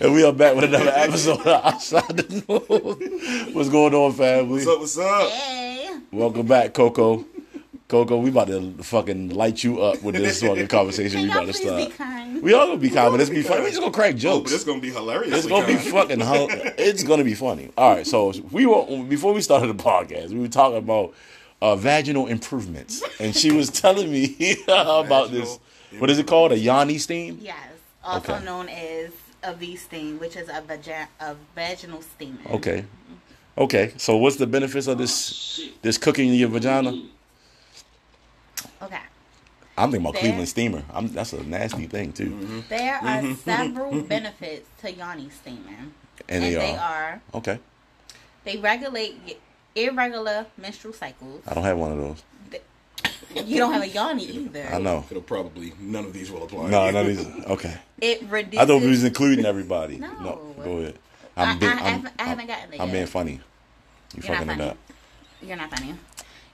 And we are back with another episode of Outside the News. What's going on, family? What's up, what's up? Hey. Welcome back, Coco. Coco, we about to fucking light you up with this fucking conversation. We about to start. We all gonna be calm, but it's be funny. We just gonna crack jokes. Oh, but it's gonna be hilarious. It's gonna be fucking it's gonna be funny. Alright, so we were, before we started the podcast, we were talking about vaginal improvements. And she was telling me about this. What is it called? A Yanni steam? Yes. Also known as a V steam, which is a vaginal steamer. Okay. Okay. So what's the benefits of this cooking in your vagina? Okay. I'm thinking about Cleveland steamer. That's a nasty thing too. Mm-hmm. There are several benefits to Yanni steaming, and they are okay. They regulate irregular menstrual cycles. I don't have one of those. You don't have a Yanni either. I know. It'll probably none of these will apply. No, none of these. Okay. It reduces. I thought we was including everybody. No. Go ahead. I haven't gotten there yet. I'm being funny. You're fucking it up. You're not funny.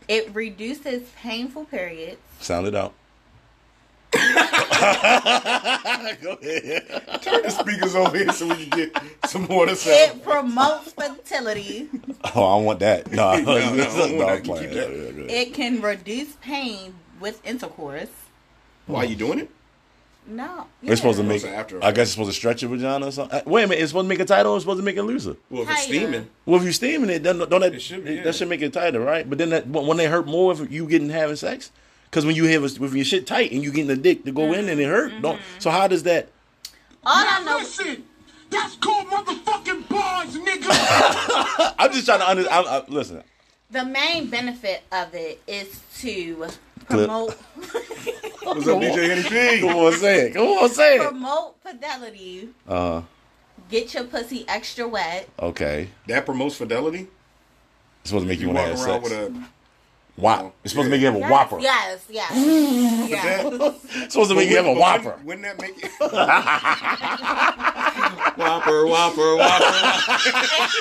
It reduces painful periods. Sound it out. Go ahead. Turn the speakers over here so we can get some more to say. It promotes fertility. Oh, I want that. No, it can reduce pain with intercourse. Why are you doing it? No. It's supposed to make after. I guess it's supposed to stretch your vagina or something. Wait a minute, it's supposed to make it tighter or it's supposed to make it looser? Well, if it's steaming. Well, if you're steaming it, that should make it tighter, right? But then when they hurt more if you getting having sex? Because when you have with your shit tight and you getting the dick to go in and it hurt. Mm-hmm. So how does that? All I know is that's called motherfucking bars, nigga. I'm just trying to understand. Listen. The main benefit of it is to promote. What's up, DJ Henny P? Come on, say it. Promote fidelity. Get your pussy extra wet. Okay. That promotes fidelity? It's supposed to make you want to have sex. Wow. It's supposed to make you have a whopper. Yes. It's supposed to make you have a whopper. Wouldn't that make you? Whopper.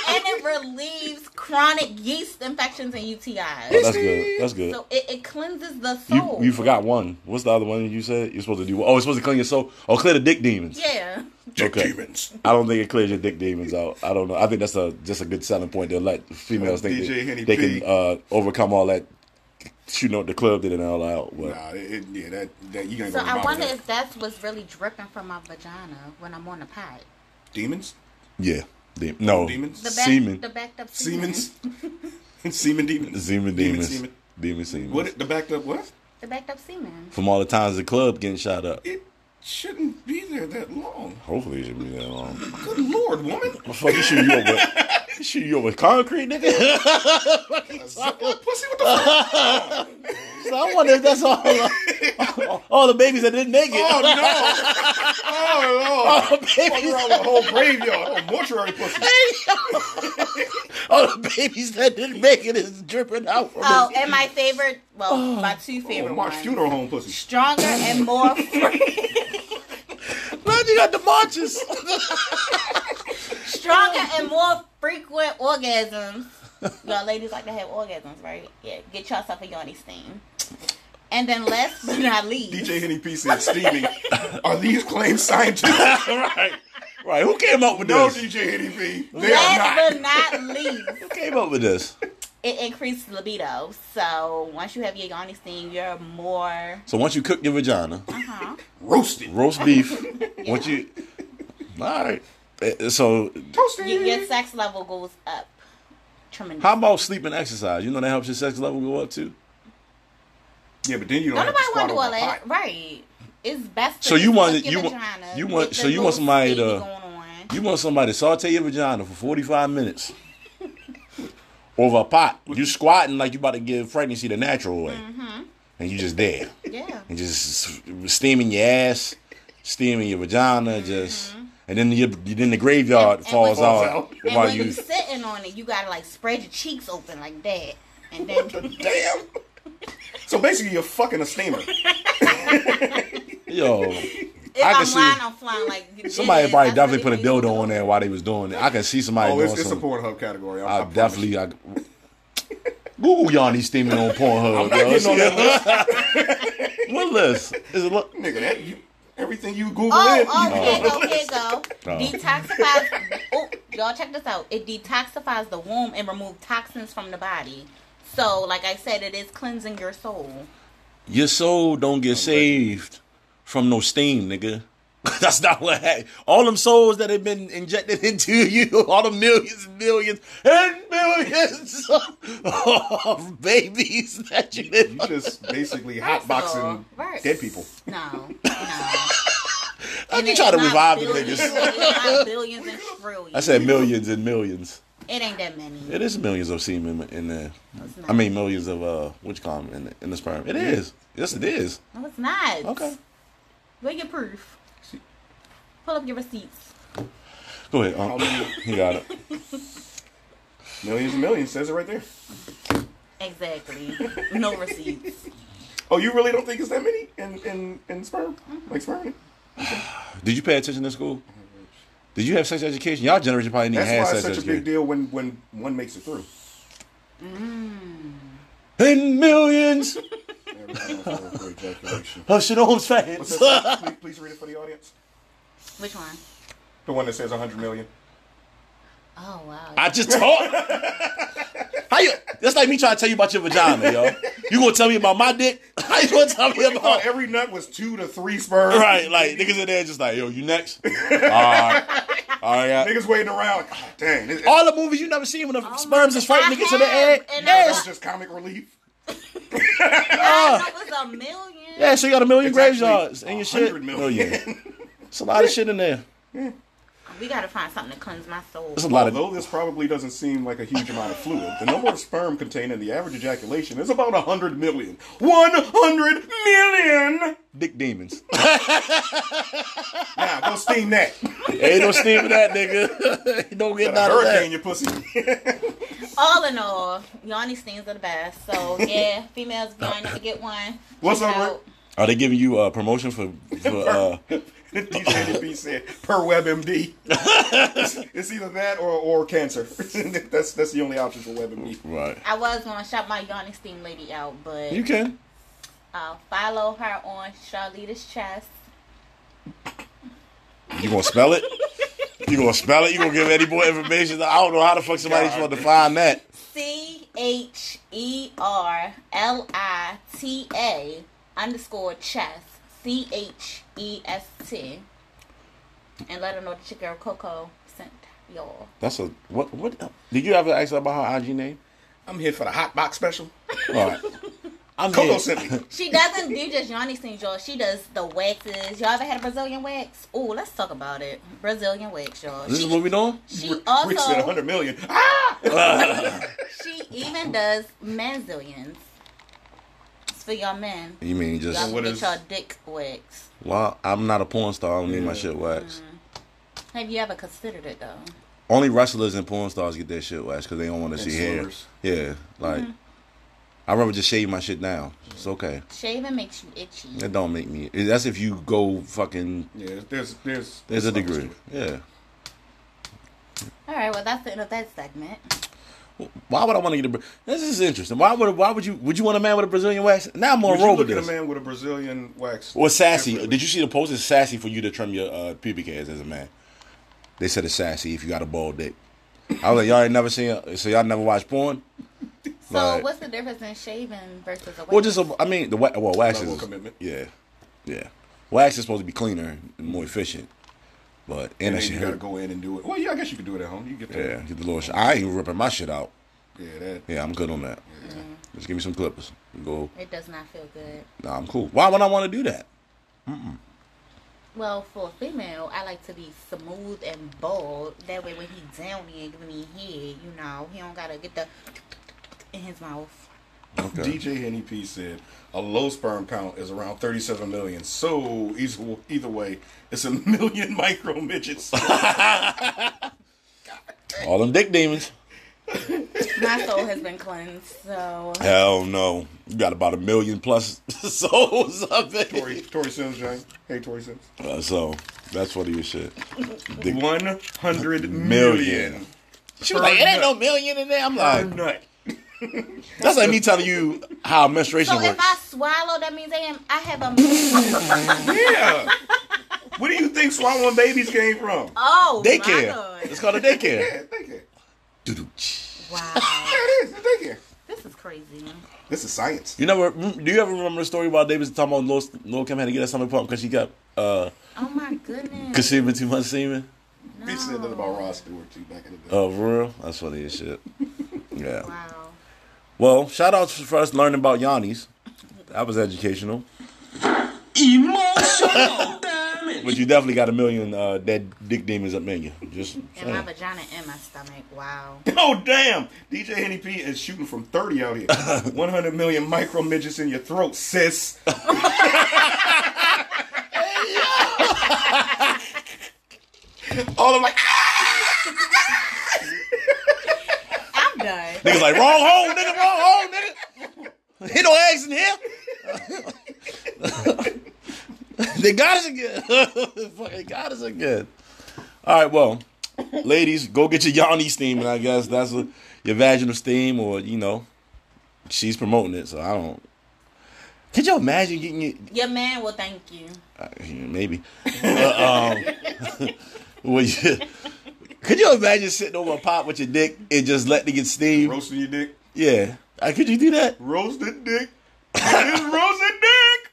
And it relieves chronic yeast infections and UTIs. Oh, that's good. So it cleanses the soul. You forgot one. What's the other one you said? You're supposed to do? Oh, it's supposed to clean your soul. Oh, clear the dick demons. Yeah. Dick demons. I don't think it clears your dick demons out. I don't know. I think that's just a good selling point to let females think they can overcome all that. Shooting out the club did it all out. But. Nah, that you ain't. So I wonder if that's what's really dripping from my vagina when I'm on the pot. Demons? Yeah. Demons? The backed up Siemens. Semen demons. Semen demons. Demon semen. What? The backed up what? The backed up semen. From all the times the club getting shot up. It shouldn't be there that long. Hopefully it shouldn't be that long. Good lord, woman. What the fuck you shooting you up with? Shoot you over concrete, nigga. Pussy, what the fuck? So I wonder if that's all the babies that didn't make it. Oh no! Oh no! Babies around the whole graveyard, mortuary pussy. All the babies that didn't make it is dripping out from. Oh, and my favorite, my two favorite ones. My funeral home pussy. Stronger and more free. Glad you got the marches. Stronger and more frequent orgasms. Y'all ladies like to have orgasms, right? Yeah, get yourself a Yanni steam. And then last but not least. DJ Henny P said steaming. Are these claims scientific? Right. Who came up with this? No, DJ Henny P. Last but not least. Who came up with this? It increases libido. So once you have your Yanni steam, you're more. So once you cook your vagina. Uh-huh. Roast beef. Yeah. Once you. All right. So your sex level goes up tremendously. How about sleep and exercise? You know that helps your sex level go up too. Yeah, but then you don't. Nobody want to do all that, right? It's best. So you want somebody to saute your vagina for 45 minutes over a pot. You squatting like you about to give pregnancy the natural way, and you just there, yeah, and just steaming your ass, steaming your vagina, just. And then the graveyard falls out. And while you're sitting on it, you gotta like spread your cheeks open like that, and then damn. So basically, you're fucking a steamer. Yo, I'm flying like somebody probably definitely put a dildo on there while they was doing it. I can see somebody. It's a Pornhub category. I Google Yanni steaming on Pornhub. I'm not getting on that list. What list? Nigga, that you. everything you Google in. Oh, here you go. Detoxifies. Oh, y'all check this out. It detoxifies the womb and removes toxins from the body. So, like I said, it is cleansing your soul. Your soul don't get saved from no steam, nigga. That's not what happened. All them souls that have been injected into you, all the millions and millions and millions of babies that you live. You just basically hotboxing dead people. No. And you try to revive the niggas. It's not billions and trillions. I said millions and millions. It ain't that many. It is millions of semen in there. No, I mean millions of in the sperm. It is. Yes, it is. No, it's not. Okay. Where's your proof? Pull up your receipts. Go ahead. You got it. Millions and millions. Says it right there. Exactly. No receipts. Oh, you really don't think it's that many in sperm? Mm-hmm. Like sperm? Okay. Did you pay attention in school? Did you have sex education? Y'all generation probably didn't have sex education. That's why it's such a big deal when one makes it through. Mm. And millions. Hush it on fans. Please read it for the audience. Which one? The one that says 100 million. Oh, wow. I just talked. How you? That's like me trying to tell you about your vagina, yo. You gonna tell me about my dick? How you gonna tell me about... Every nut was 2 to 3 sperm. Right, like, niggas in there just like, yo, you next? All right. Yeah. Niggas waiting around. Like, oh, dang. All the movies you never seen when the sperms is fighting niggas in the egg. That's just comic relief. That was 1 million. Yeah, so you got 1 million graveyards and your shit. 100 million. It's a lot of shit in there. Yeah. We gotta find something to cleanse my soul. Although this probably doesn't seem like a huge amount of fluid, the number of sperm contained in the average ejaculation is about 100 million. 100 million! Dick demons. Nah, don't steam that. Ain't no steam in that, nigga. Don't get out of that. Hurricane your pussy. All in all, yawny steams are the best. So, yeah, females going to get one. What's up, Rick? Are they giving you a promotion for DJ Henny P said per WebMD. It's either that or cancer. That's the only option for WebMD. Right. I was gonna shout my yawning steam lady out, but you can follow her on Charlita's chest. You gonna spell it? You gonna spell it? You gonna give any more information? I don't know how the fuck somebody's supposed to find that. CHERLITA_chest. CHEST, and let her know that your girl Coco sent y'all. That's a what? Did you ever ask her about her IG name? I'm here for the hot box special. All right. Coco sent me. She doesn't do just yawny steams, y'all. She does the waxes. Y'all ever had a Brazilian wax? Ooh, let's talk about it. Brazilian wax, y'all. This is what we doing? She also reached 100 million. Ah! She even does manzillions. For your men. You mean just y'all what get is your dick waxed? Well, I'm not a porn star. I don't need my shit waxed. Mm. Have you ever considered it though? Only wrestlers and porn stars get their shit waxed because they don't want to see hair. Yeah, like I remember just shaving my shit down. It's okay. Shaving makes you itchy. It don't make me. That's if you go fucking. Yeah, there's a degree. Yeah. All right. Well, that's the end of that segment. Why would I want to get a... This is interesting. Why would you want a man with a Brazilian wax? Now I'm on roll with this. Would you look at a man with a Brazilian wax? Or sassy. Definitely. Did you see the post? It's sassy for you to trim your pubic hairs as a man. They said it's sassy if you got a bald dick. I was like, y'all ain't never seen... So y'all never watched porn? So like, what's the difference in shaving versus a wax? Well, just... wax is... commitment. Yeah. Wax is supposed to be cleaner and more efficient. But and then you gotta go in and do it. Well, yeah, I guess you can do it at home. You get get the little shit. I ain't ripping my shit out. Yeah, that. Yeah, I'm good on that. Yeah. Just give me some clippers. Go. It does not feel good. Nah, I'm cool. Why would I want to do that? Mm-mm. Well, for a female, I like to be smooth and bald. That way, when he's down here giving me head, you know, he don't gotta get the in his mouth. Okay. DJ Henny P said a low sperm count is around 37 million. So either way, it's 1 million micro midgets. All them dick demons. My soul has been cleansed. So hell no, you got about 1 million plus souls up there. Tori Sims, right? Hey, Tori Sims. So that's what he said. 100 million. She was like, "It ain't no million in there." I'm like, nut. That's like me telling you how menstruation works. So if I swallow, that means I have a... Yeah. Where do you think swallowing babies came from? Oh, daycare. My God. It's called a daycare. Yeah, daycare. Wow. Yeah, it is. It's daycare. This is crazy. This is science. You know, do you ever remember the story about Davis talking about Lil Kim had to get her stomach pumped because she got oh my goodness, because she had too much semen? No. Bitch said that about Rod Stewart too back in the day. Oh, for real? That's funny as shit. Yeah. Wow. Well, shout out for us learning about Yannis. That was educational. Emotional damage. But you definitely got a million dead dick demons up in you. Just in saying. My vagina and my stomach. Wow. Oh, damn. DJ Henny P is shooting from 30 out here. 100 million micro midgets in your throat, sis. Hey, yo. All of like, I'm done. Niggas like, wrong hole, nigga, wrong hole, nigga. Hit no eggs in here. They got us again. They got us again. All right, well, ladies, go get your Yanni steam, and I guess that's your vaginal steam, or, you know, she's promoting it, so I don't. Could you imagine getting your... Your man will thank you. Maybe. Well, yeah. Could you imagine sitting over a pot with your dick and just letting it get steamed? Roasting your dick? Yeah. Could you do that? Roasted dick. It's roasted dick.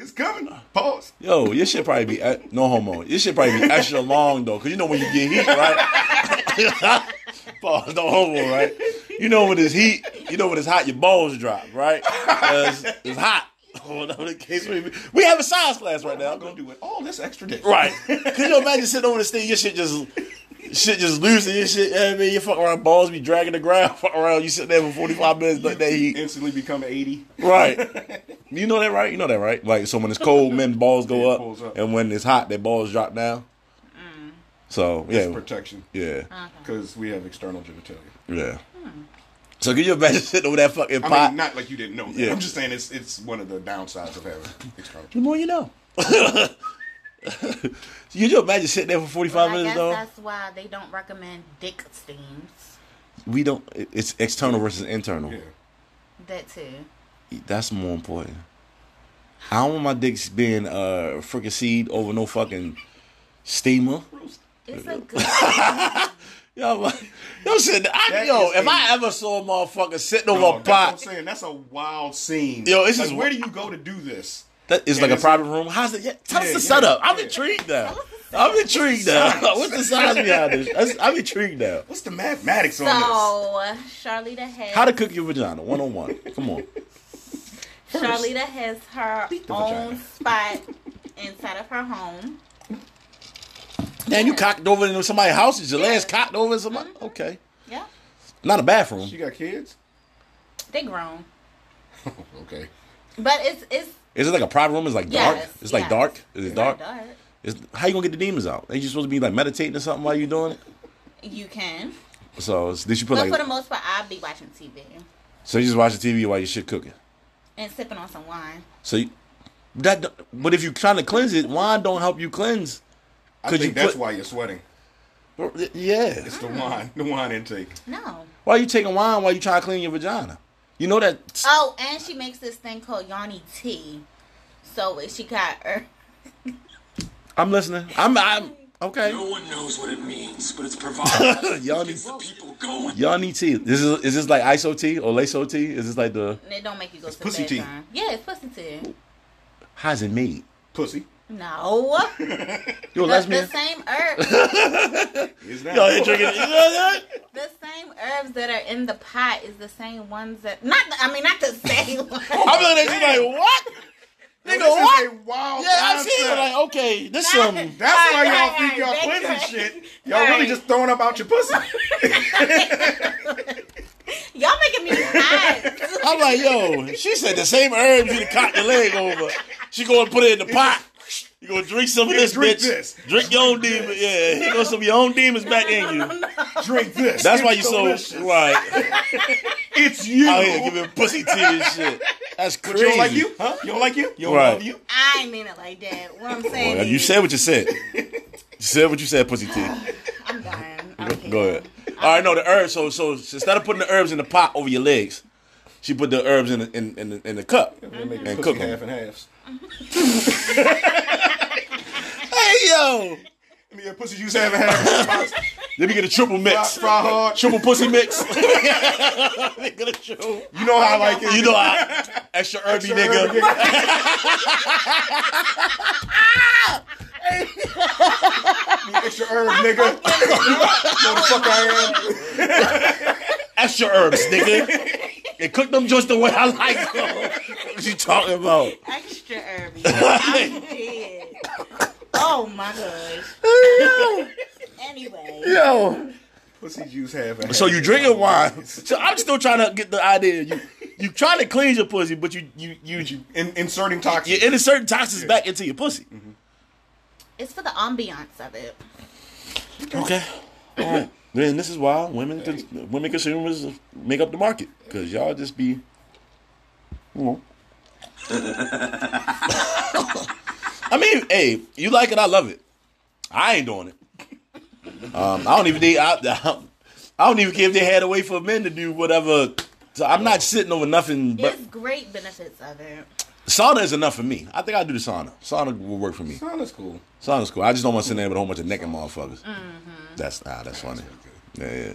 It's coming. Pause. Yo, your shit probably be no homo. Your shit probably be extra long though, cause you know when you get heat, right? Pause. No homo, right? You know when it's heat, you know when it's hot, your balls drop, right? It's hot. Oh, no, the case we have a science class right now. I'm gonna do it. Oh, that's extra dick. Right? Cause you know, imagine sitting over the stage, your shit just loose and your shit. You know what I mean, you fuck around, balls be dragging the ground. Fuck around, you sit there for 45 minutes like that heat. Instantly become 80. Right. You know that, right? You know that, right? Like, so when it's cold, men's balls go up. And when it's hot, their balls drop down. Mm. So, yeah. It's protection. Yeah. Because we have external genitalia. Yeah. Mm. So, can you imagine sitting over that fucking pot? I mean, not like you didn't know that. Yeah. I'm just saying it's one of the downsides of having external genitalia. The more you know. Could you imagine sitting there for 45 minutes, though? That's why they don't recommend dick steams. We don't. It's external versus internal. Yeah. That, too. That's more important. I don't want my dicks being freaking seed over no fucking steamer. It's a good thing. Yo, if I ever saw a motherfucker sitting over a pot. That's what I'm saying. That's a wild scene. Yo, it's like, where do you go to do this? That is like a private room. How's it? Yeah, tell us the setup. I'm intrigued now. I'm intrigued now. What's the science behind this? I'm intrigued now. What's the mathematics on this? So, Charlita has... How to cook your vagina, 101. Come on. First, Charlita has her own spot inside of her home. Damn, you cocked over into somebody's house? Is your legs cocked over in somebody? Mm-hmm. Okay. Yeah. Not a bathroom. She got kids? They grown. Okay. But it's... Is it like a private room? It's like dark? It's like dark? Is it dark? Dark. How you gonna get the demons out? Ain't you supposed to be like meditating or something while you doing it? You can. So did you put for the most part, I'll be watching TV. So you just watching TV while you shit cooking and sipping on some wine. So but if you're trying to cleanse it, wine don't help you cleanse. I think that's why you're sweating. Yeah, it's the wine intake. No. Why are you taking wine while you trying to clean your vagina? You know that. Oh, and she makes this thing called Yanni tea. So she got her. I'm listening. I'm okay. No one knows what it means, but it's provided. Yanni tea. Is this like ISO tea or Laso tea? Is this like the? It don't make you go. It's to pussy bed, tea. Huh? Yeah, it's pussy tea. How's it made? Pussy. No. You're a lesbian. The same herb. Is that? Yo, drinking. The same herbs that are in the pot is the same ones that. Not the same ones. I'm looking at you like what? Nigga, what? I've seen it. Like, okay, this that's why y'all think y'all cleansing shit. Y'all really just throwing up out your pussy. Y'all making me mad. I'm like, yo, she said the same herbs you cock your leg over. She going to put it in the pot. You going to drink some of this, bitch. This. Drink your own demons. Yeah, here goes some of your own demons back in you. No. Drink this. That's why you so... Right. It's you. Out here giving pussy tea and shit. That's crazy. But you don't like you? Huh? You don't like you? You don't love you? I ain't mean it like that. What I'm saying is... You said what you said. You said what you said, pussy tea. I'm dying. Go ahead. All right, no, the herbs. So instead of putting the herbs in the pot over your legs, she put the herbs in the cup and cooked them. Half and halves. Yo. Let me get pussy juice haven't had. Let me get a triple mix. Fry hard. Triple pussy mix. Let me get a triple. You know how I like it. You know how. Extra herby, nigga. Extra herb, nigga. Know the fuck I am. Extra herbs, nigga. And cook them just the way I like them. What you talking about? Extra herby. I'm dead. Oh my gosh. Anyway. Yo. Pussy juice have. So you drinking wine. So I'm still trying to get the idea. You trying to clean your pussy, but you inserting toxins. You're inserting toxins back into your pussy. Mm-hmm. It's for the ambiance of it. Okay. All right. Then this is why women consumers make up the market, because y'all just be, I mean, hey, you like it, I love it. I ain't doing it. I don't even care if they had a way for men to do whatever. So I'm not sitting over nothing. But there's great benefits of it. Sauna is enough for me. I think I'll do the sauna. Sauna will work for me. Sauna's cool. I just don't want to sit there with a whole bunch of necking motherfuckers. Mm-hmm. That's funny. Really yeah.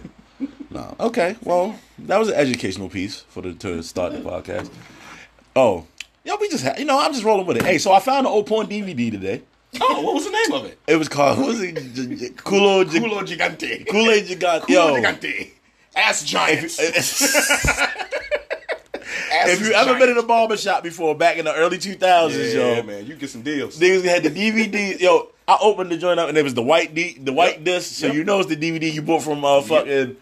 No. Okay. Well, that was an educational piece to start the podcast. Oh, yo, we just I'm just rolling with it. Hey, so I found an old porn DVD today. Oh, what was the name of it? It was called Culo Gigante. Ass Giants. If you ever been in a barbershop before back in the early 2000s, yo. Yeah, man, you get some deals. Niggas had the DVD. Yo, I opened the joint up and it was the white disc. So you know it's the DVD you bought from fucking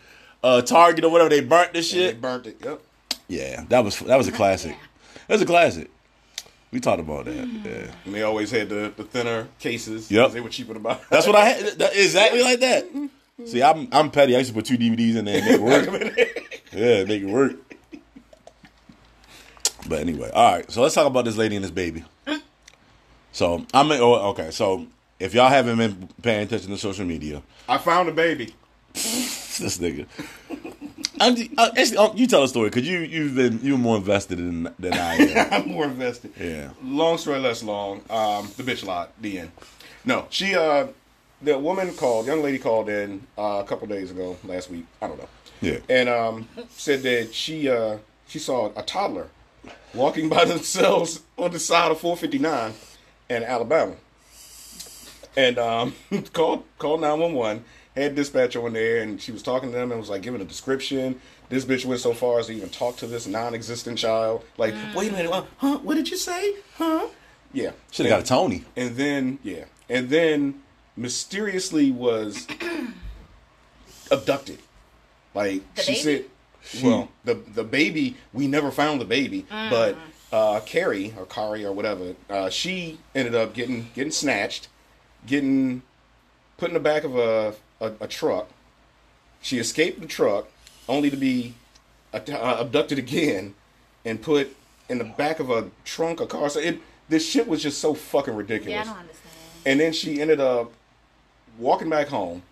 Target or whatever. They burnt the shit. Yeah, that was a classic. We talked about that. Yeah. And they always had the thinner cases. Yep. They were cheaper to buy. That's what I had. Exactly like that. See, I'm petty. I used to put 2 DVDs in there and make it work. Yeah, make it work. But anyway, all right. So let's talk about this lady and this baby. So okay. So if y'all haven't been paying attention to social media, I found a baby. This nigga. You tell a story because you're more invested than I am. I'm more invested. Yeah. Long story less long. The bitch lot. The end. No, she. The woman called. Young lady called in a couple days ago. Last week. I don't know. Yeah. And said that she saw a toddler walking by themselves on the side of 459 in Alabama, and called 911. Had dispatcher on there, and she was talking to them and was like giving a description. This bitch went so far as to even talk to this non-existent child. Like, wait a minute, huh? What did you say? Huh? Yeah, should have got a Tony. And then mysteriously was abducted. Like the she baby? Said. Well, the baby, we never found the baby, but Carrie or Kari or whatever, she ended up getting snatched, getting put in the back of a truck. She escaped the truck, only to be abducted again and put in the back of a trunk, a car. So this shit was just so fucking ridiculous. Yeah, I don't understand. And then she ended up walking back home.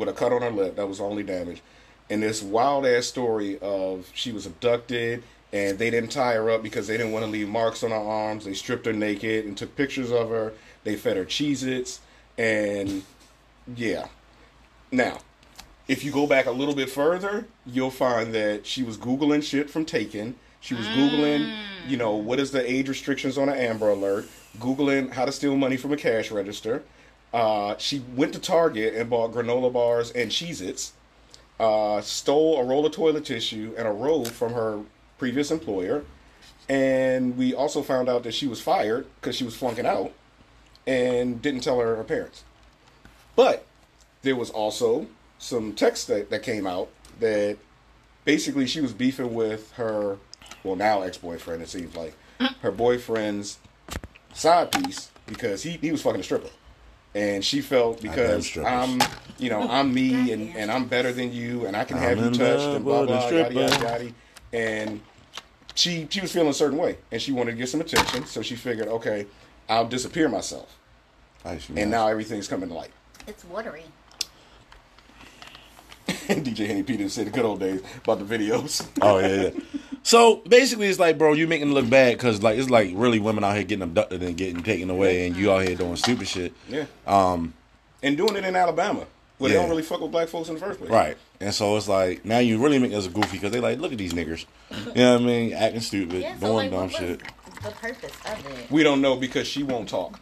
With a cut on her lip. That was only damage. And this wild-ass story of she was abducted and they didn't tie her up because they didn't want to leave marks on her arms. They stripped her naked and took pictures of her. They fed her Cheez-Its. And, yeah. Now, if you go back a little bit further, you'll find that she was Googling shit from Taken. She was Googling, what is the age restrictions on an Amber Alert? Googling how to steal money from a cash register. She went to Target and bought granola bars and Cheez-Its, stole a roll of toilet tissue and a robe from her previous employer, and we also found out that she was fired because she was flunking out and didn't tell her parents. But there was also some text that came out that basically she was beefing with her, well, now ex-boyfriend, it seems like, her boyfriend's side piece because he was fucking a stripper. And she felt because I'm me and I'm better than you and I can have you touched and blah blah yada yada yada. And she was feeling a certain way and she wanted to get some attention, so she figured, okay, I'll disappear myself. And now everything's coming to light. It's watery. DJ Henny P said the good old days about the videos. Oh yeah. So basically, it's like, bro, you making it look bad because like it's like really women out here getting abducted and getting taken away, and you out here doing stupid shit. Yeah. And doing it in Alabama, where they don't really fuck with black folks in the first place. Right. And so it's like now you really make us goofy because they like look at these niggas. You know what I mean? Acting stupid, doing dumb shit. The purpose of it. We don't know because she won't talk.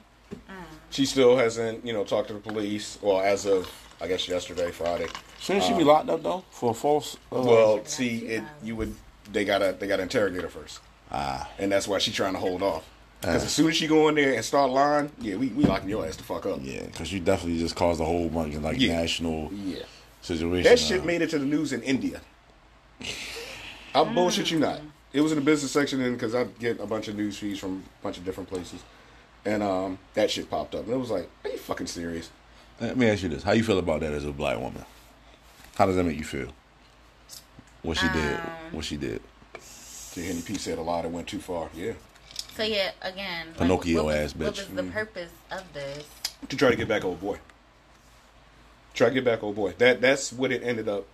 She still hasn't, talked to the police. Well, as of I guess yesterday, Friday. Shouldn't she be locked up though for a false? Well, see, they gotta interrogate her first. And that's why she's trying to hold off. Because as soon as she go in there and start lying, we locking your ass the fuck up. Yeah, because you definitely just caused a whole bunch of national situation. That shit made it to the news in India. I bullshit you not. It was in the business section because I get a bunch of news feeds from a bunch of different places, and that shit popped up and it was like, are you fucking serious? Let me ask you this: how you feel about that as a black woman? How does that make you feel? What she did. See, Henny P said a lot. It went too far. Yeah. So yeah, again, Pinocchio ass bitch. What was the purpose of this? To try to get back old boy. That's what it ended up.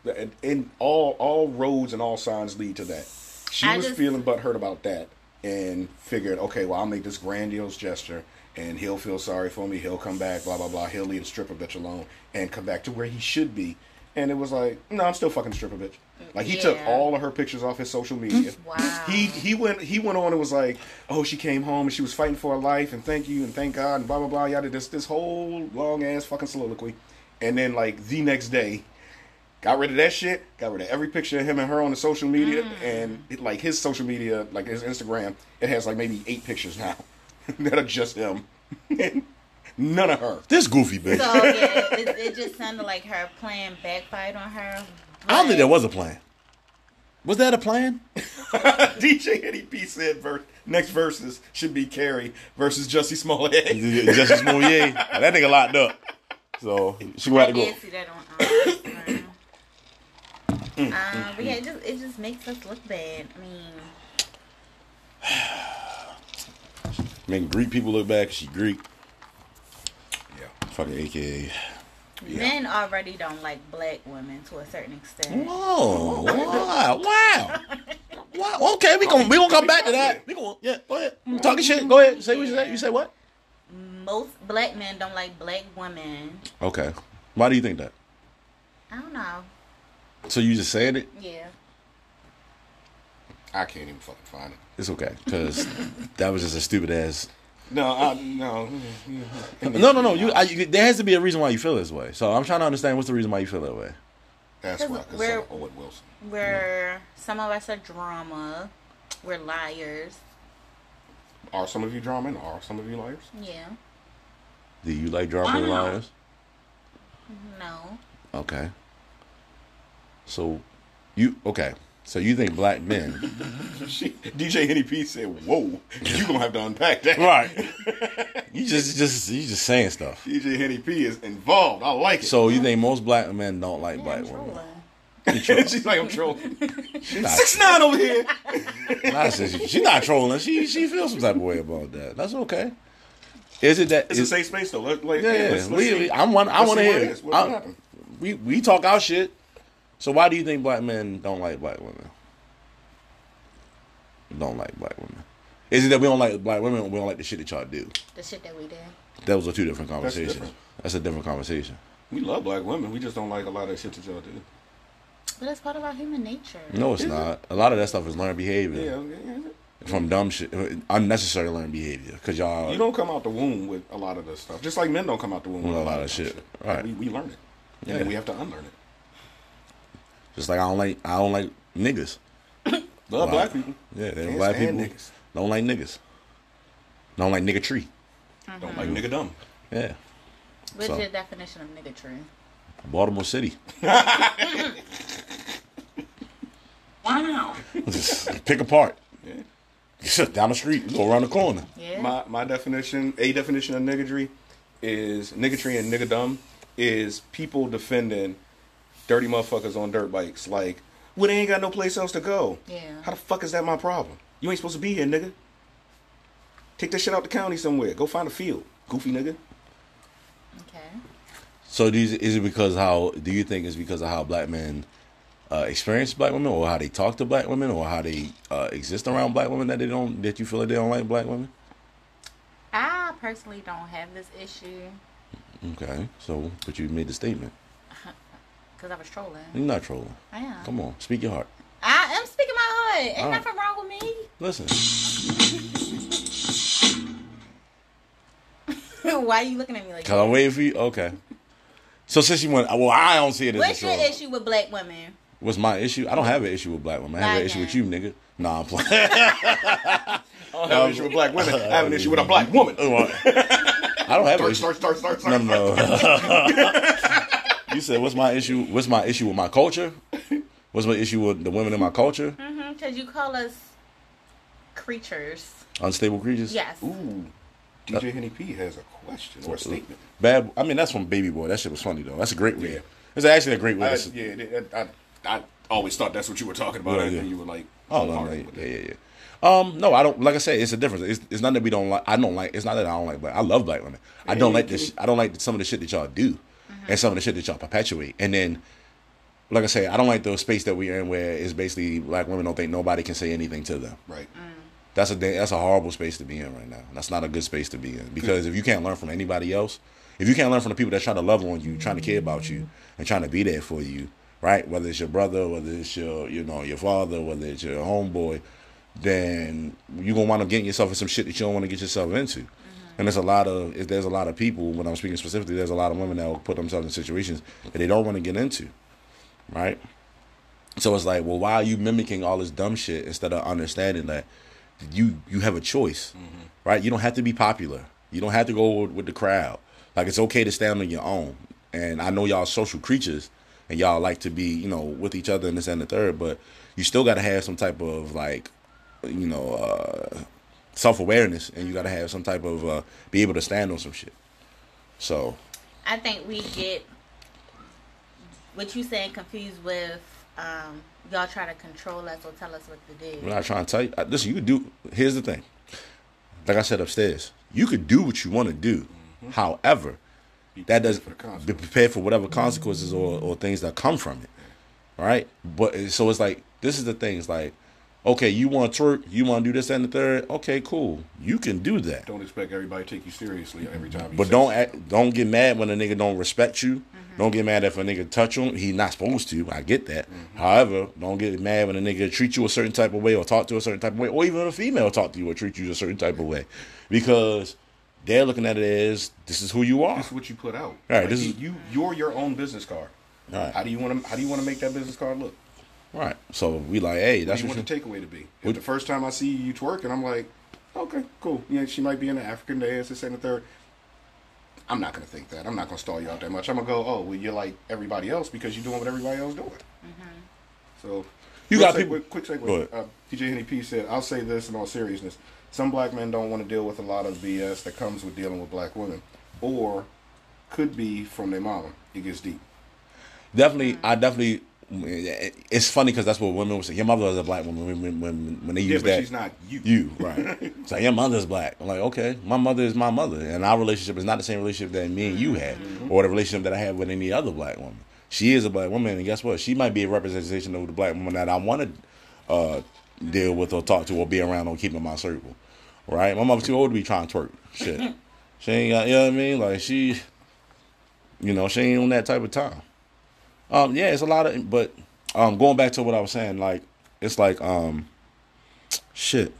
And all roads and all signs lead to that. She was feeling butthurt about that and figured, okay, well, I'll make this grandiose gesture and he'll feel sorry for me. He'll come back. Blah blah blah. He'll leave the stripper bitch alone and come back to where he should be. And it was like, no, I'm still fucking stripper bitch. Like he took all of her pictures off his social media. Wow. He went on and was like, oh, she came home and she was fighting for her life and thank you and thank God and blah blah blah. Yada this whole long ass fucking soliloquy. And then like the next day, got rid of that shit. Got rid of every picture of him and her on the social media and his social media, like his Instagram, it has like maybe 8 pictures now that are just him. None of her. This goofy bitch. So, yeah, it just sounded like her plan backfired on her. I don't think there was a plan. Was that a plan? DJ Henny P said next verses should be Carrie versus Jussie Smollett. Jussie Smollett. That nigga locked up. So, she going to go. I did see that on but yeah, it just makes us look bad. I mean. Making Greek people look bad because she Greek. Fucking AKA. Yeah. Men already don't like black women to a certain extent. Whoa! Wow! Okay, we gonna come back to that. Go ahead. I'm talking shit. Go ahead. Say what you say. You say what? Most black men don't like black women. Okay. Why do you think that? I don't know. So you just saying it? Yeah. I can't even fucking find it. It's okay, cause that was just a stupid ass. No. There has to be a reason why you feel this way. So I'm trying to understand what's the reason why you feel that way. That's why. Because I'm Owen Wilson. Some of us are drama. We're liars. Are some of you drama and are some of you liars? Yeah. Do you like drama and liars? No. Okay. So you think black men? DJ Henny P said, "Whoa, you gonna have to unpack that." Right. You just saying stuff. DJ Henny P is involved. I like it. So you think most black men don't like black women? She's like, I'm trolling. 6ix9ine over here. Nah, she's not trolling. She feels some type of way about that. That's okay. Is it that? It's a safe space though. I want to hear it. What happened? We talk our shit. So why do you think black men don't like black women? Is it that we don't like black women or we don't like the shit that y'all do? The shit that we do. Those are two different conversations. That's a different conversation. We love black women. We just don't like a lot of the shit that y'all do. But that's part of our human nature. No, it's not. A lot of that stuff is learned behavior. Yeah. From dumb shit. Unnecessary learned behavior. Because y'all... You don't come out the womb with a lot of this stuff. Just like men don't come out the womb with a lot of shit. Right. We learn it. Yeah. And we have to unlearn it. Just like I don't like niggas. Love black people. Yeah, they don't like people. Niggas. Don't like niggas. Don't like nigga tree. Mm-hmm. Don't like nigga dumb. Yeah. What's your definition of nigga tree? Baltimore City. Wow. Just pick apart. Yeah. You sit down the street, you go around the corner. Yeah. My definition of niggery is nigga tree and nigga dumb is people defending dirty motherfuckers on dirt bikes. Like, well, they ain't got no place else to go. Yeah. How the fuck is that my problem? You ain't supposed to be here, nigga. Take that shit out the county somewhere. Go find a field, goofy nigga. Okay. So, do you think it's because of how black men experience black women, or how they talk to black women, or how they exist around black women, that you feel like they don't like black women? I personally don't have this issue. Okay, so but you made the statement. Because I was trolling. You're not trolling. I am. Come on, speak your heart. I am speaking my heart. Ain't nothing wrong with me. Listen. Why are you looking at me like that? Because I'm waiting for you. Okay. So since you went, well, I don't see it as a troll. What's your issue with black women? What's my issue? I don't have an issue with black women. I have an issue with you, nigga. Nah, I'm playing. I don't have an issue with black women. I have an issue with a black woman. I don't have an issue. Start. No. You said, what's my issue? What's my issue with my culture? What's my issue with the women in my culture? Mm-hmm, because you call us creatures. Unstable creatures? Yes. Ooh. DJ Henny P has a question or a statement. I mean, that's from Baby Boy. That shit was funny, though. That's a great way. Yeah. It's actually a great way. I always thought that's what you were talking about. Yeah, and you were like, oh, no, no, yeah. No, I don't. Like I said, it's a difference. It's not that we don't like. I don't like. It's not that I don't like. But I love black women. I don't like this. I don't like some of the shit that y'all do, and some of the shit that y'all perpetuate. And then, like I say, I don't like the space that we're in where it's basically black women don't think nobody can say anything to them. Right. Mm. That's a horrible space to be in right now. That's not a good space to be in, because if you can't learn from anybody else, if you can't learn from the people that try to love on you, trying to care about you, and trying to be there for you, right? Whether it's your brother, whether it's your father, whether it's your homeboy, then you're gonna wind up getting yourself in some shit that you don't want to get yourself into. Mm-hmm. And there's a lot of people. When I'm speaking specifically, there's a lot of women that will put themselves in situations that they don't want to get into, right? So it's like, well, why are you mimicking all this dumb shit instead of understanding that you have a choice, right? You don't have to be popular. You don't have to go with the crowd. Like, it's okay to stand on your own. And I know y'all social creatures and y'all like to be, with each other and this and the third, but you still got to have some type of, like, self-awareness, and you got to have some type of, be able to stand on some shit. So I think we get what you saying confused with, y'all try to control us or tell us what to do. We're not trying to tell you. Listen, you could do. Here's the thing. Like I said upstairs, you could do what you want to do. Mm-hmm. However, that doesn't be prepared for whatever consequences or things that come from it. All right. But so it's like, this is the thing. It's like, okay, you want to twerk, you want to do this and the third. Okay, cool. You can do that. Don't expect everybody to take you seriously every time. But don't get mad when a nigga don't respect you. Mm-hmm. Don't get mad if a nigga touch him. He's not supposed to. I get that. Mm-hmm. However, don't get mad when a nigga treat you a certain type of way or talk to a certain type of way, or even if a female talk to you or treat you a certain type of way, because they're looking at it as, this is who you are. This is what you put out. All right. Like, this is you're your own business card. All right. How do you want to make that business card look? Right, so we like, hey, that's what you want the takeaway to be. If the first time I see you twerking, I'm like, okay, cool. Yeah, she might be in an African dance, this and the third. I'm not gonna think that. I'm not gonna stall you out that much. I'm gonna go, oh, well, you're like everybody else because you're doing what everybody else doing. Mm-hmm. So you got people. Quick segue. DJ Henny P said, "I'll say this in all seriousness: some black men don't want to deal with a lot of BS that comes with dealing with black women, or could be from their mama. It gets deep." Definitely, mm-hmm. It's funny because that's what women would say. Your mother is a black woman when they use that. Yeah, but she's not you. You, right. It's like, your mother's black. I'm like, okay, my mother is my mother. And our relationship is not the same relationship that me and you had, or the relationship that I had with any other black woman. She is a black woman, and guess what? She might be a representation of the black woman that I want to deal with or talk to or be around or keep in my circle, right? My mother's too old to be trying to twerk. Shit. She ain't got, you know what I mean? Like, she ain't on that type of time. Yeah, it's a lot of, but going back to what I was saying, like, it's like, shit.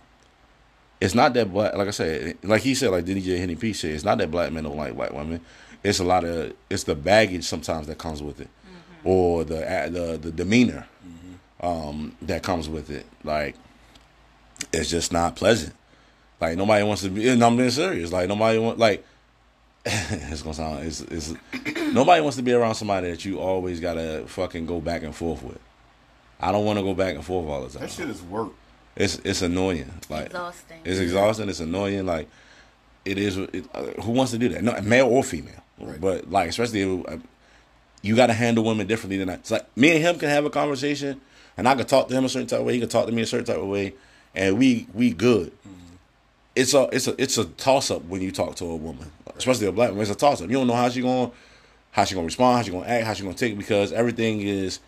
It's not that black, like I said, like he said, like DJ Henny P said, it's not that black men don't like white women. It's a lot of, it's the baggage sometimes that comes with it, or the demeanor that comes with it. Like, it's just not pleasant. Like, nobody wants to be, and I'm being serious. Like, nobody wants, like. It's gonna sound. It's nobody wants to be around somebody that you always gotta fucking go back and forth with. I don't want to go back and forth all the time. That shit is work. It's annoying. Like, exhausting. It's exhausting. It's annoying. Like, it is. Who wants to do that? No, male or female. Right. But like, especially you gotta handle women differently than I. It's like, me and him can have a conversation, and I can talk to him a certain type of way. He can talk to me a certain type of way, and we good. Mm-hmm. It's a toss up when you talk to a woman, especially a black woman. It's a toss up. You don't know how she gonna respond, how she gonna act, how she gonna take it, because everything is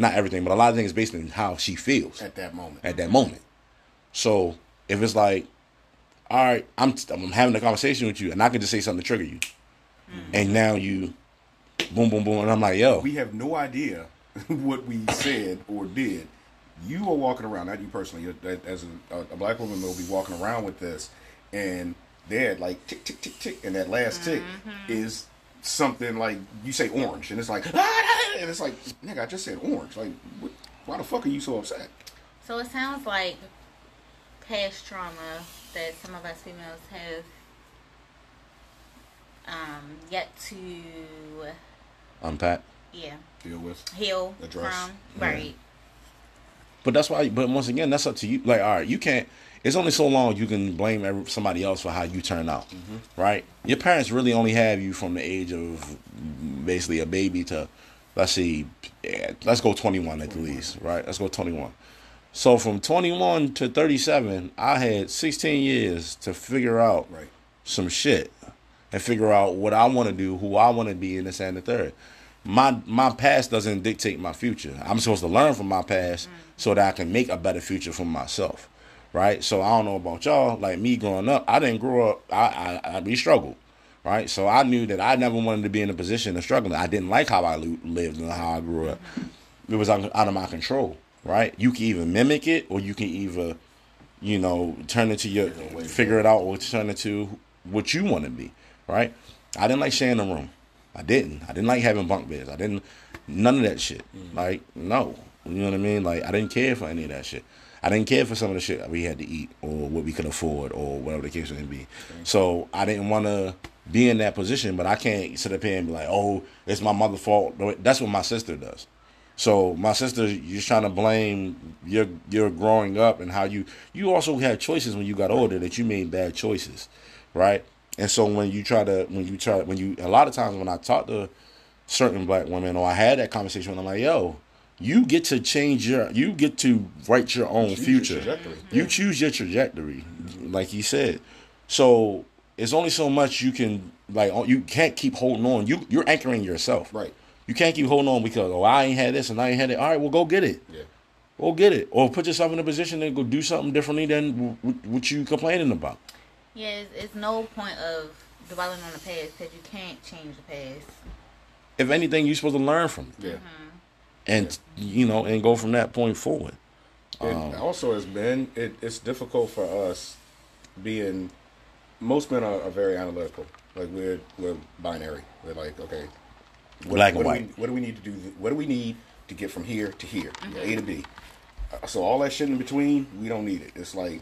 not everything, but a lot of things based on how she feels at that moment. So if it's like, all right, I'm having a conversation with you, and I can just say something to trigger you, and now you, boom, boom, boom, and I'm like, yo, we have no idea what we said or did. You are walking around, not you personally, as a black woman will be walking around with this, and they're like tick, tick, tick, tick, and that last tick is something like you say orange, and it's like, ah, and it's like, nigga, I just said orange. Like, what, why the fuck are you so upset? So it sounds like past trauma that some of us females have yet to unpack. Yeah. Deal with. Heal. Address. From. Right. Yeah. But that's why. But once again, that's up to you. Like, all right, you can't. It's only so long you can blame somebody else for how you turn out, right? Your parents really only have you from the age of basically a baby to, let's see, let's go 21 at the least, right? Let's go 21. So from 21 to 37, I had 16 years to figure out some shit and figure out what I want to do, who I want to be, and this and the third. My past doesn't dictate my future. I'm supposed to learn from my past so that I can make a better future for myself. Right? So I don't know about y'all. Like me growing up, I didn't grow up. We struggled. Right? So I knew that I never wanted to be in a position of struggling. I didn't like how I lived and how I grew up. It was out of my control. Right? You can either mimic it or you can either, you know, turn it to your, figure it out or turn it to what you want to be. Right? I didn't like sharing the room. I didn't like having bunk beds. None of that shit. Like, no. You know what I mean? Like, I didn't care for any of that shit. I didn't care for some of the shit that we had to eat or what we could afford or whatever the case may be. So I didn't want to be in that position, but I can't sit up here and be like, oh, it's my mother's fault. That's what my sister does. So my sister, you're trying to blame your growing up and how you also had choices when you got older that you made bad choices, right? And so a lot of times when I talk to certain black women or I had that conversation, I'm like, yo, you get to write your own future. You choose your trajectory, like he said. So it's only so much you can, like, you can't keep holding on. You're anchoring yourself. Right. You can't keep holding on because, oh, I ain't had this and I ain't had it. All right, well, go get it. Yeah. Go get it. Or put yourself in a position to go do something differently than what you complaining about. Yeah, it's no point of dwelling on the past because you can't change the past. If anything, you're supposed to learn from it. Yeah. And, you know, and go from that point forward. And also as men, it's difficult for us being, most men are very analytical. Like, we're binary. We're like, okay. Black and white. What do we need to do? What do we need to get from here to here? Yeah, A to B. So all that shit in between, we don't need it. It's like,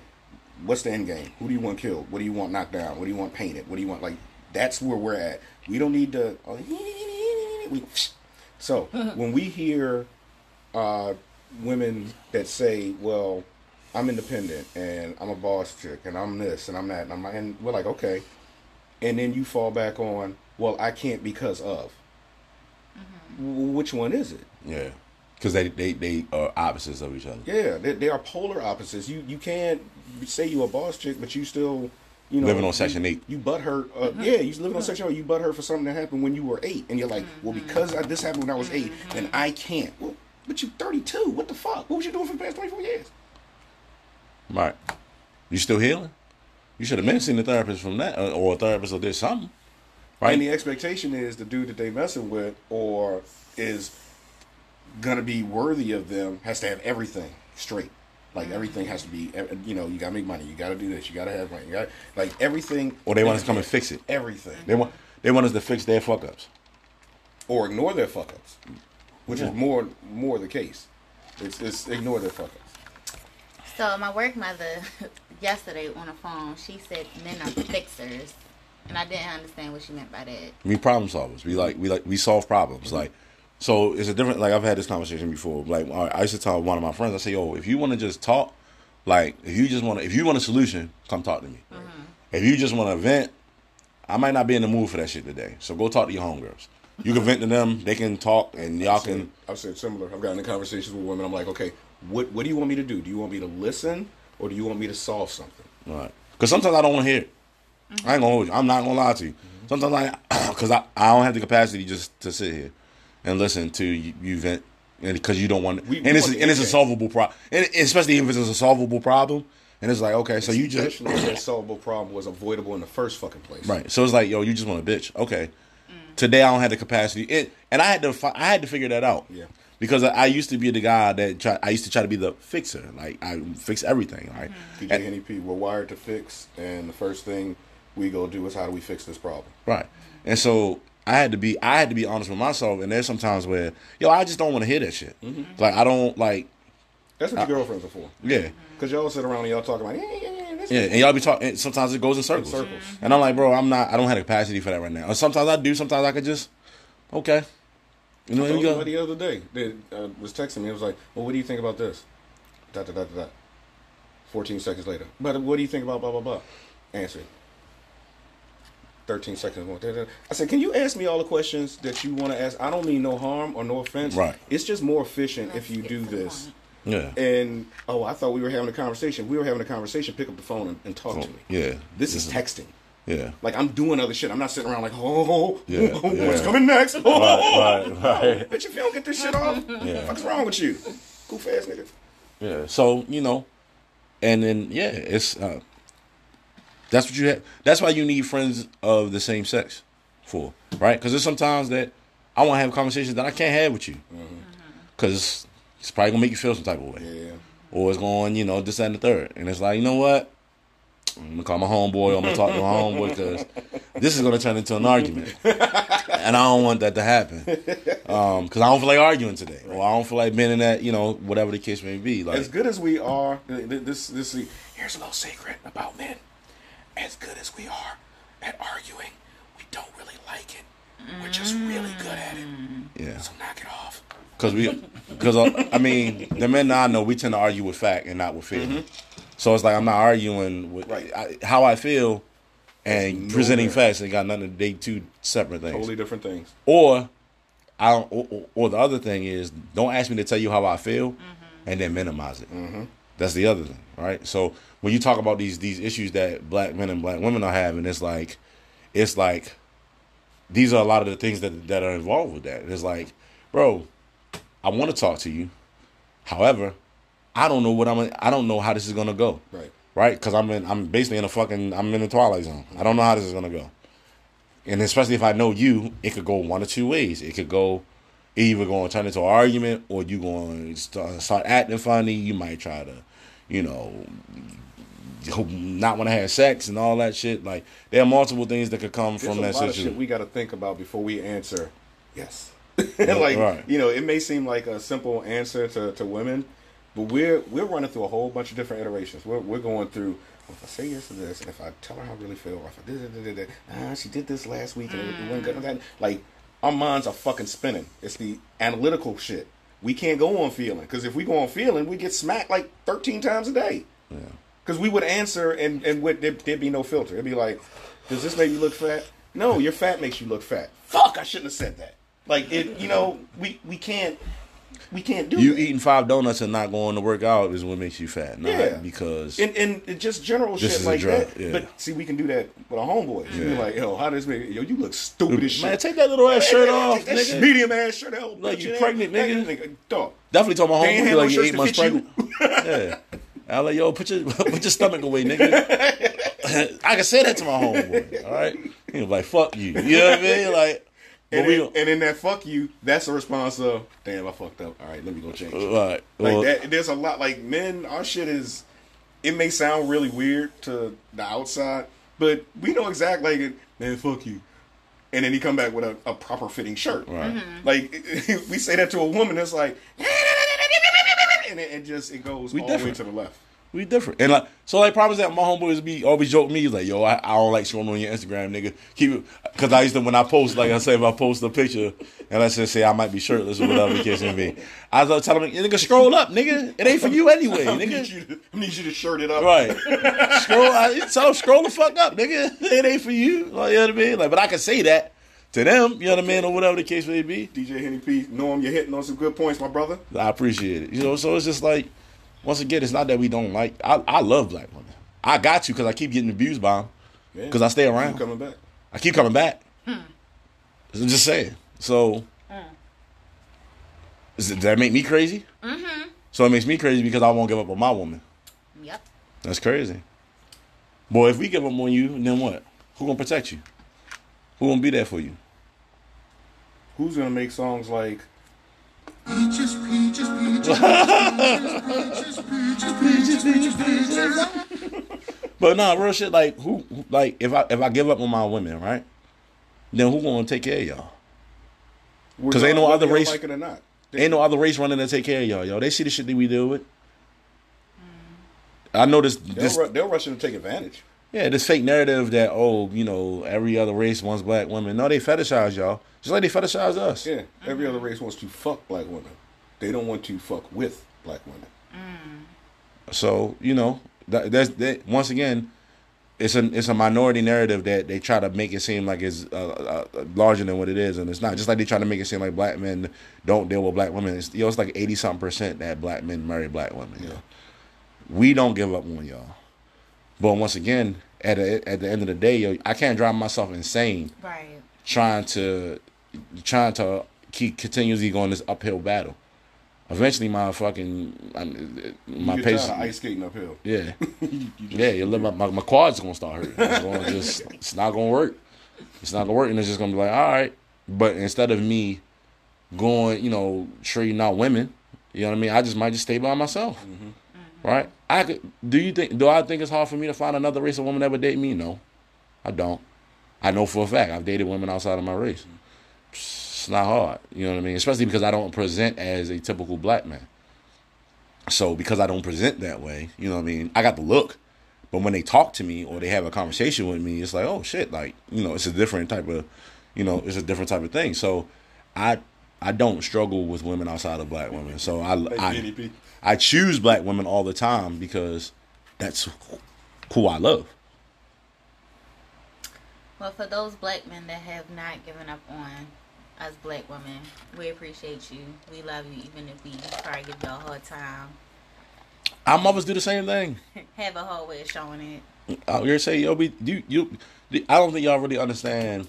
what's the end game? Who do you want killed? What do you want knocked down? What do you want painted? What do you want? Like, that's where we're at. We don't need to. So when we hear women that say, "Well, I'm independent and I'm a boss chick and I'm this and I'm that," and we're like, "Okay," and then you fall back on, "Well, I can't because of." Which one is it? Yeah, because they are opposites of each other. Yeah, they are polar opposites. You can't say you a boss chick, but you still, you know, living on Section 8. You butt her. Yeah, you living on Section 8. You butt her for something that happened when you were 8, and you're like, well, because this happened when I was 8, then I can't. Well, but you 32. What the fuck? What was you doing for the past 24 years? Right. You still healing? You should have been seeing a therapist from that, or a therapist or did something. Right. And the expectation is the dude that they messing with or is gonna be worthy of them has to have everything straight. Like, everything has to be, you know, you gotta make money, you gotta do this, you gotta have money, you gotta, like, everything. Or they want us to come and fix it. Everything. They want us to fix their fuck ups. Or ignore their fuck ups. Which is more the case. It's ignore their fuck ups. So my work mother yesterday on the phone, she said men are fixers. And I didn't understand what she meant by that. We problem solvers. We solve problems. Like, so it's a different. Like, I've had this conversation before. Like, I used to talk to one of my friends. I say, yo, if you want to just talk, like, if you want a solution, come talk to me. If you just want to vent, I might not be in the mood for that shit today. So go talk to your homegirls. You can vent to them. They can talk, and y'all can. I've said similar. I've gotten in conversations with women. I'm like, okay, what do you want me to do? Do you want me to listen, or do you want me to solve something? All right. Because sometimes I don't want to hear it. I ain't gonna hold you. I'm not gonna lie to you. Sometimes because I don't have the capacity just to sit here and listen to you vent because you don't want. And it's a solvable problem, especially if it's a solvable problem. And it's like, okay, so you just that solvable problem was avoidable in the first fucking place, right? So it's like, yo, you just want a bitch, okay? Mm. Today I don't have the capacity, and I had to figure that out, yeah. Because I used to be the guy that I used to try to be the fixer, like I fix everything, right? Mm. DJ Henny P, we're wired to fix, and the first thing we go do is how do we fix this problem, right? And so I had to be honest with myself, and there's sometimes where I just don't want to hear that shit, mm-hmm. Like I don't like. That's what your girlfriends are for. Yeah. Because y'all sit around and y'all talking about, and y'all be talking. Sometimes it goes in circles. Mm-hmm. And I'm like, bro, I don't have the capacity for that right now. Or sometimes I do. Sometimes I could just, okay. You know, you go. The other day, they was texting me. It was like, well, what do you think about this? Dot, dot, dot, dot. 14 seconds later. But what do you think about blah, blah, blah? Answer. 13 seconds more. I said, can you ask me all the questions that you want to ask? I don't mean no harm or no offense. Right. It's just more efficient if you do this. Point. Yeah. And I thought we were having a conversation. Pick up the phone and talk to me. Yeah. This is texting. Yeah. Like I'm doing other shit. I'm not sitting around like, what's coming next? Right. Bitch, if you don't get this shit off, what the fuck's wrong with you? Goof ass nigga. Yeah. So and then it's that's what you have. That's why you need friends of the same sex for, right? Because there's sometimes that I want to have conversations that I can't have with you, because. Mm-hmm. It's probably going to make you feel some type of way. Yeah. Or it's going, this, that, and the third. And it's like, you know what? I'm going to call my homeboy. I'm going to talk to my homeboy because this is going to turn into an argument. And I don't want that to happen. Because I don't feel like arguing today. Right. Or I don't feel like being in that, whatever the case may be. Like, as good as we are, this here's a little secret about men. As good as we are at arguing, we don't really like it. We're just really good at it. Yeah. So knock it off. Because the men that I know, we tend to argue with fact and not with feeling. Mm-hmm. So it's like I'm not arguing with how I feel and presenting facts. They got nothing. They two separate things, totally different things. Or the other thing is, don't ask me to tell you how I feel, and then minimize it. Mm-hmm. That's the other thing, right? So when you talk about these issues that black men and black women are having, it's like these are a lot of the things that are involved with that. It's like, bro. I want to talk to you. However, I don't know I don't know how this is gonna go. Right? Because I'm basically in I'm in the twilight zone. I don't know how this is gonna go. And especially if I know you, it could go one or two ways. It could go either going to turn into an argument, or you going to start acting funny. You might try to, not want to have sex and all that shit. Like there are multiple things that could come from that situation. There's a lot of shit we got to think about before we answer. Yes. It may seem like a simple answer to women, but we're running through a whole bunch of different iterations. We're going through, if I say yes to this, and if I tell her how I really feel, or if I did she did this last week and it wasn't good. Like our minds are fucking spinning. It's the analytical shit. We can't go on feeling, because if we go on feeling, we get smacked like 13 times a day. Yeah. Because we would answer and there'd be no filter. It'd be like, does this make you look fat? No, your fat makes you look fat. Fuck, I shouldn't have said that. Like it, we can't do. You that. Eating 5 donuts and not going to work out is what makes you fat. Not because and just general shit like that. Yeah. But see, we can do that with our homeboys. Yeah. Be like, yo, how does make you look stupid as shit? Man, take that little ass shirt off, nigga. Medium ass shirt, out. Like you pregnant, nigga. Dog. Definitely told my homeboy like you 8 months pregnant. Yeah, I like yo, put your stomach away, nigga. I can say that to my homeboy. All right, he was like, fuck you. You know what I mean? Like. And in that fuck you, that's a response of, damn, I fucked up. All right, let me go change. Right. Well, like that, there's a lot, like men, our shit is, it may sound really weird to the outside, but we know exactly, like, man, fuck you. And then he come back with a proper fitting shirt. Right. Mm-hmm. Like, we say that to a woman, it's like, and it goes all the way to the left. We different. And problems that my homeboys be always joke me, like, yo, I don't like showing on your Instagram, nigga. Keep it, because I used to, when I post, like I say, if I post a picture and I say I might be shirtless or whatever the case may be, I was telling them, nigga, scroll up, nigga. It ain't for you anyway, nigga. I need you to shirt it up. Right. Scroll the fuck up, nigga. It ain't for you. Like, you know what I mean? Like, but I can say that to them, you know what I mean, or whatever the case may be. DJ Henny P, you're hitting on some good points, my brother. I appreciate it. So it's just like, once again, it's not that we don't like. I love black women. I got you because I keep getting abused by them. Because I stay around. I keep coming back. I'm just saying. So Does that make me crazy? Mm-hmm. So it makes me crazy because I won't give up on my woman. Yep. That's crazy. Boy, if we give up on you, then what? Who gonna protect you? Who gonna be there for you? Who's gonna make songs like Peaches, Peaches, Peaches, Peaches, Peaches, Peaches, Peaches, Peaches? But nah, real shit. Like who? Like if I give up on my women, right? Then who gonna take care of y'all? Because ain't no other race. Like it or not. Ain't no other race running to take care of y'all, yo. They see the shit that we deal with. I know this they'll rush in to take advantage. Yeah, this fake narrative that, oh, you know, every other race wants black women. No, they fetishize y'all. Just like they fetishize us. Yeah, every other race wants to fuck black women. They don't want to fuck with black women. Mm. So, you know, that's once again, it's a minority narrative that they try to make it seem like it's larger than what it is, and it's not. Just like they try to make it seem like black men don't deal with black women. It's, you know, it's like 80-something% that black men marry black women. Yeah. You know? We don't give up on y'all. But once again, at the end of the day, yo, I can't drive myself insane, right? Trying to keep continuously going this uphill battle. Eventually, my pace. Ice skating uphill. Yeah, my quads gonna start hurting. It's not gonna work. It's not gonna work, and it's just gonna be like, all right. But instead of me going, you know, trading out women, you know what I mean? I just might stay by myself. Mm-hmm. Right? Do I think it's hard for me to find another race of woman that would date me? No, I don't. I know for a fact I've dated women outside of my race. It's not hard, you know what I mean? Especially because I don't present as a typical black man. So because I don't present that way, you know what I mean? I got the look, but when they talk to me or they have a conversation with me, it's like, oh shit, like, you know, it's a different type of thing. So I don't struggle with women outside of black women. So I choose black women all the time because that's who I love. Well, for those black men that have not given up on us black women, we appreciate you. We love you, even if we probably give you a hard time. Our mothers do the same thing. Have a whole way of showing it. I would say, I don't think y'all really understand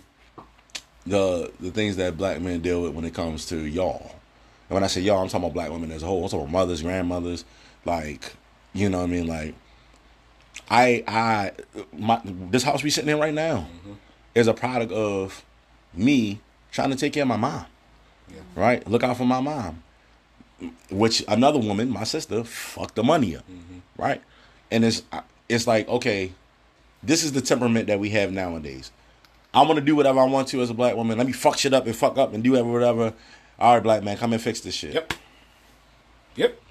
the things that black men deal with when it comes to y'all. And when I say y'all, I'm talking about black women as a whole. I'm talking about mothers, grandmothers, like, you know what I mean? Like, this house we sitting in right now is a product of me trying to take care of my mom, right? Look out for my mom, which another woman, my sister, fucked the money up, right? And it's like, okay, this is the temperament that we have nowadays. I want to do whatever I want to as a black woman. Let me fuck shit up and fuck up and do whatever. All right, black man, come and fix this shit. Yep.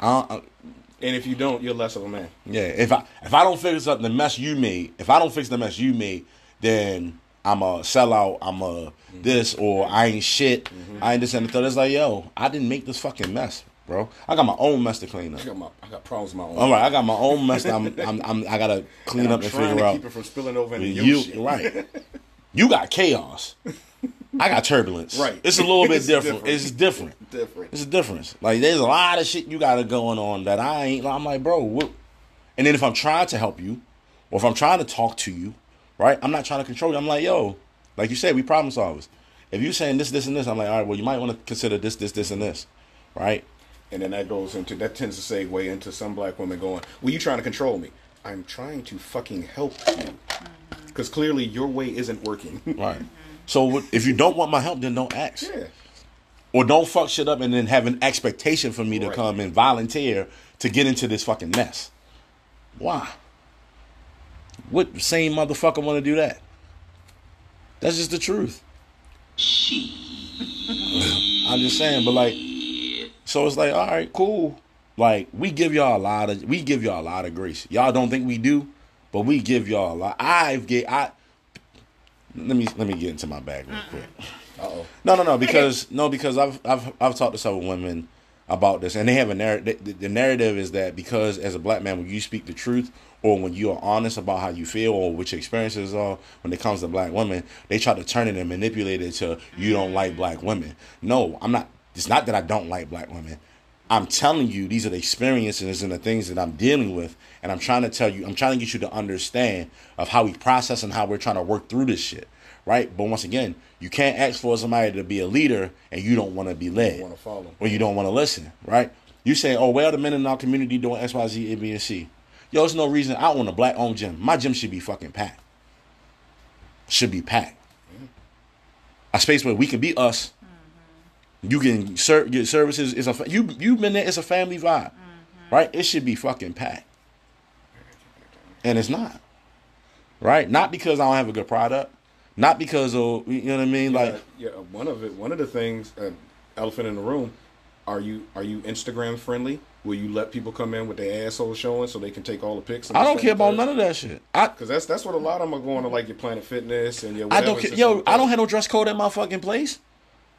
And if you don't, you're less of a man. Yeah. If I don't fix up the mess you made, then I'm a sellout. I'm a this, or I ain't shit. I ain't this and the third. It's like, yo, I didn't make this fucking mess, bro. I got my own mess to clean up. I got problems with my own. All right, I got my own mess. I gotta clean up and figure out. Keep it from spilling over into your shit. Right. You got chaos. I got turbulence. Right. It's a little bit different. It's a difference. Like, there's a lot of shit you got going on that I ain't. I'm like, bro, what? And then if I'm trying to help you, or if I'm trying to talk to you, right, I'm not trying to control you. I'm like, yo, like you said, we problem solvers. If you're saying this, this, and this, I'm like, all right, well, you might want to consider this, this, this, and this, right? And then that tends to segue into some black women going, well, you trying to control me. I'm trying to fucking help you. Because clearly your way isn't working. Right. So if you don't want my help, then don't ask. Yeah. Or don't fuck shit up and then have an expectation for me to come and volunteer to get into this fucking mess. Why? What same motherfucker want to do that? That's just the truth. I'm just saying, but like, so it's like, all right, cool. Like, we give y'all a lot of grace. Y'all don't think we do, but we give y'all a lot. Let me get into my bag real quick. Uh-oh. No, because I've talked to several women about this, and they have a narrative. The narrative is that because as a black man, when you speak the truth, or when you are honest about how you feel, or what your experiences are, when it comes to black women, they try to turn it and manipulate it to you don't like black women. No, I'm not. It's not that I don't like black women. I'm telling you, these are the experiences and the things that I'm dealing with. And I'm trying to get you to understand of how we process and how we're trying to work through this shit, right? But once again, you can't ask for somebody to be a leader and you don't want to be led. You want to follow. Or you don't want to listen, right? You say, oh, well, the men in our community doing X, Y, Z, A, B, and C. Yo, there's no reason I own a black-owned gym. My gym should be fucking packed. Should be packed. Mm-hmm. A space where we can be us. Mm-hmm. You can get services. It's a, you've been there. It's a family vibe, mm-hmm. right? It should be fucking packed. And it's not. Right? Not because I don't have a good product. Not because of, you know what I mean? Yeah, like, yeah, one of the things, elephant in the room, are you Instagram friendly? Will you let people come in with their assholes showing so they can take all the pics? I don't care about none of that shit. Because that's what a lot of them are going to, like your Planet Fitness and your whatever. I don't care. Yo, I don't have no dress code at my fucking place.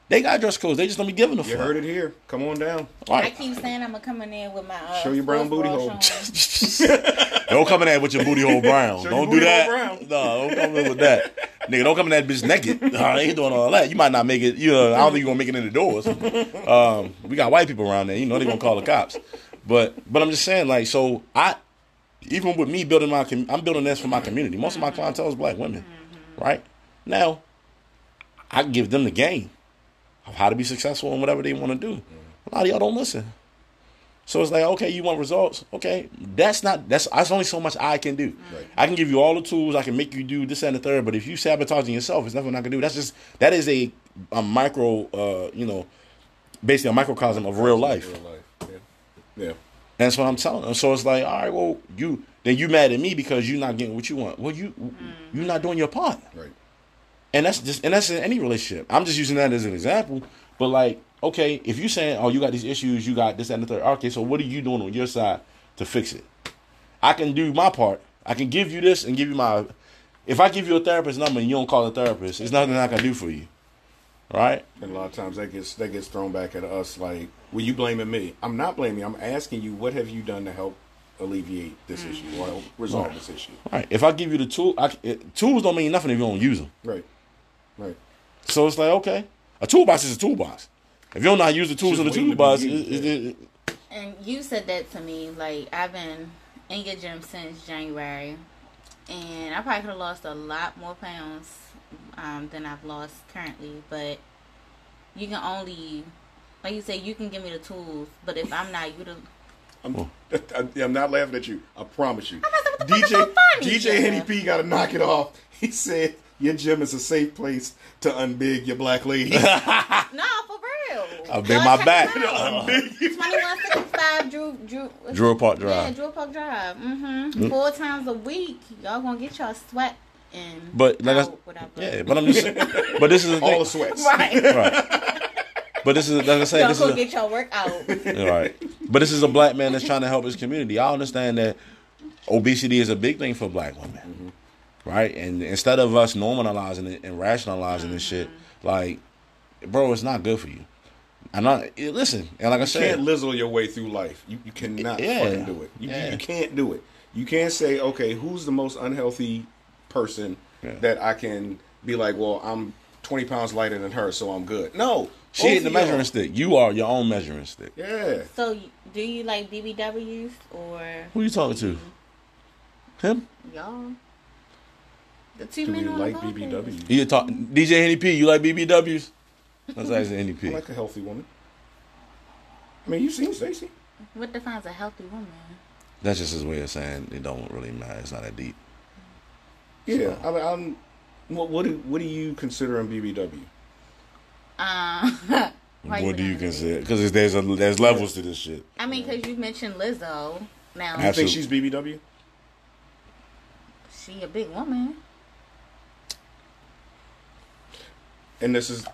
They got dress codes. They just don't be giving a fuck. You heard it here. Come on down. Right. I keep saying I'm going to come in there with my... show your brown booty hole. Don't come in there with your booty hole brown. Don't do that. No, don't come in with that. Nigga, don't come in that bitch naked. They ain't doing all that. You might not make it. You know, I don't think you're going to make it in the doors. We got white people around there. You know, they're going to call the cops. But I'm just saying, like, so I... Even with me building my... I'm building this for my community. Most of my clientele is black women. Right? Now, I give them the game. How to be successful and whatever they want to do. A lot of y'all don't listen. So it's like, okay, you want results? Okay, that's only so much I can do. Right. I can give you all the tools. I can make you do this and the third. But if you sabotaging yourself, it's nothing I can do. That is a micro, basically a microcosm of real life. Yeah. And that's what I'm telling them. So it's like, all right, well, you mad at me because you're not getting what you want. Well, you're not doing your part. Right. And that's in any relationship. I'm just using that as an example. But like, okay, if you're saying, oh, you got these issues, you got this, that, and the third. Okay, so what are you doing on your side to fix it? I can do my part. I can give you this and give you my... If I give you a therapist number and you don't call a therapist, there's nothing I can do for you. Right? And a lot of times that gets thrown back at us like, well, you blaming me. I'm not blaming you. I'm asking you, what have you done to help alleviate this issue or resolve this issue? Right. If I give you the tool... tools don't mean nothing if you don't use them. Right. So it's like, okay, a toolbox is a toolbox. If you don't know how to use the tools of the toolbox, and you said that to me, like, I've been in your gym since January, and I probably could have lost a lot more pounds than I've lost currently. But you can only, like you say, you can give me the tools, but if I'm not, I'm not laughing at you. I promise you. DJ Henny P got to knock it off. He said, your gym is a safe place to unbig your black lady. No, for real. I'll big my back. 2165 Drew Park Drive. Yeah, Drew Park Drive. Mm-hmm. 4 times a week, y'all gonna get y'all sweat in. But like but I'm just. But this is the thing. All the sweats. Right. But this is, like I say, y'all go get y'all workout. Right. But this is a black man that's trying to help his community. I understand that obesity is a big thing for black women. Mm-hmm. Right? And instead of us normalizing it and rationalizing this shit, like, bro, it's not good for you. Listen, and like I said, you can't Lizzo your way through life. You cannot fucking do it. You can't do it. You can't say, okay, who's the most unhealthy person that I can be like, well, I'm 20 pounds lighter than her, so I'm good. No. She ain't the measuring stick. You are your own measuring stick. Yeah. So, do you like BBWs or... Who you talking to? Him? Y'all. Do you like BBWs? You talk DJ Henny P. You like BBWs? That's actually Henny P. I like a healthy woman. I mean, you seen Stacey. What defines a healthy woman? That's just his way of saying it don't really matter. It's not that deep. Yeah, so. What do you consider in BBW? What do you consider? Because there's levels to this shit. I mean, because you mentioned Lizzo. Now, you think she's BBW? She a big woman. And this is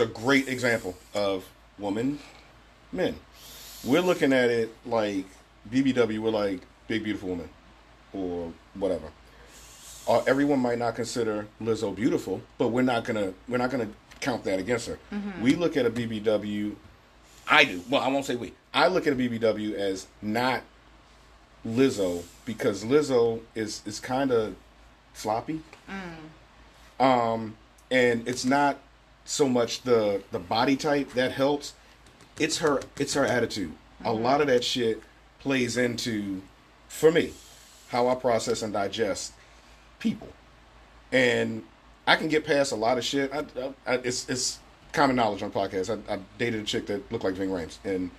a great example of women, men. We're looking at it like BBW. We're like big beautiful woman, or whatever. Everyone might not consider Lizzo beautiful, but we're not gonna count that against her. Mm-hmm. We look at a BBW. I do. Well, I won't say we. I look at a BBW as not Lizzo because Lizzo is kind of sloppy. Mm. And it's not so much the body type that helps. It's her attitude. Mm-hmm. A lot of that shit plays into, for me, how I process and digest people. And I can get past a lot of shit. It's common knowledge on podcasts. I dated a chick that looked like Ving Rhames in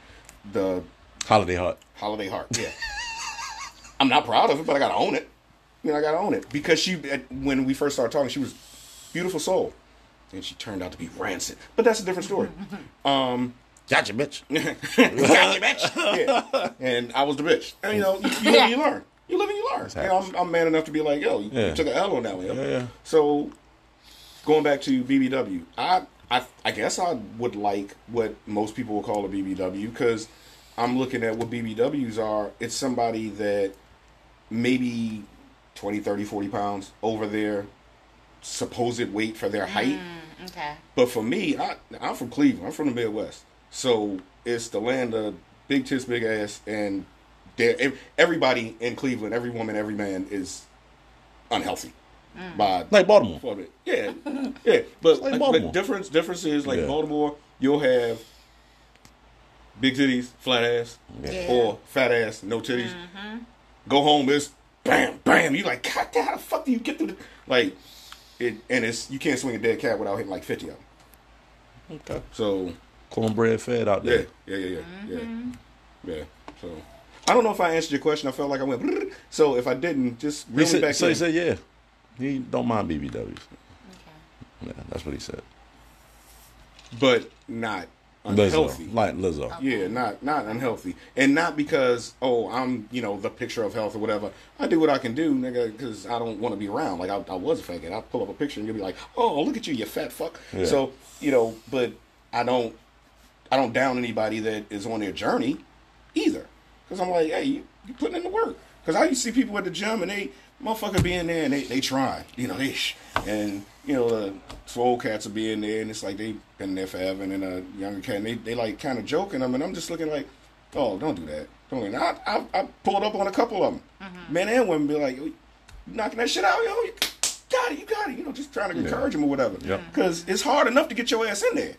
the Holiday Heart. Yeah. I'm not proud of it, but I gotta own it. You know, I gotta own it because she, when we first started talking, she was beautiful soul, and she turned out to be rancid. But that's a different story. Gotcha, bitch. Gotcha, bitch. Yeah. And I was the bitch. And you know, you live and you learn. You live and you learn. And I'm man enough to be like, yo, you took an L on that one. Yeah. So going back to BBW, I guess I would like what most people would call a BBW because I'm looking at what BBWs are. It's somebody that maybe 20, 30, 40 pounds over their supposed weight for their height. Okay. But for me, I'm from Cleveland. I'm from the Midwest. So it's the land of big tits, big ass, and everybody in Cleveland, every woman, every man is unhealthy. By like Baltimore. Yeah. Yeah. But like the difference is like Baltimore, you'll have big titties, flat ass, or fat ass, no titties. Mm-hmm. Go home, it's bam, bam. You like, God damn, how the fuck do you get through the like it? And it's you can't swing a dead cat without hitting like 50 of them. Okay. So cornbread fed out there. Yeah. So I don't know if I answered your question. I felt like I went. Brrr. So if I didn't, just reel me back. So he said, yeah. He don't mind BBWs. Okay. Yeah, that's what he said. But not unhealthy. Lizzo. Like Lizzo. Okay. Yeah, not unhealthy. And not because, oh, I'm, you know, the picture of health or whatever. I do what I can do, nigga, because I don't want to be around. Like, I was a fat kid. I'll pull up a picture and you'll be like, oh, look at you fat fuck. Yeah. So, you know, but I don't down anybody that is on their journey either. Because I'm like, hey, you putting in the work. Because I used to see people at the gym and they motherfucker be in there and they trying, you know, and you know the swole cats will be in there and it's like they been there forever, and then a younger cat and they like kind of joking them, and I'm just looking like, oh, don't do that, don't. And I pulled up on a couple of them, men and women, be like, you knocking that shit out, yo, you got it, you know, just trying to encourage them or whatever, because it's hard enough to get your ass in there,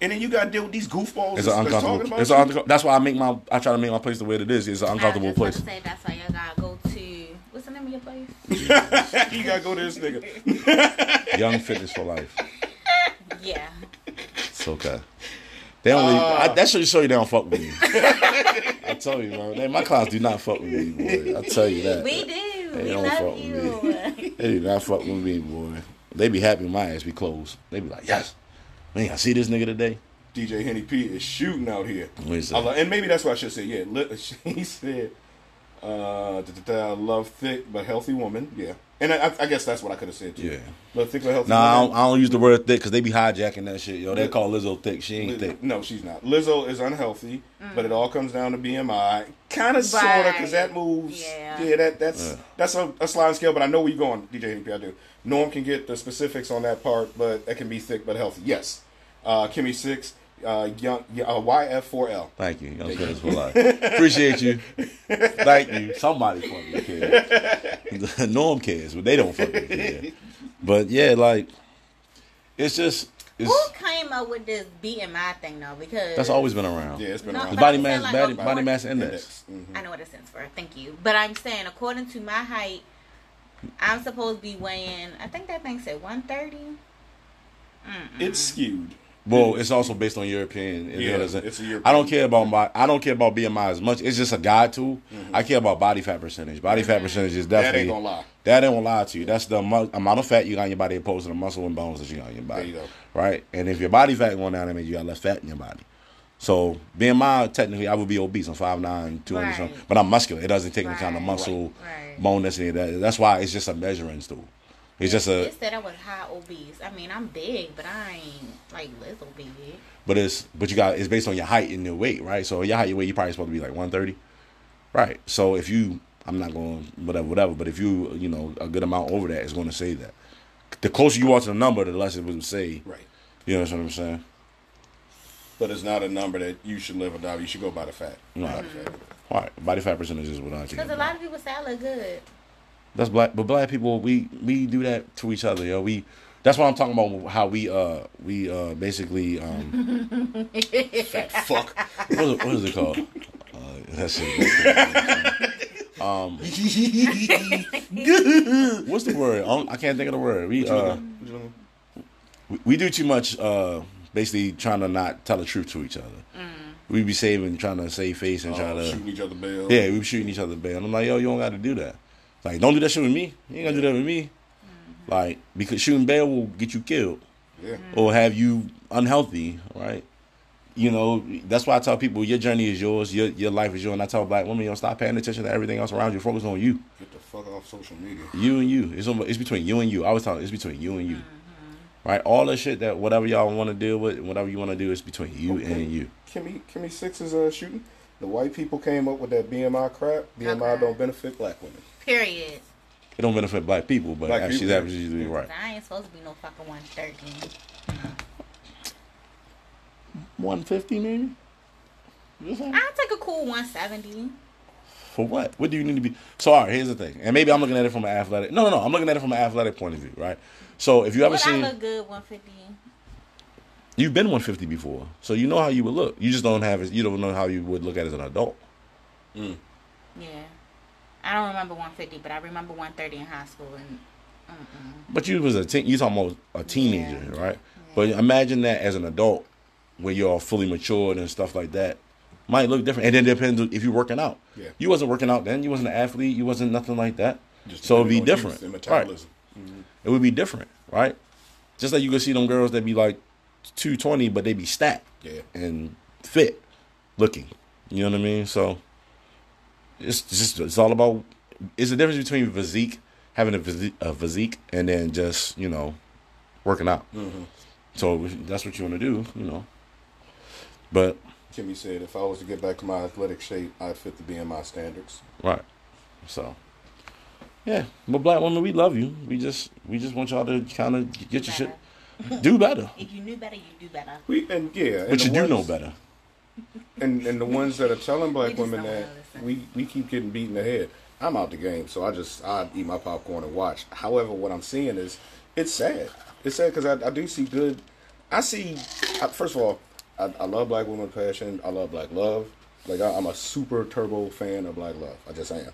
and then you got to deal with these goofballs. It's an uncomfortable. About it's an that's why I try to make my place the way it is. It's an uncomfortable place. To say that's why you gotta go to. What's the name of your place? You gotta go to this nigga. Young Fitness for Life. Yeah. It's okay. They don't that should show you they don't fuck with you. I tell you, man. My clients do not fuck with me, boy. I tell you that. We do. They don't fuck with me. They do not fuck with me, boy. They be happy my ass be closed. They be like, yes. Man, I see this nigga today. DJ Henny P is shooting out here. And maybe that's what I should say. Yeah, he said... love thick but healthy woman. Yeah, and I guess that's what I could have said too. Yeah, love thick but healthy. Nah, woman. I don't use the word thick because they be hijacking that shit. Yo, they call Lizzo thick. She ain't thick. No, she's not. Lizzo is unhealthy, but it all comes down to BMI. Kind of, sort of, because that moves. Yeah, that's a sliding scale. But I know where you're going, DJ NP. I do. Norm can get the specifics on that part, but that can be thick but healthy. Yes, Kimmy Six. Young YF4L. Thank you, Young Fitness for Life. Appreciate you. Thank you. Somebody fucking cares. Norm cares, but they don't fucking care. But yeah, like it's just. Who came up with this BMI thing though? Because that's always been around. Yeah, it's been around. Body mass index. Mm-hmm. I know what it stands for. Thank you. But I'm saying, according to my height, I'm supposed to be weighing. I think that thing said 130. It's skewed. Well, it's also based on European. It's a European. I don't care about BMI as much. It's just a guide tool. Mm-hmm. I care about body fat percentage. Body fat percentage is definitely that ain't gonna lie to you. That's the amount of fat you got in your body opposed to the muscle and bones that you got in your body. There you go. Right? And if your body fat going down, that means you got less fat in your body. So BMI, technically, I would be obese. I'm 5'9", 200 something, but I'm muscular. It doesn't take into account the muscle, bone, that's any of that. That's why it's just a measuring tool. It's just a. It said I was high obese. I mean, I'm big, but I ain't like little big. But you got it's based on your height and your weight, right? So your height, your weight, you probably supposed to be like 130, right? So if you, I'm not going whatever, but if you know a good amount over that, it's going to say that. The closer you are to the number, the less it would say. Right. You know what I'm saying? But it's not a number that you should live or die. You should go by the fat. Right. All right. Body fat percentage is what I think. Because a lot of people say I look good. That's black people, we do that to each other, yo. That's why I'm talking about how we basically fat fuck. What is it called? That's it. What's the word? I can't think of the word. We we do too much basically trying to not tell the truth to each other. We be saving, trying to save face and trying to shooting each other bail. Yeah, we be shooting each other bail. And I'm like, yo, you don't got to do that. Like, don't do that shit with me. You ain't got to do that with me. Like, because shooting bail will get you killed. Yeah. Or have you unhealthy, right? You know, that's why I tell people, your journey is yours, your life is yours. And I tell black women, yo, stop paying attention to everything else around you. Focus on you. Get the fuck off social media. You and you. It's between you and you. I always tell them, it's between you and you. Right? All the shit that whatever y'all want to deal with, whatever you want to do, it's between you and you. Kimmy Six is shooting. The white people came up with that BMI crap. BMI don't benefit black women. Period. It don't benefit black people, but black she's absolutely right. I ain't supposed to be no fucking 130. 150 maybe? I'll take a cool 170. For what? What do you need to be? So, all right, here's the thing. And maybe I'm looking at it from an athletic. No. I'm looking at it from an athletic point of view, right? So, if you ever seen. I look good 150. You've been 150 before. So, you know how you would look. You just don't have it. You don't know how you would look at it as an adult. Yeah. I don't remember 150, but I remember 130 in high school. And But you was a teen. You talking about a teenager, right? Yeah. But imagine that as an adult, where you're all fully matured and stuff like that, might look different. And then it depends if you're working out. Yeah. You wasn't working out then. You wasn't an athlete. You wasn't nothing like that. Just so it'd be different. Metabolism. Right. It would be different, right? Just like you could see them girls that be like 220, but they be stacked and fit looking. You know what I mean? So. It's all about, it's the difference between physique, having a physique, and then just, you know, working out. So that's what you want to do, you know. But Kimmy said, if I was to get back to my athletic shape, I'd fit the BMI standards. Right. So, yeah. But black women, we love you. We just want y'all to kind of get your shit. Do better. If you knew better, you do better. But you do know better. And the ones that are telling black women that we keep getting beat in the head. I'm out the game, so I eat my popcorn and watch. However, what I'm seeing is it's sad. It's sad because I do see good. First of all, I love black women with passion. I love black love. Like I'm a super turbo fan of black love. I just am.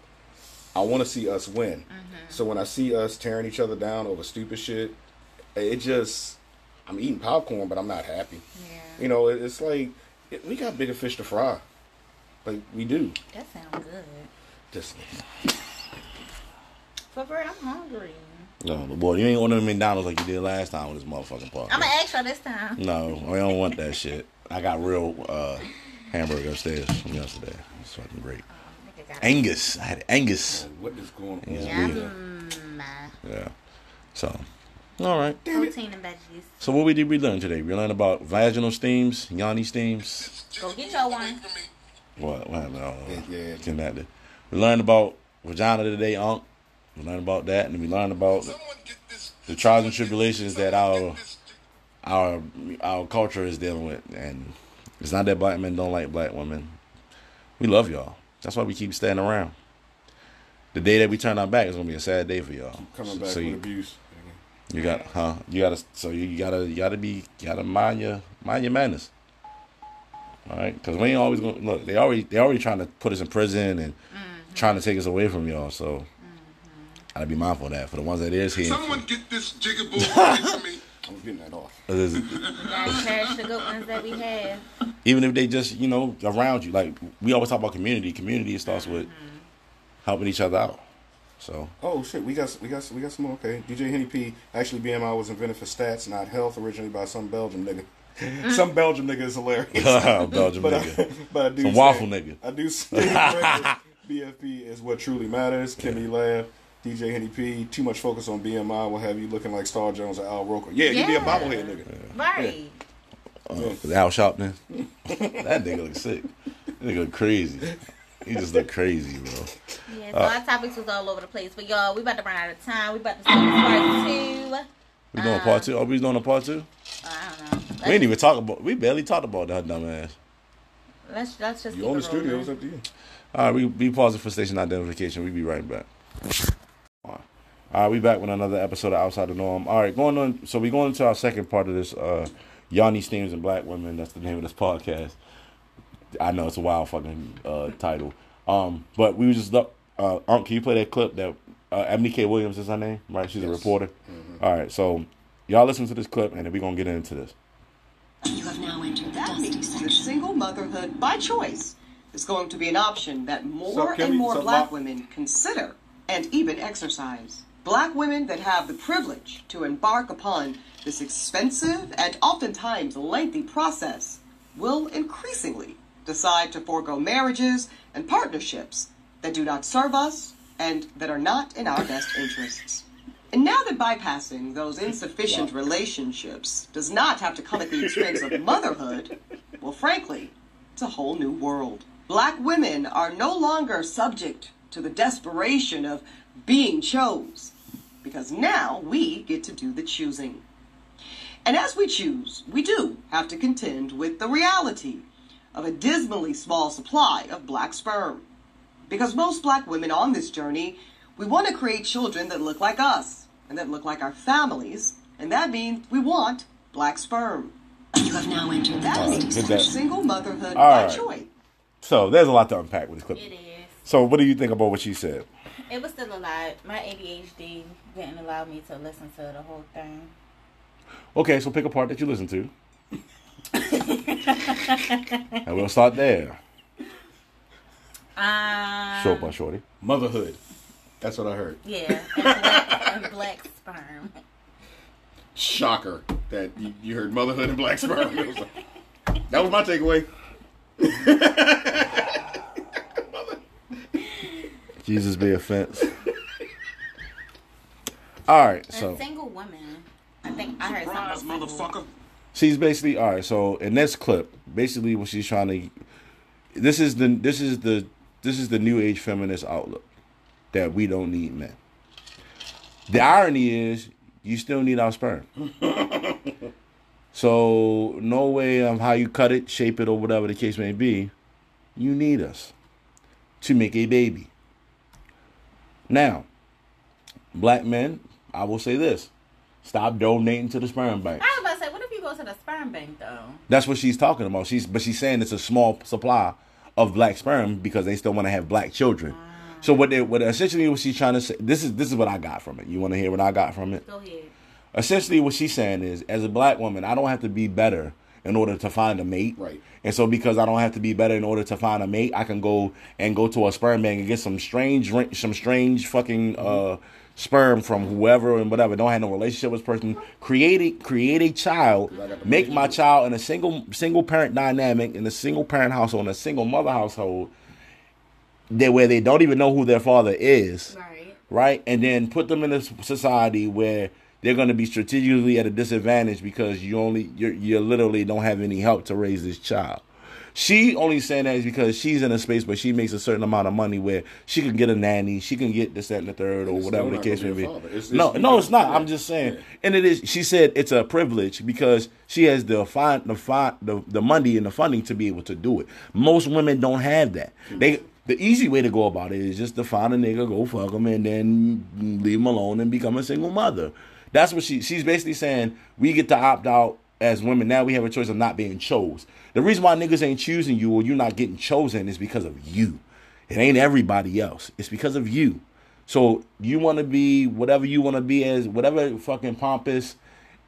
I want to see us win. So when I see us tearing each other down over stupid shit, it just I'm eating popcorn, but I'm not happy. Yeah. You know, it's like. We got bigger fish to fry. Like, we do. That sounds good. Just. For real, I'm hungry. No, boy, you ain't ordering McDonald's like you did last time with this motherfucking party. I'm going to ask y'all this time. No, I don't want that shit. I got real hamburger upstairs from yesterday. It's fucking great. Angus. I had Angus. Oh, what is going on? Yeah. So. All right. Protein and veggies. So what did we learn today? We learned about vaginal steams, yoni steams. Go get your one. What happened? We learned about vagina today, We learned about that, and we learned about the trials and tribulations that our culture is dealing with. And it's not that black men don't like black women. We love y'all. That's why we keep staying around. The day that we turn our back is gonna be a sad day for y'all. Keep coming back with abuse. You got, You gotta mind your manners. All right, because we ain't always gonna look. They already trying to put us in prison and trying to take us away from y'all. So gotta be mindful of that for the ones that is here. Someone get this jigaboo away from me. I'm getting that off. Trash the good ones that we have. Even if they just around you, like we always talk about community. Community starts with helping each other out. So. Oh shit, we got some more. Okay, DJ Henny P. Actually, BMI was invented for stats, not health. Originally by some Belgium nigga. Some Belgium nigga is hilarious. Belgium nigga. But I do some waffle nigga. I do say BFP is what truly matters. Kimmy laugh. DJ Henny P. Too much focus on BMI will have you looking like Star Jones or Al Roker. Yeah. You be a bobblehead nigga. Yeah. Right. Al Sharpton. That nigga look sick. That nigga look crazy. You just look crazy, bro. Yeah, so our topics was all over the place. But, y'all, we about to run out of time. We about to start part two. We doing part two? Are we doing a part two? I don't know. We ain't even talk about... We barely talked about that dumb ass. Let's just you own the studio. It's up to you. All right, we be pausing for station identification. We be right back. All right, we back with another episode of Outside the Norm. All right, going on... So, we going into our second part of this Yanni Steams and Black Women. That's the name of this podcast. I know it's a wild fucking title, but we was just Unc, can you play that clip that Ebony K. Williams is her name, right? She's a reporter. All right, so Y'all listen to this clip, and then we're going to get into this. You have now entered that means that single motherhood by choice is going to be an option that more and more black women consider and even exercise. Black women that have the privilege to embark upon this expensive and oftentimes lengthy process will increasingly decide to forego marriages and partnerships that do not serve us and that are not in our best interests. And now that bypassing those insufficient relationships does not have to come at the expense of motherhood, well, frankly, it's a whole new world. Black women are no longer subject to the desperation of being chose, because now we get to do the choosing. And as we choose, we do have to contend with the reality of a dismally small supply of black sperm. Because most black women on this journey, we want to create children that look like us and that look like our families, and that means we want black sperm. You have now entered that single motherhood by choice. So there's a lot to unpack with this clip. It is. So what do you think about what she said? It was still a lot. My ADHD didn't allow me to listen to the whole thing. Okay, so pick a part that you listen to. And we'll start there. Short by shorty. Motherhood. That's what I heard. Yeah. And black sperm. Shocker that you heard motherhood and black sperm. That was my takeaway. Jesus be offense. All right, so a single woman. I think I heard surprise, motherfucker. She's basically all right. So in this clip, basically what she's trying to, this is the new age feminist outlook that we don't need men. The irony is, you still need our sperm. So no way of how you cut it, shape it, or whatever the case may be, you need us to make a baby. Now, black men, I will say this. Stop donating to the sperm bank. I was about to say, what if you go to the sperm bank, though? That's what she's talking about. But she's saying it's a small supply of black sperm because they still want to have black children. Wow. So what she's trying to say, this is what I got from it. You want to hear what I got from it? Go ahead. Essentially, what she's saying is, as a black woman, I don't have to be better in order to find a mate. Right. And so because I don't have to be better in order to find a mate, I can go to a sperm bank and get some strange fucking sperm from whoever and whatever. Don't have no relationship with this person. Create a child. Make my child in a single parent dynamic, in a single parent household, in a single mother household, where they don't even know who their father is. Right. Right? And then put them in a society where they're going to be strategically at a disadvantage because you literally don't have any help to raise this child. She only saying that is because she's in a space where she makes a certain amount of money where she can get a nanny, she can get this, that, and the third, or whatever the case may be. No, it's not. Yeah. I'm just saying, yeah. And it is. She said it's a privilege because she has the money and the funding to be able to do it. Most women don't have that. Mm-hmm. The easy way to go about it is just to find a nigga, go fuck him, and then leave him alone and become a single mother. That's what she's basically saying. We get to opt out as women. Now we have a choice of not being chose. The reason why niggas ain't choosing you or you're not getting chosen is because of you. It ain't everybody else. It's because of you. So you want to be whatever you want to be as, whatever fucking pompous,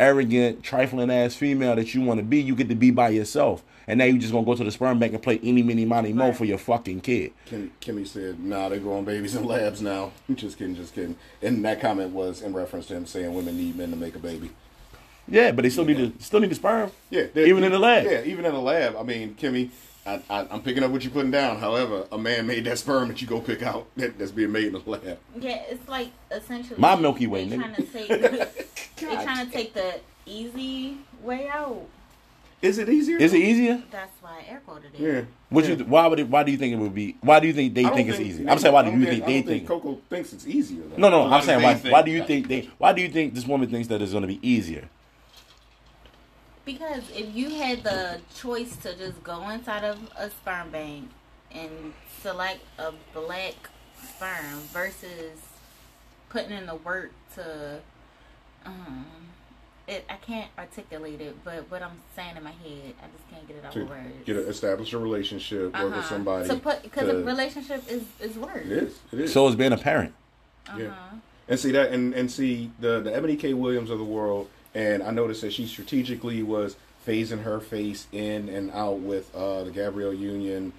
arrogant, trifling ass female that you want to be, you get to be by yourself. And now you just going to go to the sperm bank and play any, mini, money, mo for your fucking kid. Kimmy said, nah, they're growing babies in labs now. Just kidding. And that comment was in reference to him saying women need men to make a baby. Yeah, but they still need the sperm. Yeah. Even in the lab. Yeah, even in the lab. I mean, Kimmy, I'm picking up what you're putting down. However, a man made that sperm that you go pick out that's being made in the lab. Yeah, it's like essentially my Milky Way, nigga. They're trying to take the easy way out. Is it easier? Is it easier? That's why I air quoted it. Yeah. Why do you think it would be? Why do you think they think it's easy? I'm saying why do you think they think Coco thinks it's easier? Though. No. I'm saying why do you think they? Why do you think this woman thinks that it's going to be easier? Because if you had the choice to just go inside of a sperm bank and select a black sperm versus putting in the work to, I can't articulate it, but what I'm saying in my head, I just can't get it out of words. Establish a relationship, work with somebody. Because a relationship is work. It is. So is being a parent. Yeah. And see that, and see the Ebony K. Williams of the world And I noticed that she strategically was phasing her face in and out with the Gabrielle Union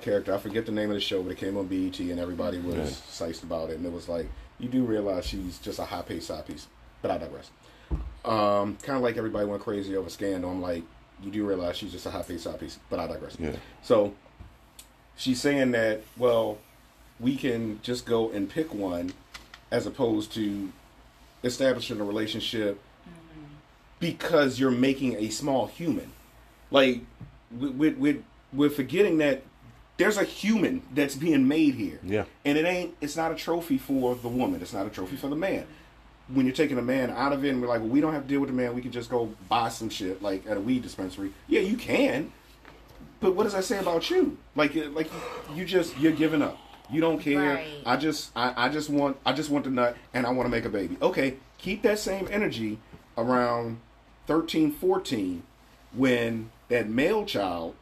character. I forget the name of the show, but it came on BET, and everybody was psyched about it. And it was like, you do realize she's just a high-paced side piece. But I digress. Kind of like everybody went crazy over Scandal. I'm like, you do realize she's just a high-paced side piece. But I digress. Yeah. So she's saying that, well, we can just go and pick one as opposed to establishing a relationship because you're making a small human. Like, we're forgetting that there's a human that's being made here. Yeah. And it's not a trophy for the woman. It's not a trophy for the man. When you're taking a man out of it and we're like, well, we don't have to deal with the man. We can just go buy some shit, like at a weed dispensary. Yeah, you can. But what does that say about you? Like you're giving up. You don't care. Right. I just want the nut and I want to make a baby. Okay, keep that same energy around 13, 14 when that male child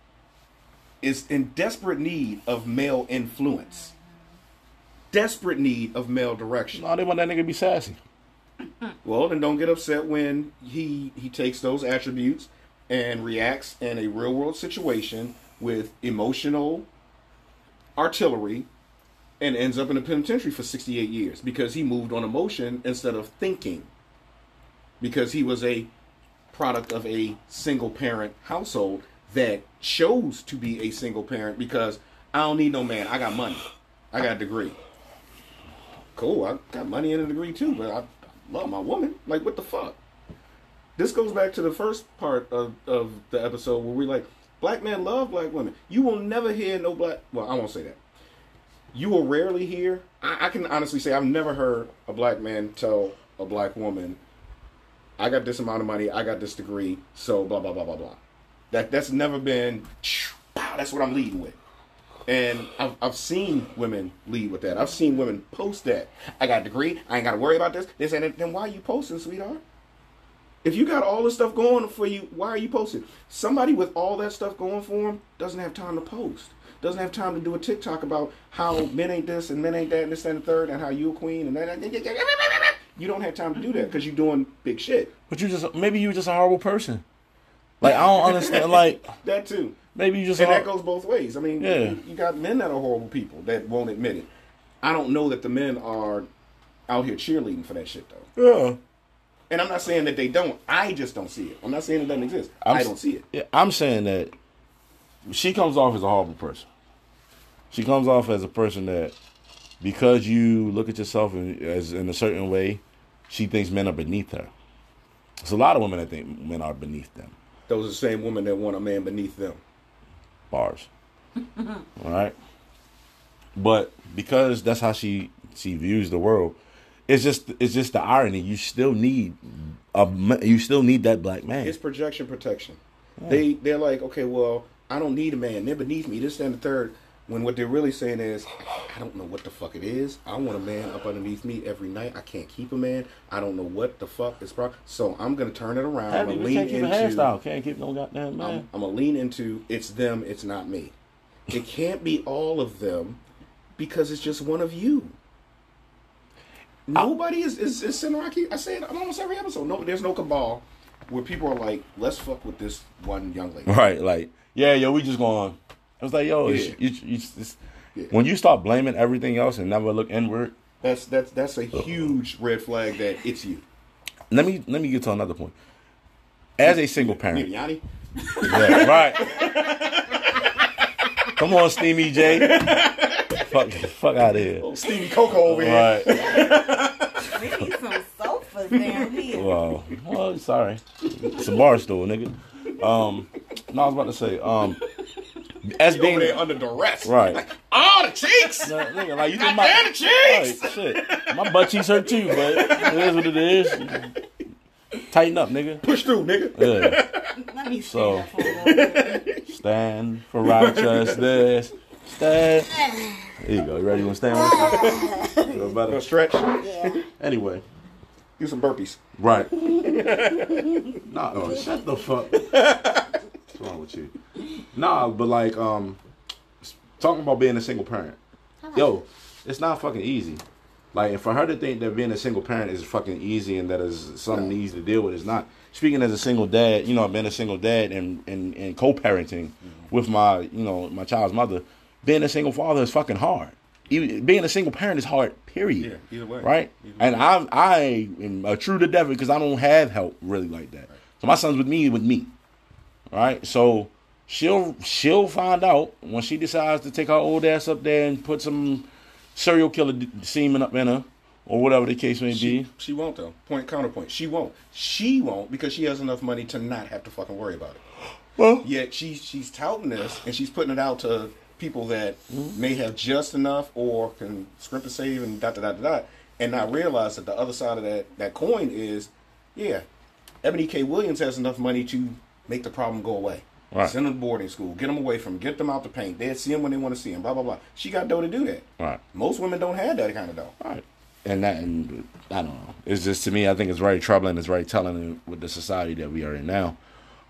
is in desperate need of male influence. Desperate need of male direction. No, they want that nigga to be sassy. Well, then don't get upset when he takes those attributes and reacts in a real world situation with emotional artillery and ends up in the penitentiary for 68 years because he moved on emotion instead of thinking. Because he was a product of a single parent household that chose to be a single parent because I don't need no man. I got money. I got a degree. Cool. I got money and a degree too, but I love my woman. Like, what the fuck? This goes back to the first part of the episode where we're like, black men love black women. You will never hear no black... Well, I won't say that. You will rarely hear... I can honestly say I've never heard a black man tell a black woman, I got this amount of money, I got this degree, so blah, blah, blah, blah, blah. That's never been, that's what I'm leading with. And I've seen women lead with that. I've seen women post that. I got a degree, I ain't got to worry about this. They say, then why are you posting, sweetheart? If you got all this stuff going for you, why are you posting? Somebody with all that stuff going for them doesn't have time to post. Doesn't have time to do a TikTok about how men ain't this and men ain't that and this and the third and how you a queen and that. You don't have time to do that because you're doing big shit. But maybe you're just a horrible person. Like, I don't understand. Like that too. Maybe you just and that goes both ways. I mean, you got men that are horrible people that won't admit it. I don't know that the men are out here cheerleading for that shit though. Yeah. And I'm not saying that they don't. I just don't see it. I'm not saying it doesn't exist. I don't see it. Yeah, I'm saying that she comes off as a horrible person. She comes off as a person that, because you look at yourself in a certain way, she thinks men are beneath her. There's a lot of women that think men are beneath them. Those are the same women that want a man beneath them. Bars. All right? But because that's how she views the world, it's just the irony. You still need that black man. It's projection protection. Yeah. They're like, okay, well, I don't need a man. They're beneath me. This and the third. When what they're really saying is, I don't know what the fuck it is. I want a man up underneath me every night. I can't keep a man. I don't know what the fuck is problem. So I'm gonna turn it around. I'm gonna lean into. Can't keep no goddamn man. I'm gonna lean into. It's them. It's not me. It can't be all of them because it's just one of you. Nobody is sitting around. I say it on almost every episode. No, there's no cabal where people are like, let's fuck with this one young lady. Right. Like, yo, we just going. I was like, yo, when you start blaming everything else and never look inward, that's a huge red flag that it's you. Let me get to another point. As a single parent, yeah, right? Come on, Steamy J, fuck out of here, Steamy Coco over here. Right. We need some sofa down here. Wow, well, sorry, it's a bar stool, nigga. No, I was about to say, as being over there under duress, right? Like, the cheeks, nigga, like you think my the cheeks, right, shit, my butt cheeks hurt too, but it is what it is. Tighten up, nigga. Push through, nigga. Yeah. Let me stand for righteousness. Stand. There you go. You ready? You want to stand? You about to stretch? Yeah. Anyway, do some burpees. Right. Shut the fuck. What's wrong with you? Nah, but like, talking about being a single parent. Yo, it's not fucking easy. Like, for her to think that being a single parent is fucking easy and that is something easy to deal with, it's not. Speaking as a single dad, you know, I've been a single dad and co-parenting with my, you know, my child's mother. Being a single father is fucking hard. Even being a single parent is hard, period. Yeah, either way. Right? Either way. And I am a true to death because I don't have help really like that. Right. So my son's with me. Right? So she'll find out when she decides to take her old ass up there and put some serial killer semen up in her, or whatever the case may be. She won't, though. Point, counterpoint. She won't. She won't because she has enough money to not have to fucking worry about it. Well, yet she's touting this and she's putting it out to people that may have just enough or can scrimp and save and dot, and not realize that the other side of that coin is, Ebony K. Williams has enough money to make the problem go away. Right. Send them to boarding school. Get them away from them. Get them out the paint. They'll see them when they want to see them. Blah, blah, blah. She got dough to do that. Right. Most women don't have that kind of dough. Right. And I don't know. It's just, to me, I think it's very troubling. It's very telling with the society that we are in now.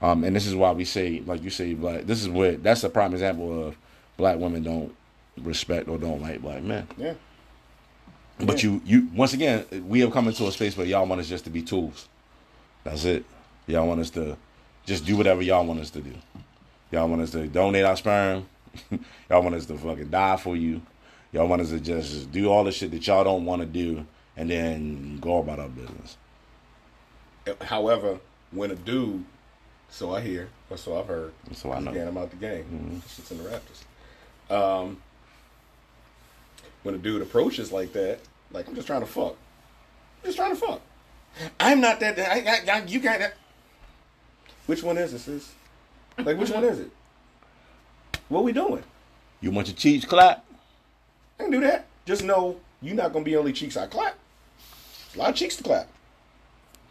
And this is why we say, like you say, black. This is what, that's a prime example of black women don't respect or don't like black men. Yeah. But you once again, we have come into a space where y'all want us just to be tools. That's it. Y'all want us to just do whatever y'all want us to do. Y'all want us to donate our sperm. Y'all want us to fucking die for you. Y'all want us to just do all the shit that y'all don't want to do and then go about our business. However, when a dude, so I hear, or so I've heard, so I know. Again, I'm out the game. Mm-hmm. It's in the Raptors. When a dude approaches like that, like, I'm just trying to fuck. I'm not that, I you got that. Which one is it, sis? Like, which one is it? What we doing? You want your cheeks clapped? I can do that. Just know you're not going to be only cheeks I clap. There's a lot of cheeks to clap.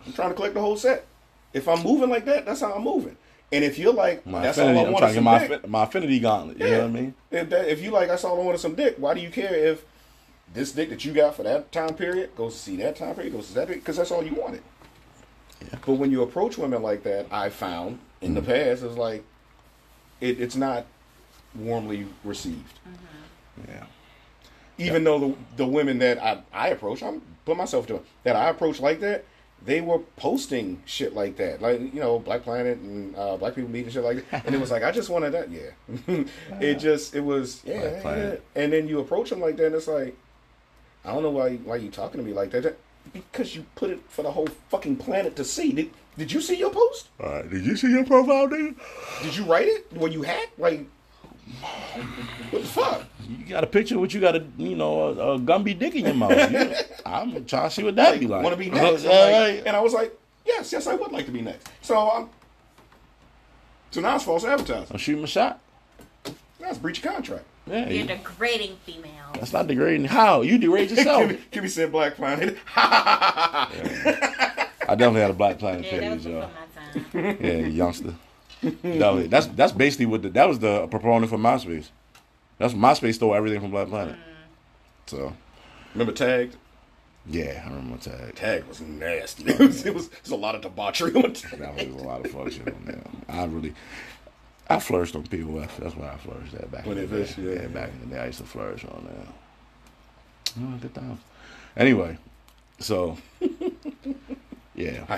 I'm trying to collect the whole set. If I'm moving like that, that's how I'm moving. And if you're like, that's all I want is some dick. My affinity gauntlet, you know what I mean? If you like, that's all I want is some dick, why do you care if this dick that you got for that time period goes to see that time period, goes to that period? Because that's all you wanted. Yeah. But when you approach women like that, I found in the past, it's like it's not warmly received. Mm-hmm. Yeah. Even though the women that I approach, I'm put myself to that I approach like that, they were posting shit like that, like, you know, Black Planet and black people meeting shit like that, and it was like I just wanted that. Yeah. It was. And then you approach them like that, and it's like I don't know why you talking to me like that. Because you put it for the whole fucking planet to see. Did you see your post? Did you see your profile, dude? Did you write it? Were you hacked? Like, what the fuck? You got a picture with you got a Gumby dick in your mouth. I'm trying to see what that be like. Want to be next? And I was like, yes, I would like to be next. So now it's false advertising. I'm shooting my shot. That's breach of contract. Yeah, you're degrading females. That's not degrading. How? You degrade yourself. Kimmy said Black Planet. I definitely had a Black Planet page, y'all. Yeah, youngster. That's basically what that was the proponent for MySpace. That's MySpace stole everything from Black Planet. So, remember Tagged? Yeah, I remember Tagged. Tagged was nasty. It was a lot of debauchery on Tagged. That was a lot of fuck shit on there. I flourished on POF. That's why I flourished that back in the day. Yeah, back in the day, I used to flourish on that. Oh, good times. Anyway, so I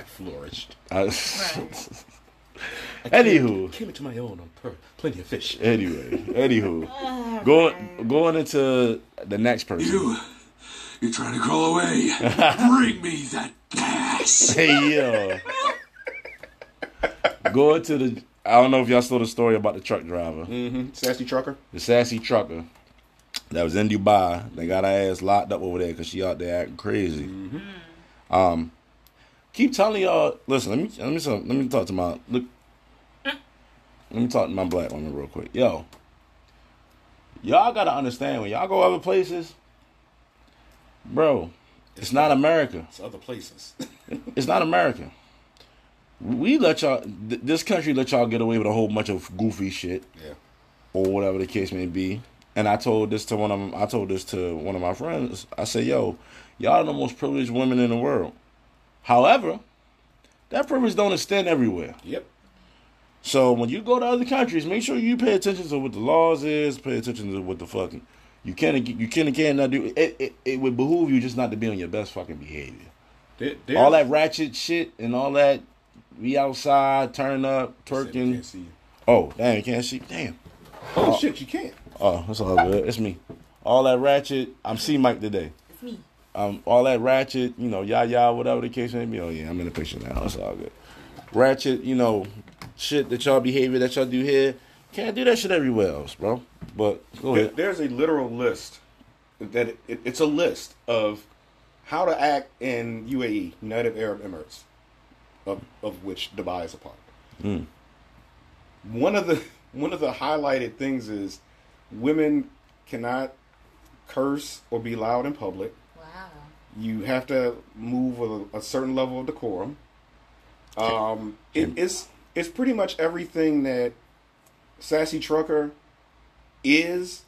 flourished. Anywho, came into my own on plenty of fish. Anywho, oh, going into the next person. You're trying to crawl away. Bring me that gas. Hey yo. Going to the. I don't know if y'all saw the story about the truck driver. Mm-hmm. Sassy trucker. The sassy trucker that was in Dubai. They got her ass locked up over there because she out there acting crazy. Mm-hmm. Keep telling y'all. Listen, let me talk to my look. Let me talk to my black woman real quick. Yo, y'all gotta understand when y'all go other places, bro. It's not America. It's other places. It's not America. We let y'all, this country let y'all get away with a whole bunch of goofy shit, or whatever the case may be. And I told this to one of my friends. I said, "Yo, y'all are the most privileged women in the world. However, that privilege don't extend everywhere." Yep. So when you go to other countries, make sure you pay attention to what the laws is. Pay attention to what the fucking You can and cannot do it. Would behoove you just not to be on your best fucking behavior. All that ratchet shit and all that, we outside, turn up, twerking. Can't see you. Oh, damn, you can't see? Damn. Oh, shit, you can't. Oh, that's all good. It's me. All that ratchet, I'm C-Mike today. It's me. All that ratchet, you know, yah, whatever the case may be. Oh, yeah, I'm in the picture now. It's all good. Ratchet, you know, shit that y'all behavior that y'all do here. Can't do that shit everywhere else, bro. But go ahead. There's a literal list. It's a list of how to act in UAE, United Arab Emirates, of which Dubai is a part. Mm. One of the highlighted things is women cannot curse or be loud in public. Wow. You have to move with a certain level of decorum. It's pretty much everything that Sassy Trucker is.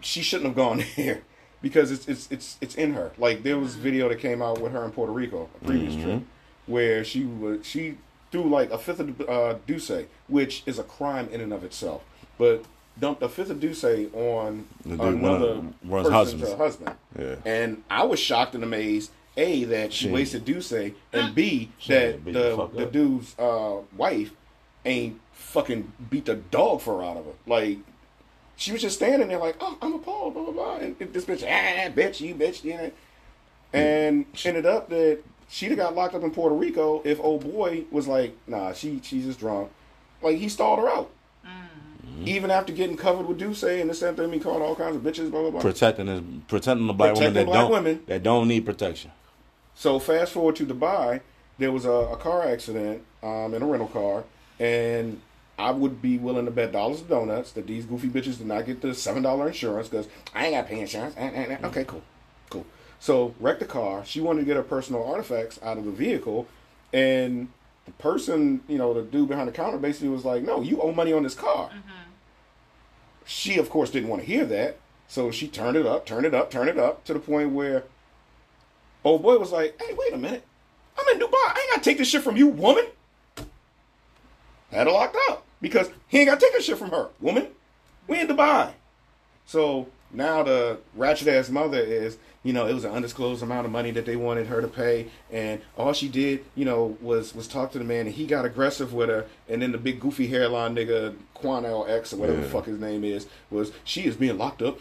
She shouldn't have gone there because it's in her. Like, there was a video that came out with her in Puerto Rico, a previous trip, where she threw like a fifth of Douce, which is a crime in and of itself, but dumped a fifth of Douce on another person's husband. Yeah. And I was shocked and amazed, A, that she wasted Douce, and B, that the dude's wife ain't fucking beat the dog fur out of her. Like, she was just standing there like, oh, I'm appalled, blah, blah, blah. And this bitch, bitch, you bitch, you know. And ended up that she'd have got locked up in Puerto Rico if old boy was like, nah, she's just drunk. Like, he stalled her out. Mm-hmm. Even after getting covered with Douce and this and that, he called all kinds of bitches, blah, blah, blah. Protecting the black women that don't need protection. So fast forward to Dubai, there was a car accident in a rental car, and I would be willing to bet dollars of donuts that these goofy bitches did not get the $7 insurance because I ain't got to pay insurance. Okay, cool. So, wrecked the car. She wanted to get her personal artifacts out of the vehicle. And the person, you know, the dude behind the counter basically was like, no, you owe money on this car. Mm-hmm. She, of course, didn't want to hear that. So, she turned it up, to the point where old boy was like, hey, wait a minute. I'm in Dubai. I ain't got to take this shit from you, woman. Had her locked up because he ain't got to take this shit from her, woman. We in Dubai. So, now the ratchet-ass mother is, you know, it was an undisclosed amount of money that they wanted her to pay, and all she did, you know, was talk to the man, and he got aggressive with her, and then the big goofy hairline nigga, Quanell X, or whatever the fuck his name is, was, she is being locked up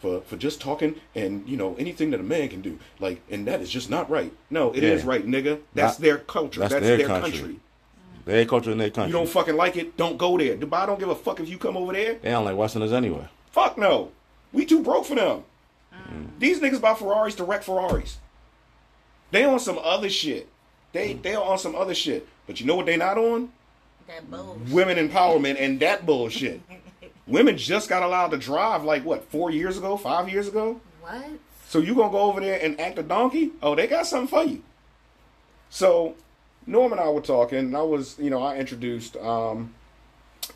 for just talking and, you know, anything that a man can do. Like, and that is just not right. No, it is right, nigga. That's their culture. That's their country. Their culture and their country. You don't fucking like it, don't go there. Dubai don't give a fuck if you come over there. They don't like watching us anyway. Fuck no. We too broke for them. Mm. These niggas buy Ferraris to wreck Ferraris. They on some other shit. They are on some other shit. But you know what they not on? That bullshit. Women empowerment and that bullshit. Women just got allowed to drive like, what, 4 years ago, 5 years ago? What? So you gonna go over there and act a donkey? Oh, they got something for you. So Norm and I were talking, and I was, you know, I introduced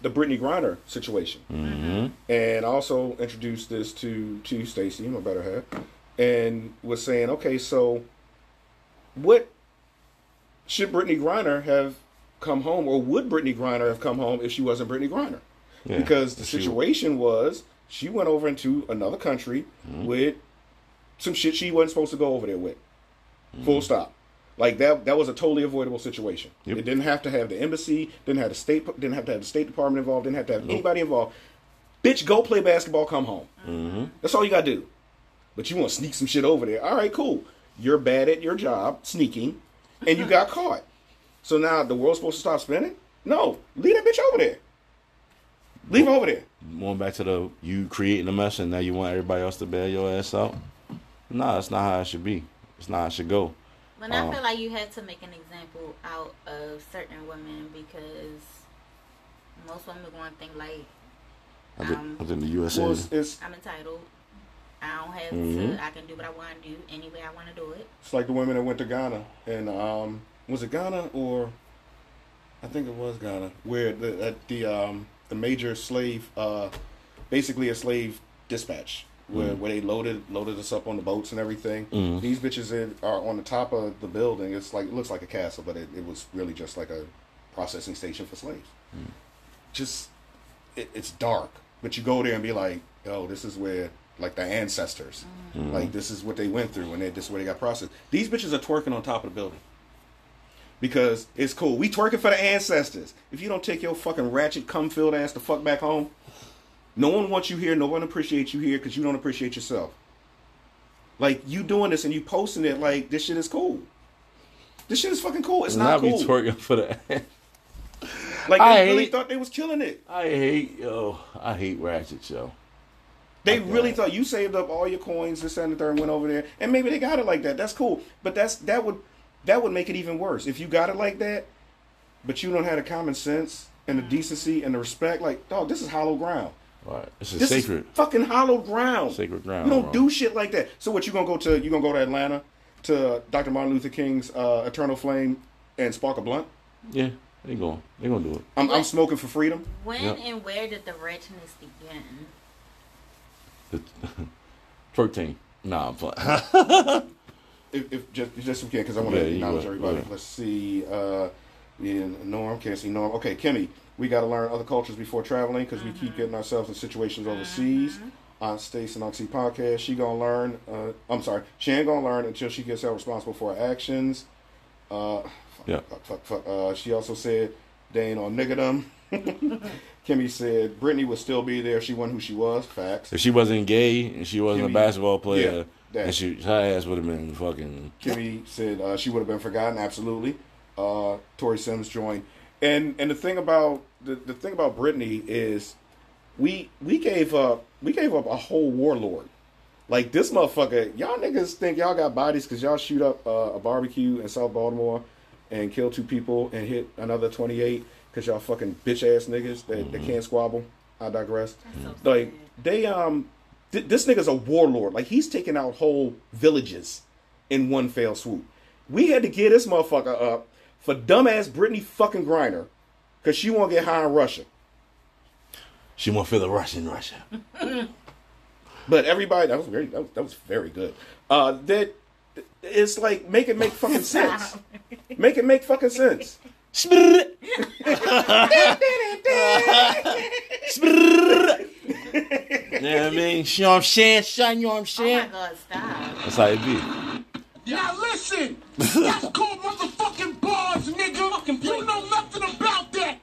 the Britney Griner situation. Mm-hmm. And I also introduced this to Stacey, my better half, and was saying, okay, so what should Britney Griner have come home, or would Britney Griner have come home if she wasn't Britney Griner? Yeah, because the situation was she went over into another country with some shit she wasn't supposed to go over there with. Mm-hmm. Full stop. Like, that was a totally avoidable situation. Yep. It didn't have to have the embassy, didn't have to have the State Department involved, didn't have to have anybody involved. Bitch, go play basketball, come home. Mm-hmm. That's all you got to do. But you want to sneak some shit over there. All right, cool. You're bad at your job, sneaking, and you got caught. So now the world's supposed to stop spinning? No. Leave that bitch over there. Leave her over there. Going back to you creating a mess and now you want everybody else to bail your ass out? Nah, that's not how it should be. It's not how it should go. But I feel like you had to make an example out of certain women because most women are going to think like, I think the USA. I'm entitled. I don't have to. I can do what I want to do any way I want to do it. It's like the women that went to Ghana. And was it Ghana or I think it was Ghana, where the major slave, basically a slave dispatch. Where they loaded us up on the boats and everything. Mm. These bitches are on the top of the building. It's like, it looks like a castle, but it was really just like a processing station for slaves. Mm. Just it's dark, but you go there and be like, oh, this is where like their ancestors. Mm-hmm. Like, this is what they went through, and this is where they got processed. These bitches are twerking on top of the building. Because it's cool. We twerking for the ancestors. If you don't take your fucking ratchet, cum-filled ass the fuck back home, no one wants you here, no one appreciates you here, because you don't appreciate yourself. Like, you doing this and you posting it like, this shit is cool. This shit is fucking cool. It's not cool. I be twerking for the ass. Like, I really thought they was killing it. I hate ratchet, yo. They really thought you saved up all your coins, this and the third, and went over there. And maybe they got it like that. That's cool. But that would make it even worse. If you got it like that, but you don't have the common sense and the decency and the respect, like, dog, this is hollow ground. Right. This sacred. Is fucking hollow ground. Sacred ground. You don't do shit like that. So what, you gonna go to Atlanta to Dr. Martin Luther King's Eternal Flame and spark a blunt? Yeah. They gonna do it. I'm smoking for freedom. When and where did the wretchedness begin? The 13. Nah, I'm playing. If just we can, because I want to acknowledge everybody. Let's see. Norm, can't see Norm. Okay, Kimmy, we got to learn other cultures before traveling, because we keep getting ourselves in situations overseas. Aunt Stacey and Oxy podcast. She ain't gonna learn until she gets herself responsible for her actions. She also said they ain't on niggerdom. Kimmy said Britney would still be there if she wasn't who she was. Facts. If she wasn't gay and she wasn't a basketball player, and her ass would have been fucking. Kimmy said she would have been forgotten. Absolutely. Tori Sims joined, and the thing about Britney is we gave up a whole warlord. Like, this motherfucker, y'all niggas think y'all got bodies because y'all shoot up a barbecue in South Baltimore and kill 2 people and hit another 28 because y'all fucking bitch-ass niggas that can't squabble. I digress. Like, this nigga's a warlord. Like, he's taking out whole villages in one fell swoop. We had to gear this motherfucker up for dumbass Britney fucking Griner because she won't get high in Russia. She won't feel the rush in Russia. But everybody, that was very good. That it's like, make it make fucking sense. Make it make fucking sense. You know what I mean? You know what I'm saying, son? You know what I'm saying? Oh my God, stop. That's how it be. Now listen, that's called motherfucking bars, nigga. You know nothing about that.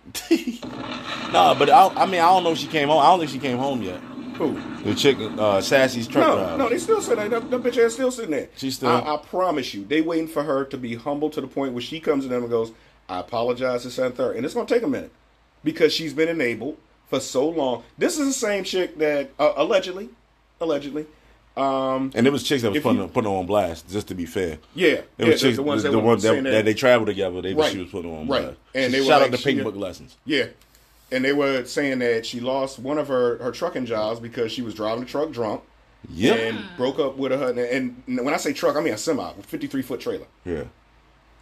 Nah, but I don't know if she came home. I don't think she came home yet. Who? The chick, Sassy's truck driver. No, they still sitting there. That bitch ass still sitting there. She's still. I promise you, they waiting for her to be humble to the point where she comes to them and goes, I apologize to Santher. And it's going to take a minute because she's been enabled for so long. This is the same chick that, allegedly. And it was chicks that was putting her on blast, just to be fair. Yeah. It was chicks, the ones that they traveled together. She was putting her on blast. And they shout out to Pink Book Lessons. Yeah. And they were saying that she lost one of her trucking jobs because she was driving the truck drunk. Yeah. And broke up with her. And when I say truck, I mean a semi, a 53-foot trailer. Yeah.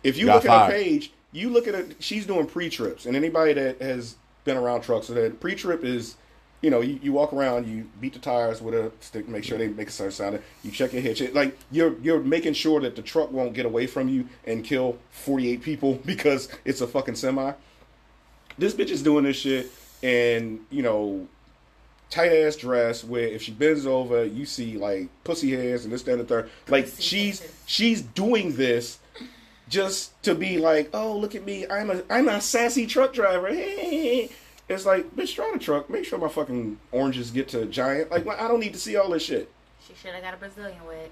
If you look at her page, you look at her, she's doing pre-trips. And anybody that has been around trucks, so that pre-trip is, you know, you walk around, you beat the tires with a stick, make sure they make a certain sound. You check your hitch. Like, you're making sure that the truck won't get away from you and kill 48 people because it's a fucking semi. This bitch is doing this shit in, you know, tight-ass dress where if she bends over, you see, like, pussy hairs and this, that, and the third. Like, she's doing this just to be like, oh, look at me. I'm a sassy truck driver. Hey. It's like, bitch, drive the truck. Make sure my fucking oranges get to a giant. Like, I don't need to see all this shit. She should have got a Brazilian wax.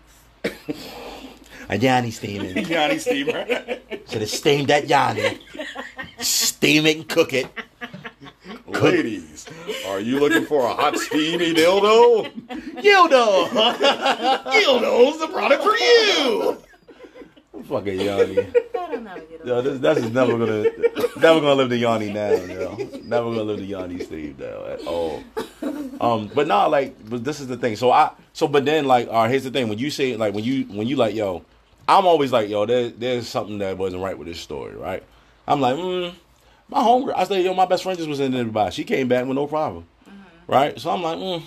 A Yanni steamer. Yanni steamer. Should have steamed that Yanni. Steam it and cook it. Ladies, are you looking for a hot steamy dildo? Dildo! Dildo's the product for you! I'm fucking Yanni. Yo, that's just never gonna live to Yanni now, yo. Never gonna live to Yanni Steve now at all. But nah, like, but this is the thing. Here's the thing. When you say, like, when you like, yo, I'm always like, yo, there's something that wasn't right with this story, right? I'm like, my homegirl. I said, yo, my best friend just was in Dubai. She came back with no problem, right? So I'm like,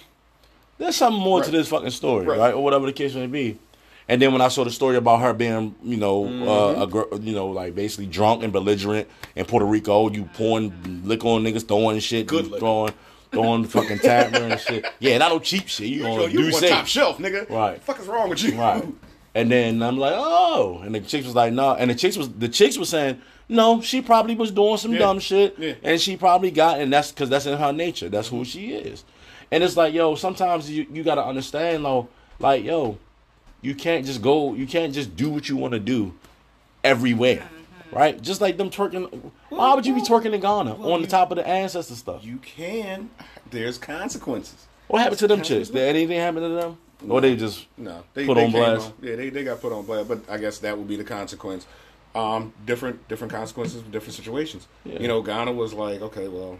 there's something more to this fucking story, right? Or whatever the case may be. And then when I saw the story about her being, you know, like basically drunk and belligerent in Puerto Rico, you pouring liquor on niggas, throwing shit, good liquor. on the fucking tablet and shit. Yeah, not no cheap shit. You on top shelf, nigga. Right. What the fuck is wrong with you? Right. And then I'm like, oh. And the chicks was like, no. And the chicks was saying, no, she probably was doing some dumb shit. Yeah. And she probably got, and that's because that's in her nature. That's who she is. And it's like, yo, sometimes you got to understand, though, like, yo, you can't just do what you want to do everywhere. Right? Just like them twerking. Why would you be twerking in Ghana on the top of the ancestor stuff? You can. There's consequences. What happened to them chicks? Did anything happen to them? Or they just put on blast? Yeah, they got put on blast. But I guess that would be the consequence. Different consequences for different situations. Yeah. You know, Ghana was like, okay, well,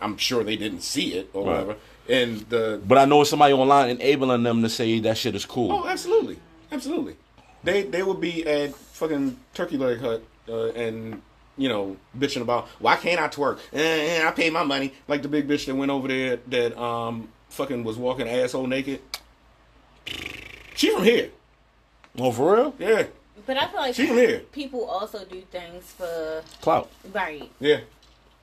I'm sure they didn't see it or whatever. And but I know somebody online enabling them to say that shit is cool. Oh, absolutely. Absolutely. They would be at fucking Turkey Leg Hut and, you know, bitching about, why can't I twerk? I pay my money. Like the big bitch that went over there that fucking was walking asshole naked. She from here. Oh, for real? Yeah. But I feel like she from here. People also do things for clout. Right. Yeah.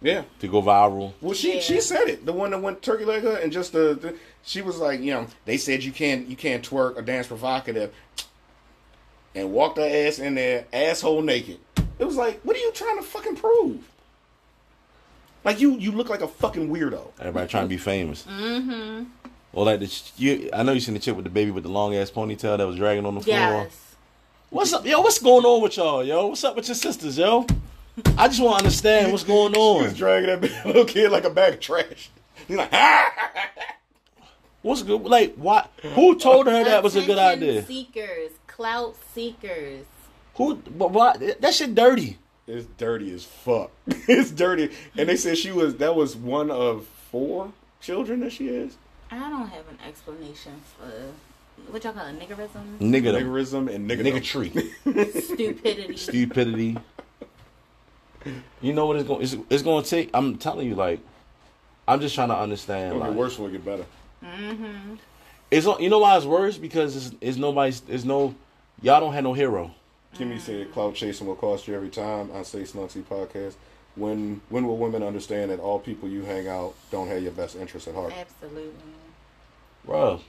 Yeah. To go viral. Well, she said it. The one that went Turkey Leg Hut and just she was like, you know, they said you can't twerk or dance provocative. And walked her ass in there, asshole naked. It was like, what are you trying to fucking prove? Like, you look like a fucking weirdo. Everybody trying to be famous. Mm-hmm. Or like, I know you seen the chick with the baby with the long-ass ponytail that was dragging on the floor. Yes. What's up? Yo, what's going on with y'all, yo? What's up with your sisters, yo? I just want to understand what's going on. She was dragging that little kid like a bag of trash. He's like, ah! What's good? Like, what? Who told her that was a good idea? Seekers. Clout seekers. But why? That shit dirty. It's dirty as fuck. It's dirty. And they said that was one of 4 children that she is. I don't have an explanation for, what y'all call it, niggerism? Niggerism and niggatry. Stupidity. You know what it's going to take? I'm telling you, like, I'm just trying to understand. It'll get worse, will get better. Mm-hmm. It's, you know why it's worse? Because y'all don't have no hero. Kimmy said, "Clout chasing will cost you every time." I say, Snugsy podcast. When will women understand that all people you hang out don't have your best interests at heart? Absolutely, bro.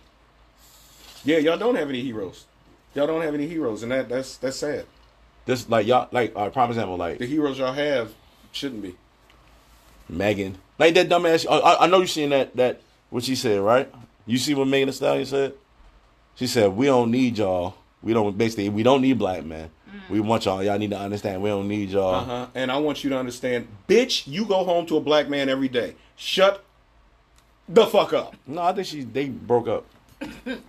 Yeah, y'all don't have any heroes. Y'all don't have any heroes, and that's sad. This like y'all like prime example like the heroes y'all have shouldn't be. Megan, like that dumbass. I know you seen that what she said, right? You see what Megan Thee Stallion said? She said, "We don't need y'all. We don't need black men. We want y'all. Y'all need to understand. We don't need y'all." Uh-huh. And I want you to understand, bitch. You go home to a black man every day. Shut the fuck up. No, I think they broke up.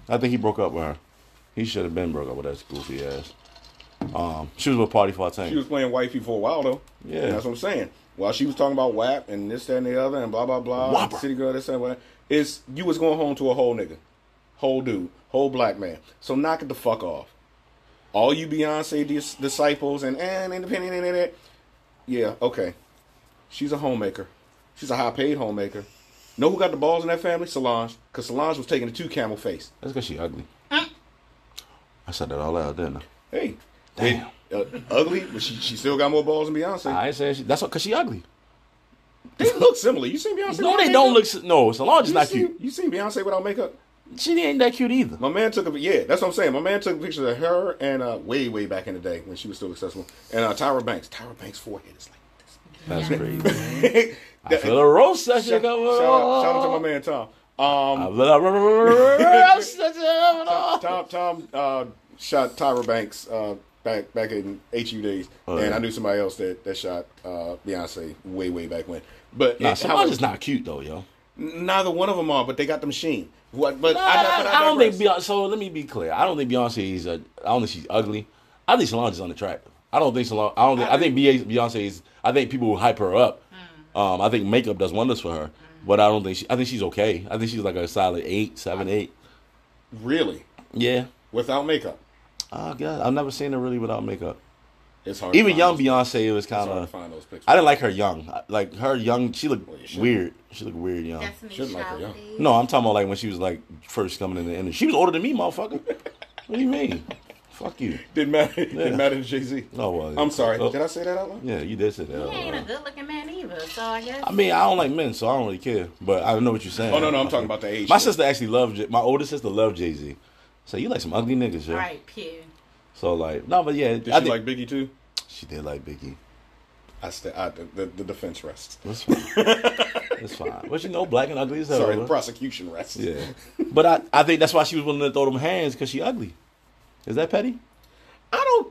I think he broke up with her. He should have been broke up with that goofy ass. She was with Party for a time. She was playing wifey for a while though. Yeah, and that's what I'm saying. While she was talking about WAP and this, that, and the other, and blah blah blah, Whopper. City girl, this, that, and whatever. Is you was going home to a whole nigga, whole dude, whole black man. So knock it the fuck off. All you Beyonce disciples and independent and that. Yeah, okay. She's a homemaker. She's a high-paid homemaker. Know who got the balls in that family? Solange. Because Solange was taking the 2-camel face. That's because she ugly. I said that all out, didn't I? Hey. Damn. Ugly, but she still got more balls than Beyonce. I ain't saying that's because she ugly. They look similar. You seen Beyonce? No, they don't look. No, Solange is not cute. You seen Beyonce without makeup? She ain't that cute either. My man took a that's what I'm saying. My man took pictures of her and way back in the day when she was still accessible. And Tyra Banks. Tyra Banks' forehead is like this. That's crazy. I feel a roast session coming on. Shout out to my man Tom. I feel a roast session coming on. Tom shot Tyra Banks. Back in HU days, and I knew somebody else that shot Beyonce way back when. But Solange is not cute though, yo. Neither one of them are, but they got the machine. What? But I don't think Beyonce. So let me be clear. I don't think Beyonce is. I don't think she's ugly. I think Solange is unattractive. I don't think Solange. I think Beyonce is. I think people will hype her up. I think makeup does wonders for her, but I don't think I think she's okay. I think she's like a solid 8. Really? Yeah. Without makeup. Oh God, I've never seen her really without makeup. It's hard. Even young Beyonce, it was kind of. I didn't like her young. Like her young, she looked weird. She looked weird young. Shouldn't like her young. No, I'm talking about like when she was like first coming in the industry. She was older than me, motherfucker. What do you mean? Fuck you. Didn't matter. Yeah. Didn't matter to Jay-Z. No, well, yeah. I'm sorry. Did I say that out loud? Yeah, you did say that. He ain't a good looking man either, so I guess. I mean, I don't like men, so I don't really care. But I don't know what you're saying. Oh no, no, I'm talking about the age. My sister actually loved. My older sister loved Jay-Z. So you like some ugly niggas, yeah? Right, pew. So like, no, but yeah. Did she like Biggie too? She did like Biggie. The defense rests. That's fine. That's fine. But you know, black and ugly as hell. Sorry, the prosecution rests. Yeah. But I think that's why she was willing to throw them hands, because she ugly. Is that petty? I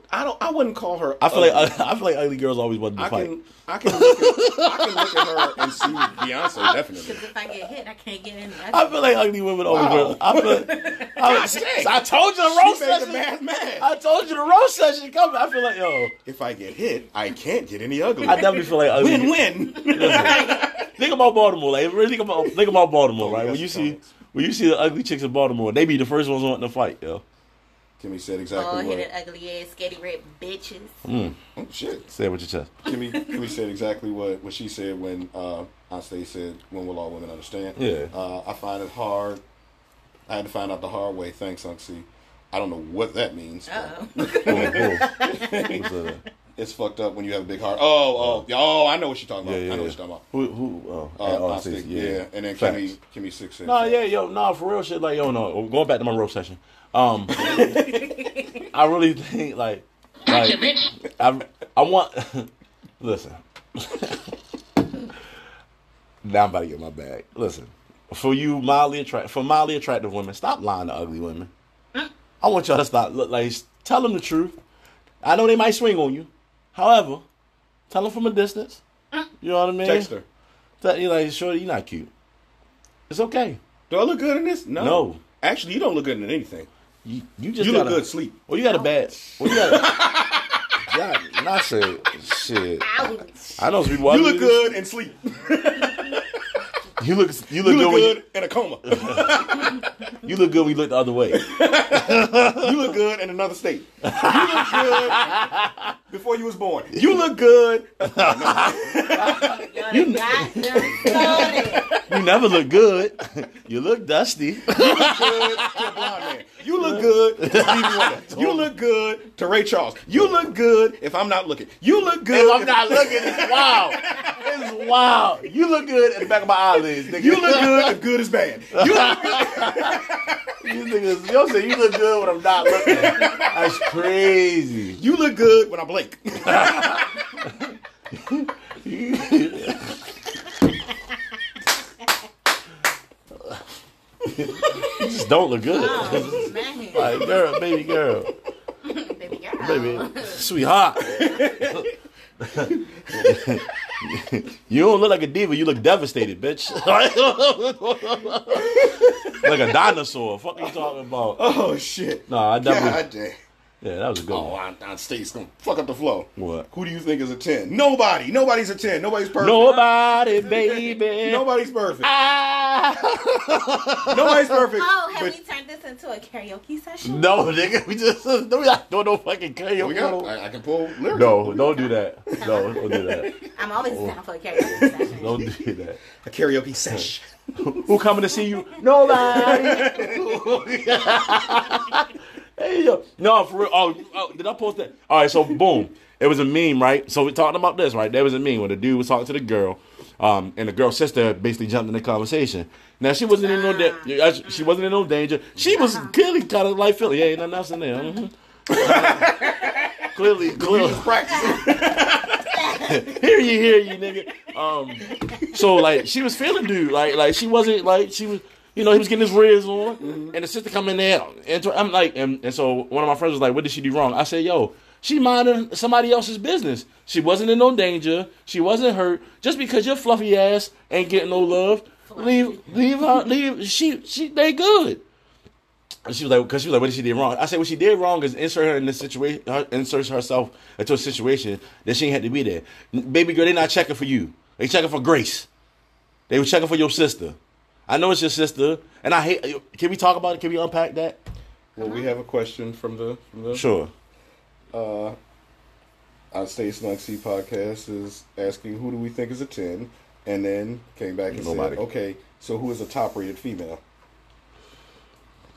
wouldn't call her. I feel like ugly girls always want to fight. I can look at her and see Beyonce definitely. Because if I get hit, I can't get in. I feel like ugly women always. Wow. I told you the roast session. I told you the roast session coming. I feel like if I get hit, I can't get any ugly. I definitely feel like ugly. Win. Think about Baltimore. Like really think about Baltimore. Right, when you see the ugly chicks in Baltimore, they be the first ones wanting to fight. Yo. Kimmy said exactly what. Bald-headed, ugly-ass, scatty-red bitches. Oh, shit. Say it with your chest. Kimmy said exactly what she said when Aunt Stacey said, when will all women understand? Yeah. I find it hard. I had to find out the hard way. Thanks, Unc C. I don't know what that means. Uh-oh. It's fucked up when you have a big heart. I know what you're talking about. Yeah, yeah. I know what you're talking about. Aunt Stacey, yeah. And then Kimmy Six said. For real shit. Like, going back to my roast session. I really think like I want. Listen, now I'm about to get my bag. Listen, for mildly attractive women, stop lying to ugly women. I want y'all to stop. Look, like, tell them the truth. I know they might swing on you. However, tell them from a distance. You know what I mean? Text her. You're like, sure, you're not cute. It's okay. Do I look good in this? No. Actually, you don't look good in anything. You look good sleep. Well, you got a bad. Not saying shit. I know people. You look good and sleep. You look good in a coma. You look good when you look the other way. You look good in another state. You look good before you was born. You look good. You never look good. You look dusty. You look good to a blind man. You look good to Stevie Wonder. You look good to Ray Charles. You look good if I'm not looking. You look good if I'm not looking. It's wild. It's wild. You look good at the back of my eyelids. Nigga. You look good if good is bad. You look good. You niggas, yo, say you look good when I'm not looking. That's crazy. You look good when I blink. You just don't look good. Oh, man. Like, girl, baby girl. Baby girl. Baby, sweetheart. You don't look like a diva. You look devastated, bitch. Like a dinosaur. Fuck you talking about? Oh shit. No, I definitely. Yeah, that was a good one. Oh, Aunt Stacey's gonna fuck up the flow. What? Who do you think is a 10? Nobody. Nobody's a 10. Nobody's perfect. Nobody, baby. Nobody's perfect. Nobody's perfect. Oh, have we turned this into a karaoke session? No, nigga. We're not doing no fucking karaoke. I can pull lyrics. No, don't do that. No, don't do that. I'm always down for a karaoke session. Don't do that. A karaoke session. Who coming to see you? Nobody. Hey, yo. No, for real. Oh, did I post that? All right, so boom. It was a meme, right? So we're talking about this, right? There was a meme where the dude was talking to the girl, and the girl's sister basically jumped in the conversation. Now, she wasn't in no danger. She wasn't in no danger. She was clearly kind of like Philly. Yeah, ain't nothing else in there. Clearly. He was practicing. Hear you, nigga. So, like, she was feeling dude. Like she wasn't, like, she was... You know, he was getting his ribs on, and the sister come in there, and I'm like, and so one of my friends was like, what did she do wrong? I said, yo, she minded somebody else's business. She wasn't in no danger. She wasn't hurt. Just because your fluffy ass ain't getting no love, leave her. She they good. And she was like, because she was like, what did she do wrong? I said, what she did wrong is insert herself into a situation that she ain't had to be there. Baby girl, they not checking for you. They checking for grace. They were checking for your sister. I know it's your sister, and I hate... Can we talk about it? Can we unpack that? Well, we have a question from the Sure. Our Stay Snug C podcast is asking, who do we think is a 10? And then came back and said, okay, so who is a top-rated female?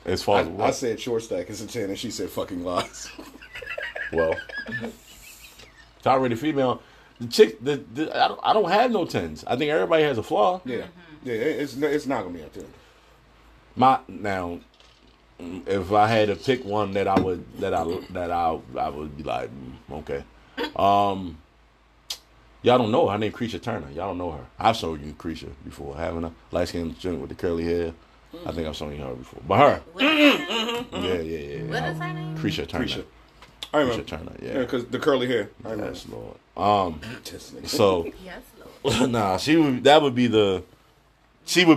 As far as what? I said short stack is a 10, and she said fucking lies. Well, top-rated female. The chick, I don't have no 10s. I think everybody has a flaw. Yeah, yeah. It's not gonna be a 10. Now, if I had to pick one that I would I would be like, okay, y'all don't know her name, Creature Turner. Y'all don't know her. I've shown you Creature before, haven't I? Light skinned with the curly hair. Mm-hmm. I think I've shown you her before, but her. Yeah. What is her name? Creature Turner. I remember. Turner, yeah. Because the curly hair. Yes, Lord. So. Yes, Lord. Nah, she would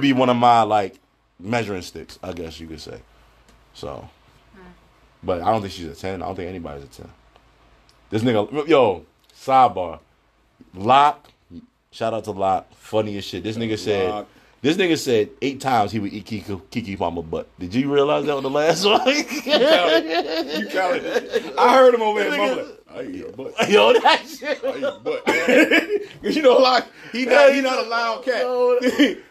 be one of my, like, measuring sticks, I guess you could say. So. But I don't think she's a 10. I don't think anybody's a 10. This nigga, yo, sidebar. Lock, shout out to Lock, funniest shit. This nigga said 8 times he would eat Kiki Palmer butt. Did you realize that was the last one? You counted. I heard him over there mumbling. I eat your butt. Yo, that shit. I eat your butt. You know, like, he not a loud cat. No, that shit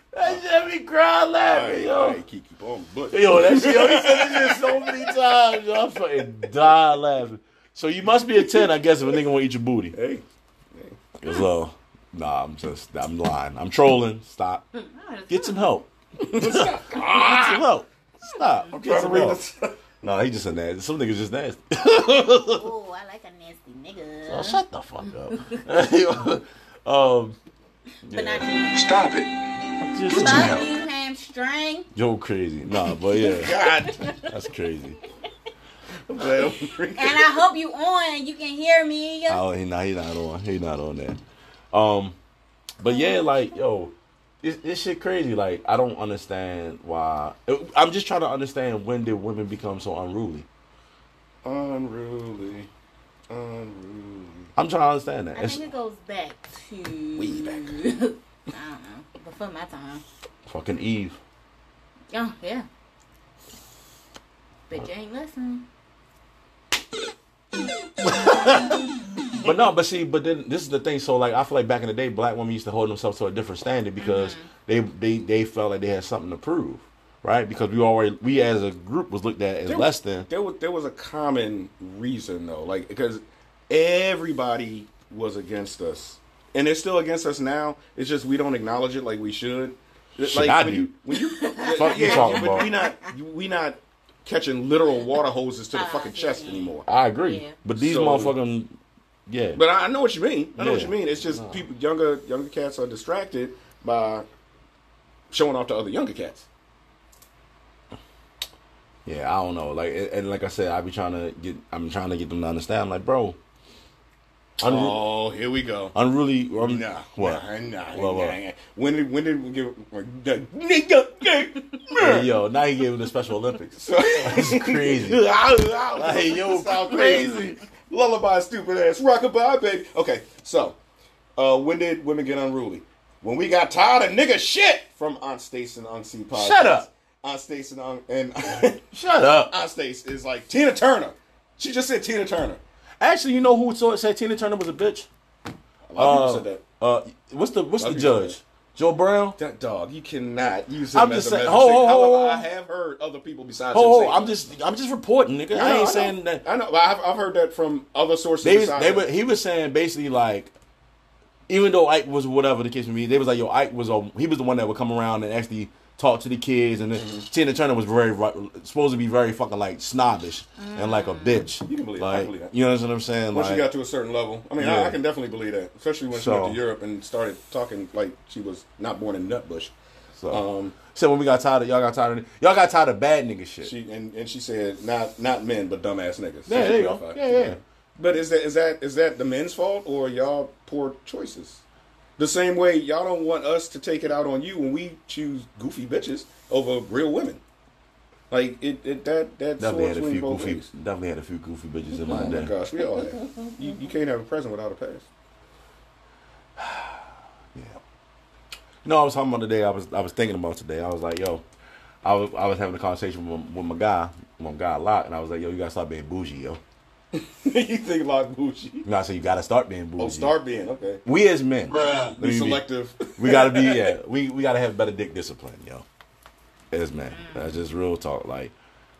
be crying laughing, yo. I eat Kiki Palmer butt. Yo, that shit. Yo, he said this shit so many times. Yo, I fucking die laughing. So you must be a 10, I guess, if a nigga won't eat your booty. Hey. So. Nah, I'm lying. I'm trolling. Stop. Get some help. Stop. I'm trying to read this. Nah, he just a nasty. Some niggas just nasty. Oh, I like a nasty nigga. So shut the fuck up. Yeah. But not you. Stop it. Just some help. Hamstring. Yo, crazy. Nah, but yeah. God. That's crazy. And I hope you on. You can hear me. Oh, he not on. He not on that. But yeah, like, yo, this shit crazy. Like, I don't understand why. I'm just trying to understand, when did women become so unruly? Unruly. I'm trying to understand that. I think it goes back to... way back. I don't know. Before my time. Fucking Eve. Oh, yeah. Bitch ain't listening. But no, but then this is the thing. So, like, I feel like back in the day, black women used to hold themselves to a different standard because they felt like they had something to prove, right? Because we as a group was looked at as less than. There was a common reason though, like, because everybody was against us, and they're still against us now. It's just we don't acknowledge it like we should. Like, I do. Fuck you talking about? But we not catching literal water hoses to the fucking chest anymore. I agree, yeah. But these motherfucking. Yeah, but I know what you mean. I know what you mean. It's just people, younger cats are distracted by showing off to other younger cats. Yeah, I don't know. Like, and like I said, I'm trying to get them to understand. I'm like, bro. Here we go. Unruly. Nah. When did we give? Yo, now he gave him the Special Olympics. It's crazy. Like, yo, sound crazy. Lullaby, stupid ass. Rockabye, baby. Okay, so, when did women get unruly? When we got tired of nigga shit from Aunt Stacey and Aunt C podcast. Shut up. Aunt Stacey and shut up. Aunt Stacey is like Tina Turner. She just said Tina Turner. Actually, you know who said Tina Turner was a bitch? A lot of people said that. What's the judge? Joe Brown? That dog, you cannot use him as a measure. However, I have heard other people besides him say that. I'm just reporting, nigga. I ain't saying that. I know, but I've heard that from other sources. He was saying basically, like, even though Ike was whatever the case may be, they was like, yo, Ike was he was the one that would come around and actually talk to the kids, and then Tina Turner was supposed to be very fucking, like, snobbish and like a bitch. You can believe that. I believe that. You know what I'm saying? Once she got to a certain level. I mean, I can definitely believe that. Especially when she went to Europe and started talking like she was not born in Nutbush. So, when we got tired of, y'all got tired of bad nigga shit. She said, not men, but dumbass niggas. Yeah, there you go. Yeah. But is that the men's fault or y'all poor choices? The same way y'all don't want us to take it out on you when we choose goofy bitches over real women. Like that definitely had a few goofy ways. Definitely had a few goofy bitches in my day. Oh my gosh, we all have. You can't have a present without a past. Yeah. No, I was talking about today. I was thinking about today. I was like, yo, I was having a conversation with my guy Locke, and I was like, yo, you gotta stop being bougie, yo. You think like bougie? No, I said you gotta start being bougie. Oh, start being okay. We as men, bruh, be selective. We gotta be. Yeah, we gotta have better dick discipline, yo. As men, that's just real talk. Like,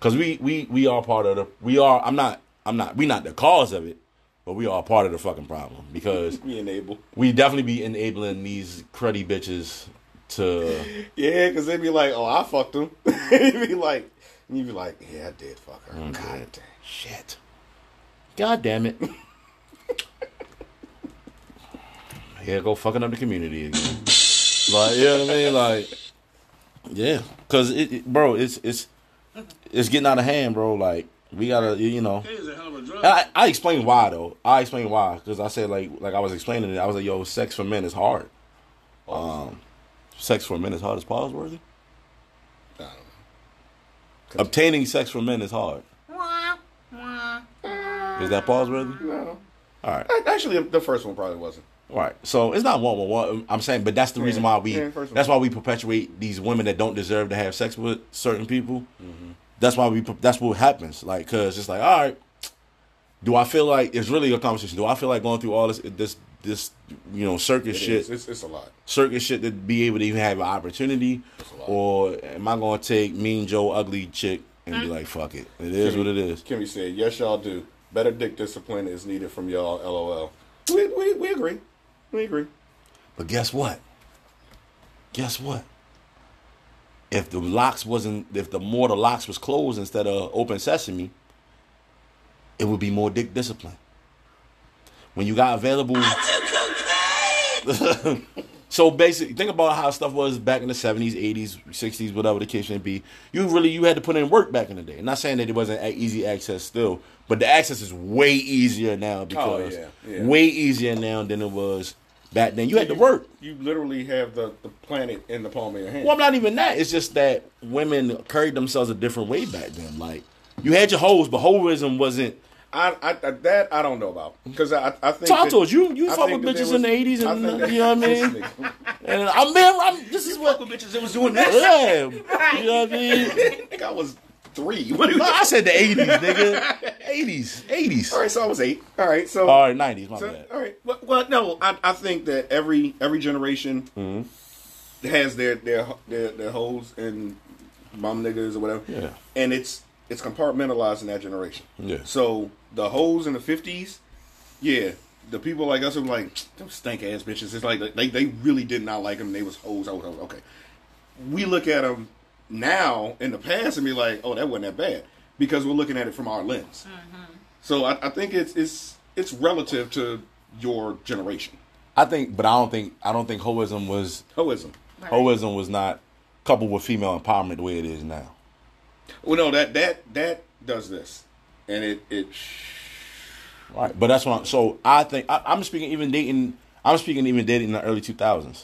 Cause we are part of the, we are, I'm not, we not the cause of it, but we are a part of the fucking problem, because we enable. We definitely be enabling these cruddy bitches to. Yeah, because they be like, oh, I fucked them. you be like, yeah, I did fuck her. God damn shit. God damn it. Yeah, go fucking up the community again. Like, you know what I mean? Like, yeah, because it's getting out of hand, bro. Like, we gotta, you know. I explained why though. I explained why, because I said like I was explaining it. I was like, yo, sex for men is hard. Sex for men is hard. Is Pawsworthy? I don't know. Obtaining sex for men is hard. Is that Pawsworthy? No. All right. Actually, the first one probably wasn't. All right. So it's not 1-1-1. I'm saying, but that's the reason why we perpetuate these women that don't deserve to have sex with certain people. Mm-hmm. That's what happens. Like, cause it's like, all right, do I feel like it's really a conversation? Do I feel like going through all this, you know, circus shit? It's a lot. Circus shit to be able to even have an opportunity, or am I gonna take Mean Joe ugly chick and be like, fuck it, it is what it is? Kimmy said, yes, y'all do. Better dick discipline is needed from y'all. LOL. We agree. We agree. But guess what? If the locks wasn't, if the more the locks was closed instead of open sesame, it would be more dick discipline. When you got available. So basically, think about how stuff was back in the 70s, 80s, 60s, whatever the case may be. You had to put in work back in the day. I'm not saying that it wasn't easy access still, but the access is way easier now because way easier now than it was back then. You had to work. You literally have the planet in the palm of your hand. Well, not even that. It's just that women carried themselves a different way back then. Like, you had your hoes, but hoism wasn't. That I don't know about, because I think Tontos, you fuck with bitches in the 80s, and you know what I mean. And this is what fuck with bitches that was doing this. Yeah, you know what I mean. I think I was 3. No, I said the 80s, nigga. 80s. All right, so I was 8. All right, so all right, 90s. My bad. All right, well, no, I think that every generation has their hoes and mom niggas or whatever. Yeah, and it's compartmentalized in that generation. Yeah. So the hoes in the 50s, yeah, the people like us who were like, them stank ass bitches. It's like they really did not like them. They was hoes. Okay. We look at them now in the past and be like, oh, that wasn't that bad, because we're looking at it from our lens. Mm-hmm. So I think it's relative to your generation. I think, but I don't think hoism was hoism. Right. Hoism was not coupled with female empowerment the way it is now. Well, no, that does this, and it. Right, but that's what. So I think I'm speaking even dating in the early 2000s.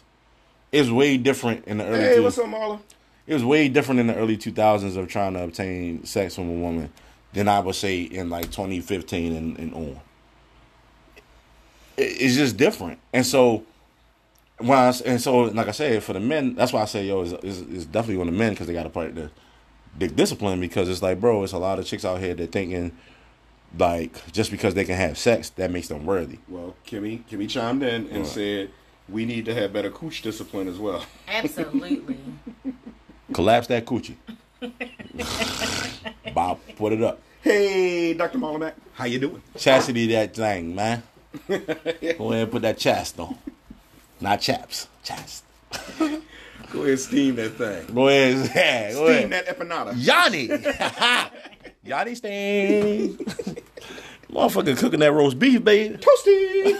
It was way different in the early. Hey, what's up, Marla? It was way different in the early 2000s of trying to obtain sex from a woman than I would say in like 2015 and on. It's just different, and so. Like I said, for the men, that's why I say, yo, it's definitely on the men, because they got to part the. Dick discipline, because it's like, bro, it's a lot of chicks out here that thinking like just because they can have sex that makes them worthy. Well, Kimmy chimed in and said we need to have better cooch discipline as well. Absolutely. Collapse that coochie. Bob, put it up. Hey, Dr. Malamak, how you doing? Chastity that thing, man. Go ahead and put that chast on. Not chaps, chast. Go ahead and steam that thing. Go ahead. Steam that empanada. Yanni steam. Motherfucker cooking that roast beef, baby. Toasty.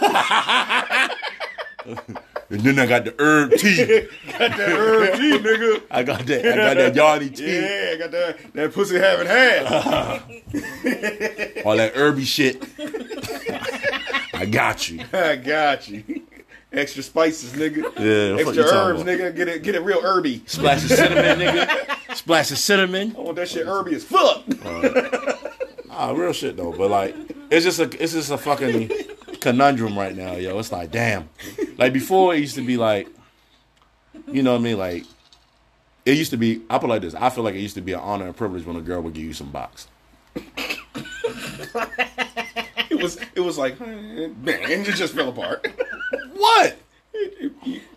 And then I got the herb tea. Nigga. I got that Yanni tea. Yeah, I got that pussy haven't had. All that herby shit. I got you. Extra spices, nigga. Yeah, extra herbs, nigga. Get it real herby. Splash of cinnamon, nigga. Splash of cinnamon. I want that shit herby as fuck. Real shit though. But like, it's just a fucking conundrum right now, yo. It's like, damn. Like before, it used to be like, you know what I mean? Like, it used to be. I put it like this. I feel like it used to be an honor and privilege when a girl would give you some box. It was like, man, it just fell apart. What?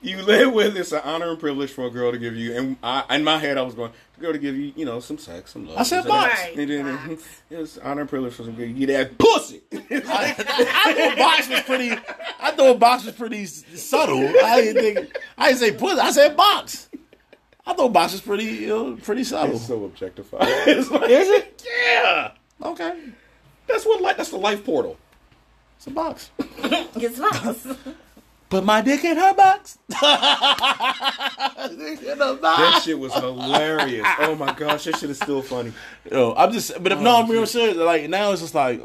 You live with, it's an honor and privilege for a girl to give you, and I, in my head I was going, the girl to give you, you know, some sex, some love. I said, box. It was an honor and privilege for some girl to get that pussy. I thought box was pretty subtle. I didn't say pussy. I said box. I thought box was pretty, you know, pretty subtle. It's so objectified. It's like, is it? Yeah. Okay. That's the life portal. It's a box. It's a box. Put my dick in her box. Dick in her box. That shit was hilarious. Oh my gosh, that shit is still funny. Yo, I'm real serious. Like now, it's just like,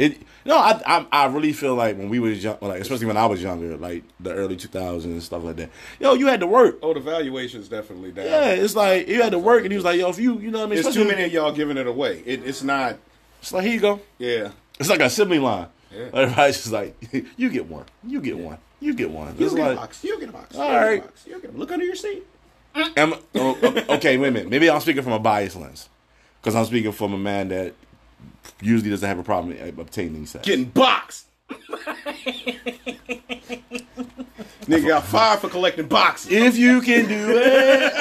I really feel like when we was young, like especially when I was younger, like the early 2000s and stuff like that. Yo, you had to work. Oh, the valuation's definitely down. Yeah, it's like you had to work, and he was like, yo, if you know what I mean. There's too many of y'all giving it away. It's not. It's like here you go. Yeah. It's like an assembly line. Yeah. Everybody's just like, you get one, you get one, you get one. You get a box, you get a box. All right, look under your seat. Okay, wait a minute. Maybe I'm speaking from a biased lens because I'm speaking from a man that usually doesn't have a problem obtaining sex. Getting boxed. Nigga got fired for collecting boxes. If you can do it,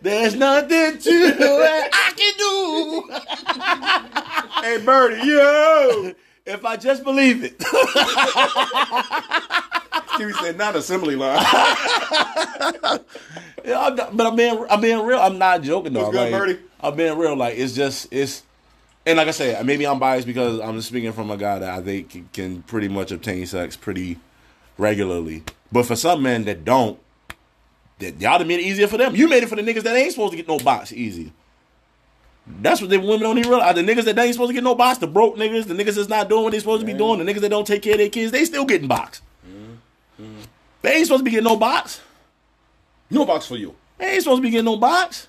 there's nothing to it I can do. Hey, Birdie, yo. If I just believe it. Kimmy said, not assembly line. Yeah, I'm being real. I'm not joking, though. What's good, Birdie? I'm being real. Like, it's and like I said, maybe I'm biased because I'm just speaking from a guy that I think can pretty much obtain sex pretty regularly. But for some men that don't, that y'all done made it easier for them. You made it for the niggas that ain't supposed to get no box easy. That's what the women don't even realize. The niggas that ain't supposed to get no box, the broke niggas, the niggas that's not doing what they supposed to be doing, the niggas that don't take care of their kids, they still getting boxed. Mm-hmm. They ain't supposed to be getting no box. No box for you. They ain't supposed to be getting no box.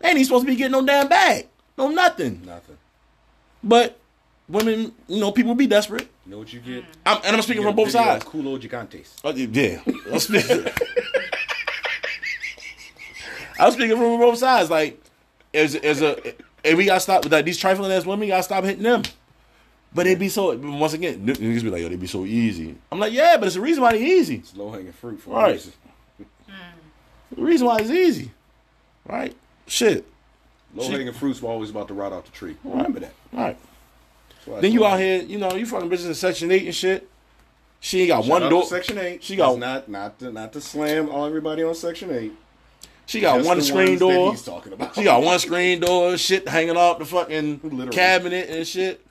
They ain't even supposed to be getting no damn bag. No nothing. Nothing. But women, you know, people be desperate. You know what you get? I'm speaking from both sides. Culo gigantes. Yeah. I'm speaking from both sides. Like, and we gotta stop, like, these trifling ass women, gotta stop hitting them. But they be so, once again, niggas be like, yo, they be so easy. I'm like, yeah, but it's the reason why they easy. It's low hanging fruit for a reason. The reason why it's easy. Right? Shit. Low hanging fruits were always about to rot off the tree. Right. Remember that. Right. Then you out here, you know, you fucking bitches in Section 8 and shit. She ain't got one door. Section 8. She got not to slam all everybody on Section 8. She got one screen door. She got one screen door, shit hanging off the fucking cabinet and shit.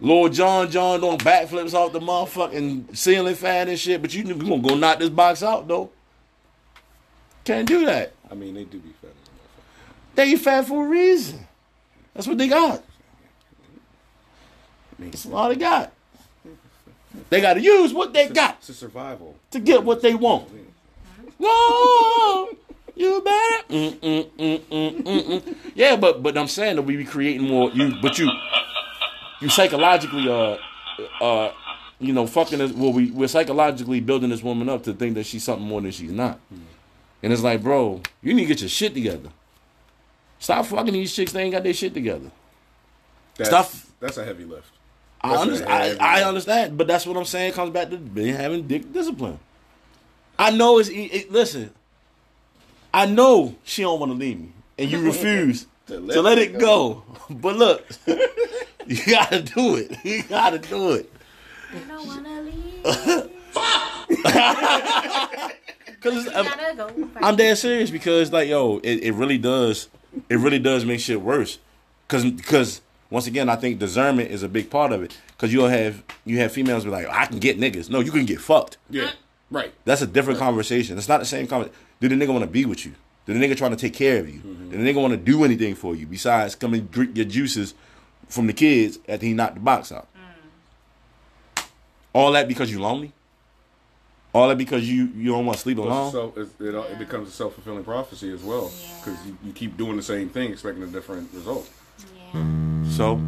Lord John doing backflips off the motherfucking ceiling fan and shit. But you gonna go knock this box out though. Can't do that. I mean, they do be fat. They fat for a reason. That's what they got. That's all they got. They gotta use what they got. It's a survival. To get what they want. Whoa! You better. Yeah, but I'm saying that we be creating more. You psychologically you know, fucking this. Well, we're psychologically building this woman up to think that she's something more than she's not. And it's like, bro, you need to get your shit together. Stop fucking these chicks. They ain't got their shit together. That's a heavy lift. I understand, but that's what I'm saying. It comes back to having dick discipline. I know it's listen. I know she don't want to leave me, and you refuse to let it go. But look, you gotta do it. You gotta do it. I don't wanna leave. I'm dead serious because, like, yo, it really does make shit worse. Because once again, I think discernment is a big part of it. Because you have females be like, I can get niggas. No, you can get fucked. Yeah, right. That's a different conversation. It's not the same conversation. Do the nigga want to be with you? Do the nigga trying to take care of you? Mm-hmm. Do the nigga want to do anything for you besides come and drink your juices from the kids after he knocked the box out? Mm. All that because you lonely? All that because you don't want to sleep alone? It becomes a self-fulfilling prophecy as well because you keep doing the same thing expecting a different result. Yeah. So?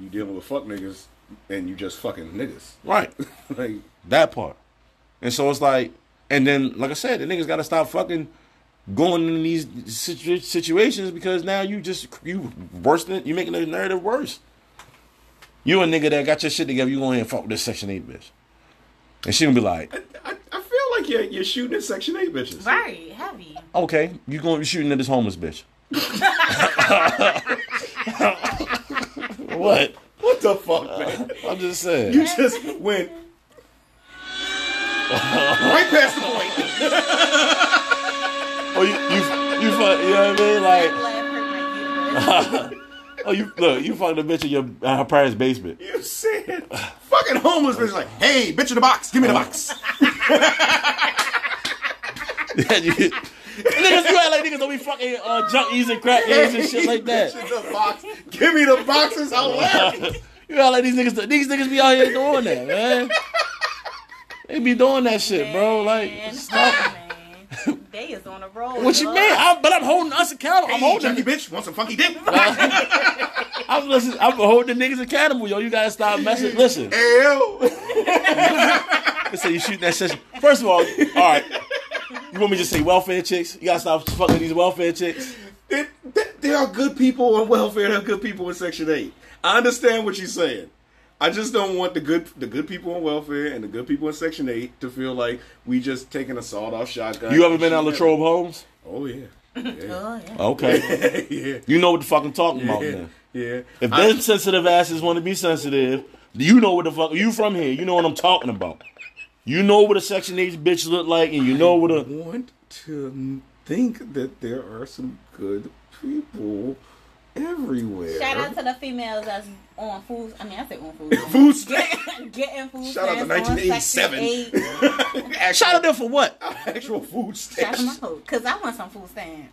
You dealing with fuck niggas and you just fucking niggas. Right. Like, that part. And so it's like, and then, like I said, the niggas gotta stop fucking going in these situations because now you worse than you making the narrative worse. You a nigga that got your shit together, you going in and fuck with this Section 8 bitch. And she gonna be like, I feel like you're shooting at Section 8 bitches. Right, heavy. Okay, you gonna be shooting at this homeless bitch. What? What the fuck, man? I'm just saying. You just went right past the point. Oh, you fuck, you know what I mean? Like, oh, you look, you fucked a bitch in your her parents' basement. You said fucking homeless bitch like, hey, bitch in the box, give me the box. Niggas, you act like niggas don't be fucking junkies and crack games and shit like that. Bitch in the box, give me the boxes, I'll laugh. You act like these niggas be out here doing that, man. They be doing that shit, bro. Like, stop. They is on a roll. What you mean? But I'm holding us accountable. Hey, I'm holding you, bitch. Want some funky dick? I'm holding the niggas accountable, yo. You gotta stop messing. Listen. Ew. They say you shoot that shit. First of all, all right. You want me to just say welfare chicks? You gotta stop fucking these welfare chicks. There are good people on welfare. There are good people in Section 8. I understand what you're saying. I just don't want the good people on welfare and the good people in Section 8 to feel like we just taking a sawed-off shotgun. You ever been out Latrobe Homes? Oh, yeah. Oh, yeah. Okay. Yeah. You know what the fuck I'm talking about now. Yeah. If them sensitive asses want to be sensitive, you know what the fuck. You from here. You know what I'm talking about. You know what a Section 8 bitch look like, and you know what a... I want to think that there are some good people... everywhere. Shout out to the females that's on food. I mean, I say on food. Food stamps. Getting food stamps. Shout out to 1987. Shout out them for what? Actual food stamps. Shout out my food. Because I want some food stamps.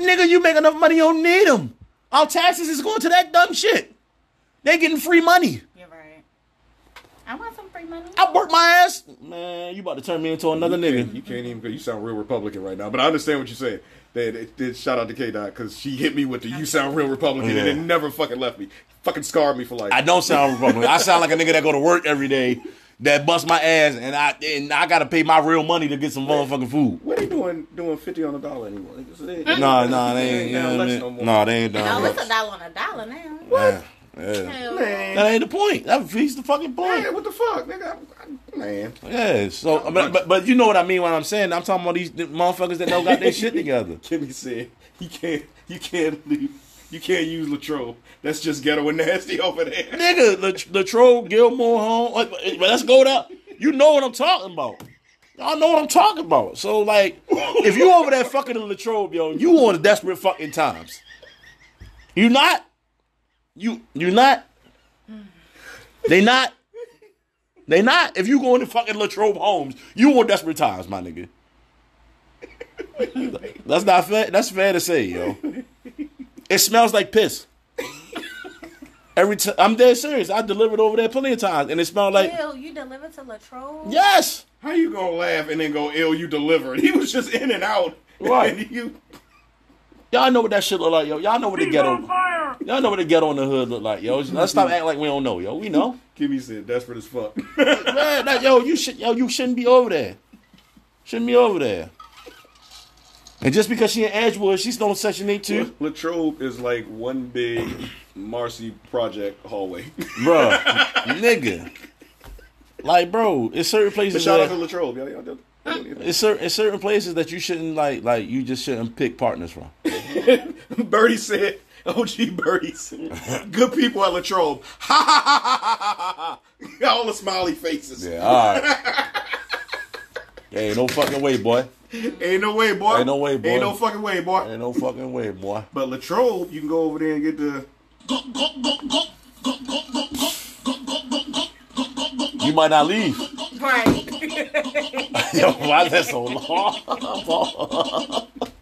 Nigga, you make enough money, you don't need them. Our taxes is going to that dumb shit. They getting free money. You're right. I want some free money. I work my ass. Man, you about to turn me into another nigga. You can't even, you sound real Republican right now, but I understand what you're saying. That shout out to K-Dot because she hit me with the "you sound real Republican" and it never fucking left me. Fucking scarred me for life. I don't sound Republican. I sound like a nigga that go to work every day, that bust my ass, and I gotta pay my real money to get some motherfucking food. What are they doing $50 on the dollar anymore? Nah, they ain't down much no more. Nah, they ain't down much. No, it's $1 on the dollar now. What? Yeah. Man. That ain't the point. That defeats the fucking point. Man, what the fuck, nigga? Man. Yeah. So, but you know what I mean when I'm saying. I'm talking about these motherfuckers that don't got their shit together. Kimmy said, "You can't leave. You can't use Latrobe. That's just ghetto and nasty over there, nigga. Latrobe, Gilmore Home. But let's go down. You know what I'm talking about. Y'all know what I'm talking about. So like, if you over there fucking in Latrobe, yo, you on the desperate fucking times. You not." You not? They not? If you go into fucking Latrobe Homes, you want desperate times, my nigga. That's not fair. That's fair to say, yo. It smells like piss. Every time I'm dead serious. I delivered over there plenty of times, and it smelled like. Ew, you delivered to Latrobe? Yes. How you gonna laugh and then go, ew, you delivered? He was just in and out. Right. And you. Y'all know what that shit look like, yo. Y'all know what the ghetto. Y'all know what the ghetto in the hood look like, yo. Let's stop acting like we don't know, yo. We know. Kimmy said, "Desperate as fuck." Man, you shouldn't be over there. Shouldn't be over there. And just because she in Edgewood, she's on Section 8 too. Latrobe is like one big Marcy Project hallway, bro. Nigga, like, bro, it's certain places. But shout out to Latrobe, y'all do. It's certain places that you shouldn't like you just shouldn't pick partners from. Birdie said, OG Birdie said, good people at Latrobe. Ha ha ha ha ha ha. All the smiley faces. Yeah, all right. Ain't no fucking way, boy. Ain't no way, boy. Ain't no way, boy. Ain't no fucking way, boy. Ain't no fucking way, boy. But Latrobe, you can go over there and get the go go go go go go go go go go go. You might not leave. Right. Yo, why is that so long?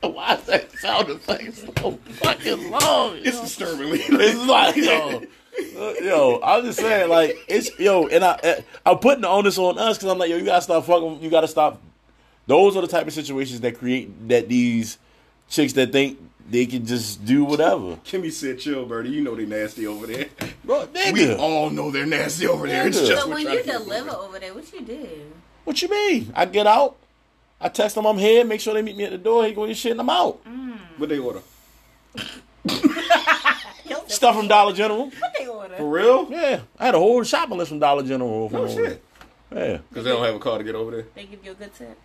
Why is that sound effect so fucking long? It's disturbingly. It's like, yo, I'm just saying, like, it's, yo, and I'm putting the onus on us because I'm like, yo, you gotta stop fucking, you gotta stop. Those are the type of situations that create that these chicks that think they can just do whatever. Kimmy said, chill, Birdie. You know they nasty over there. Bro, nigga. We all know they're nasty over there. It's just so when you deliver over there, what you do? What you mean? I get out. I text them I'm here. Make sure they meet me at the door. He go and shit and I'm out. Mm. What they order? Stuff from Dollar General. What they order? For real? Yeah. I had a whole shopping list from Dollar General. No shit. Yeah. Because they don't have a car to get over there. They give you a good tip.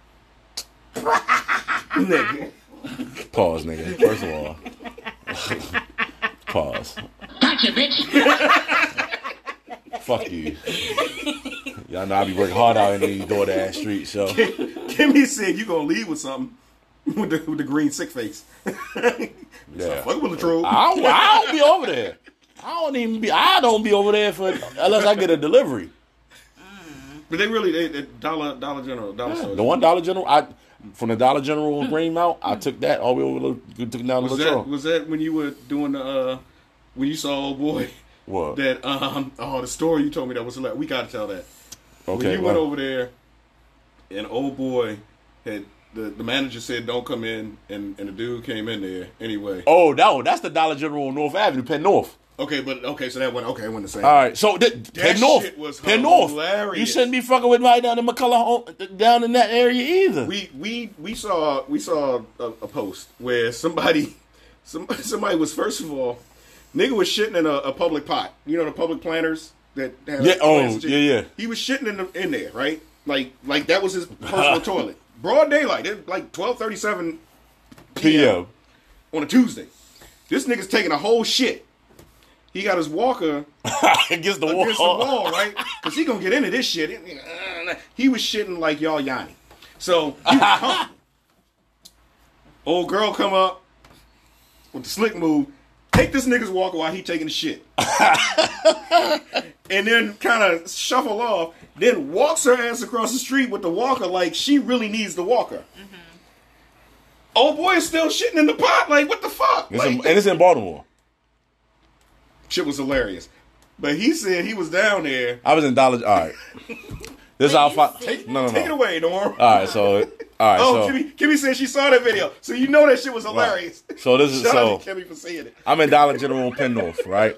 Nigga. Pause, nigga. First of all. Pause. Gotcha, bitch. Fuck you. Y'all know I be working hard out in these DoorDash streets, so. Kimmy said you gonna leave with something. With the green sick face. Yeah. So fuck with Latrobe. I don't be over there. I don't be over there for unless I get a delivery. But they really they Dollar General. The one Dollar General from the Dollar General in Greenmount, I took that all the way over took down to Latrobe. Was that when you were doing the when you saw old boy? What? That the story you told me that was like we gotta tell that. Okay. When you went over there and old boy had the manager said don't come in and the dude came in there anyway. Oh no, that's the Dollar General on North Avenue, Penn North. Okay, but so that went it went the same. All right, so Penn North was hilarious. You shouldn't be fucking with right down in McCullough down in that area either. We saw a post where somebody was first of all. Nigga was shitting in a public pot. You know the public planters that have He was shitting in there, right? Like that was his personal toilet. Broad daylight. It like 12:37 p.m. on a Tuesday. This nigga's taking a whole shit. He got his walker against the wall, right? Cause he gonna get into this shit. He was shitting like y'all Yanni. So he was comfortable. Old girl come up with the slick move. Take this nigga's walker while he taking the shit. And then kind of shuffle off. Then walks her ass across the street with the walker like she really needs the walker. Mm-hmm. Old boy is still shitting in the pot. Like, what the fuck? And it's in Baltimore. Shit was hilarious. But he said he was down there. I was in Dollar... All right. This is how I... Take it away, Norm. All right, so... All right, Kimmy said she saw that video, so you know that shit was hilarious. Right. So this is Kimmy for seeing it. I'm in Dollar General Penn North, right?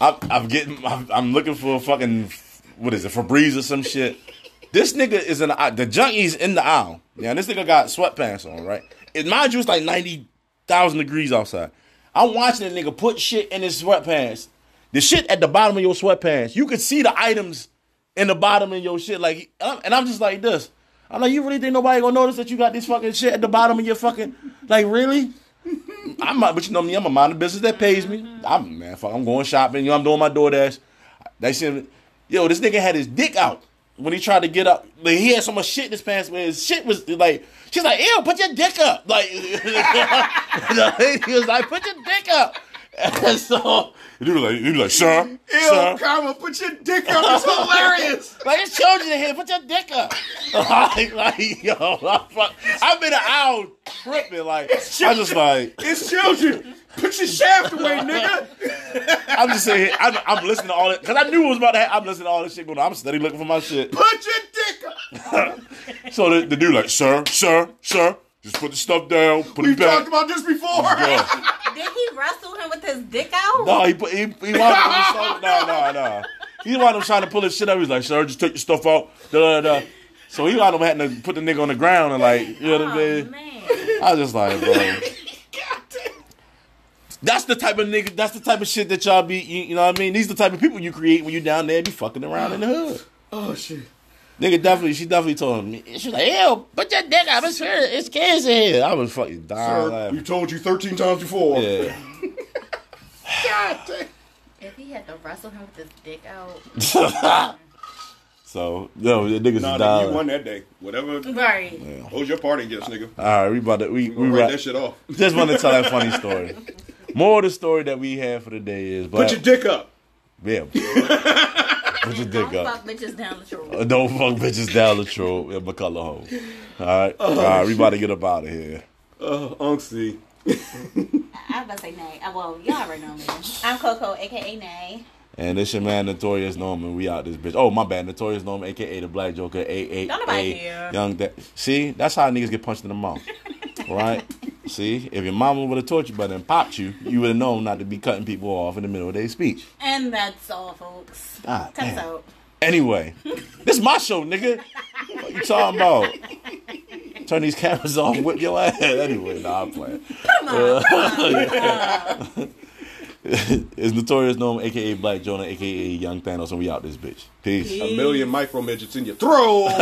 I'm looking for a fucking what is it, Febreze or some shit. This nigga is in the junkie's in the aisle. Yeah, and this nigga got sweatpants on, right? And mind you, it's like 90,000 degrees outside. I'm watching that nigga put shit in his sweatpants. The shit at the bottom of your sweatpants, you could see the items in the bottom of your shit. Like, and I'm just like this. I'm like, you really think nobody gonna notice that you got this fucking shit at the bottom of your fucking, like, really? But you know me, I'm a mind of business that pays me. I'm going shopping, you know, I'm doing my DoorDash. They said, yo, this nigga had his dick out when he tried to get up. Like, he had so much shit in his pants, where his shit was, like, she's like, ew, put your dick up. Like, he was like, put your dick up. And so, he was like, sir, ew, karma, put your dick up. It's hilarious. Like, it's children in here. Put your dick up. like yo, I've been an owl tripping. Like, I'm just like, it's children. Put your shaft away, nigga. I'm just sitting here. I'm listening to all that. Because I knew it was about to happen. I'm listening to all this shit going on. I'm steady looking for my shit. Put your dick up. So the dude like, sir. Just put the stuff down. We've talked about this before. Did he wrestle him with his dick out? No, he wound up He wound up trying to pull his shit up. He was like, sir, just take your stuff out. So he wound up having to put the nigga on the ground and like, you know what I mean? Man. I was just like, bro. That's the type of nigga, that's the type of shit that y'all be, you know what I mean? These are the type of people you create when you down there be fucking around in the hood. Oh, shit. Nigga she definitely told me. She was like, ew, put your dick out. It's kids in here. I was fucking dying. Sir, we told you 13 times before. Yeah. God damn. If he had to wrestle him with his dick out. So, yo, the niggas is dying. You won that day. Whatever. Right. Yeah. Hold your party gifts, nigga. All right, we about to. We write that shit off. Just want to tell that funny story. More of the story that we have for the day is. Put your dick up. Yeah. Fuck bitches down Latrobe. Don't fuck bitches down Latrobe in McCullough Home. All right. All right, we about to get up out of here. Unksy. I was about to say Nay. Well, y'all already know me. I'm Coco, a.k.a. Nay. And it's your man, Notorious Norman. We out this bitch. Oh, my bad. Notorious Norman, a.k.a. the Black Joker, a.k.a. Young Dad. See? That's how niggas get punched in the mouth. Right? See, if your mama would have taught you better and popped you, you would have known not to be cutting people off in the middle of their speech. And that's all, folks. Cuts out. Anyway, this is my show, nigga. What you talking about? Turn these cameras off, whip your ass. Anyway, I'm playing. Come on. It's Notorious Norm, AKA Black Jonah, AKA Young Thanos, and we out this bitch. Peace. A million micro midgets in your throat.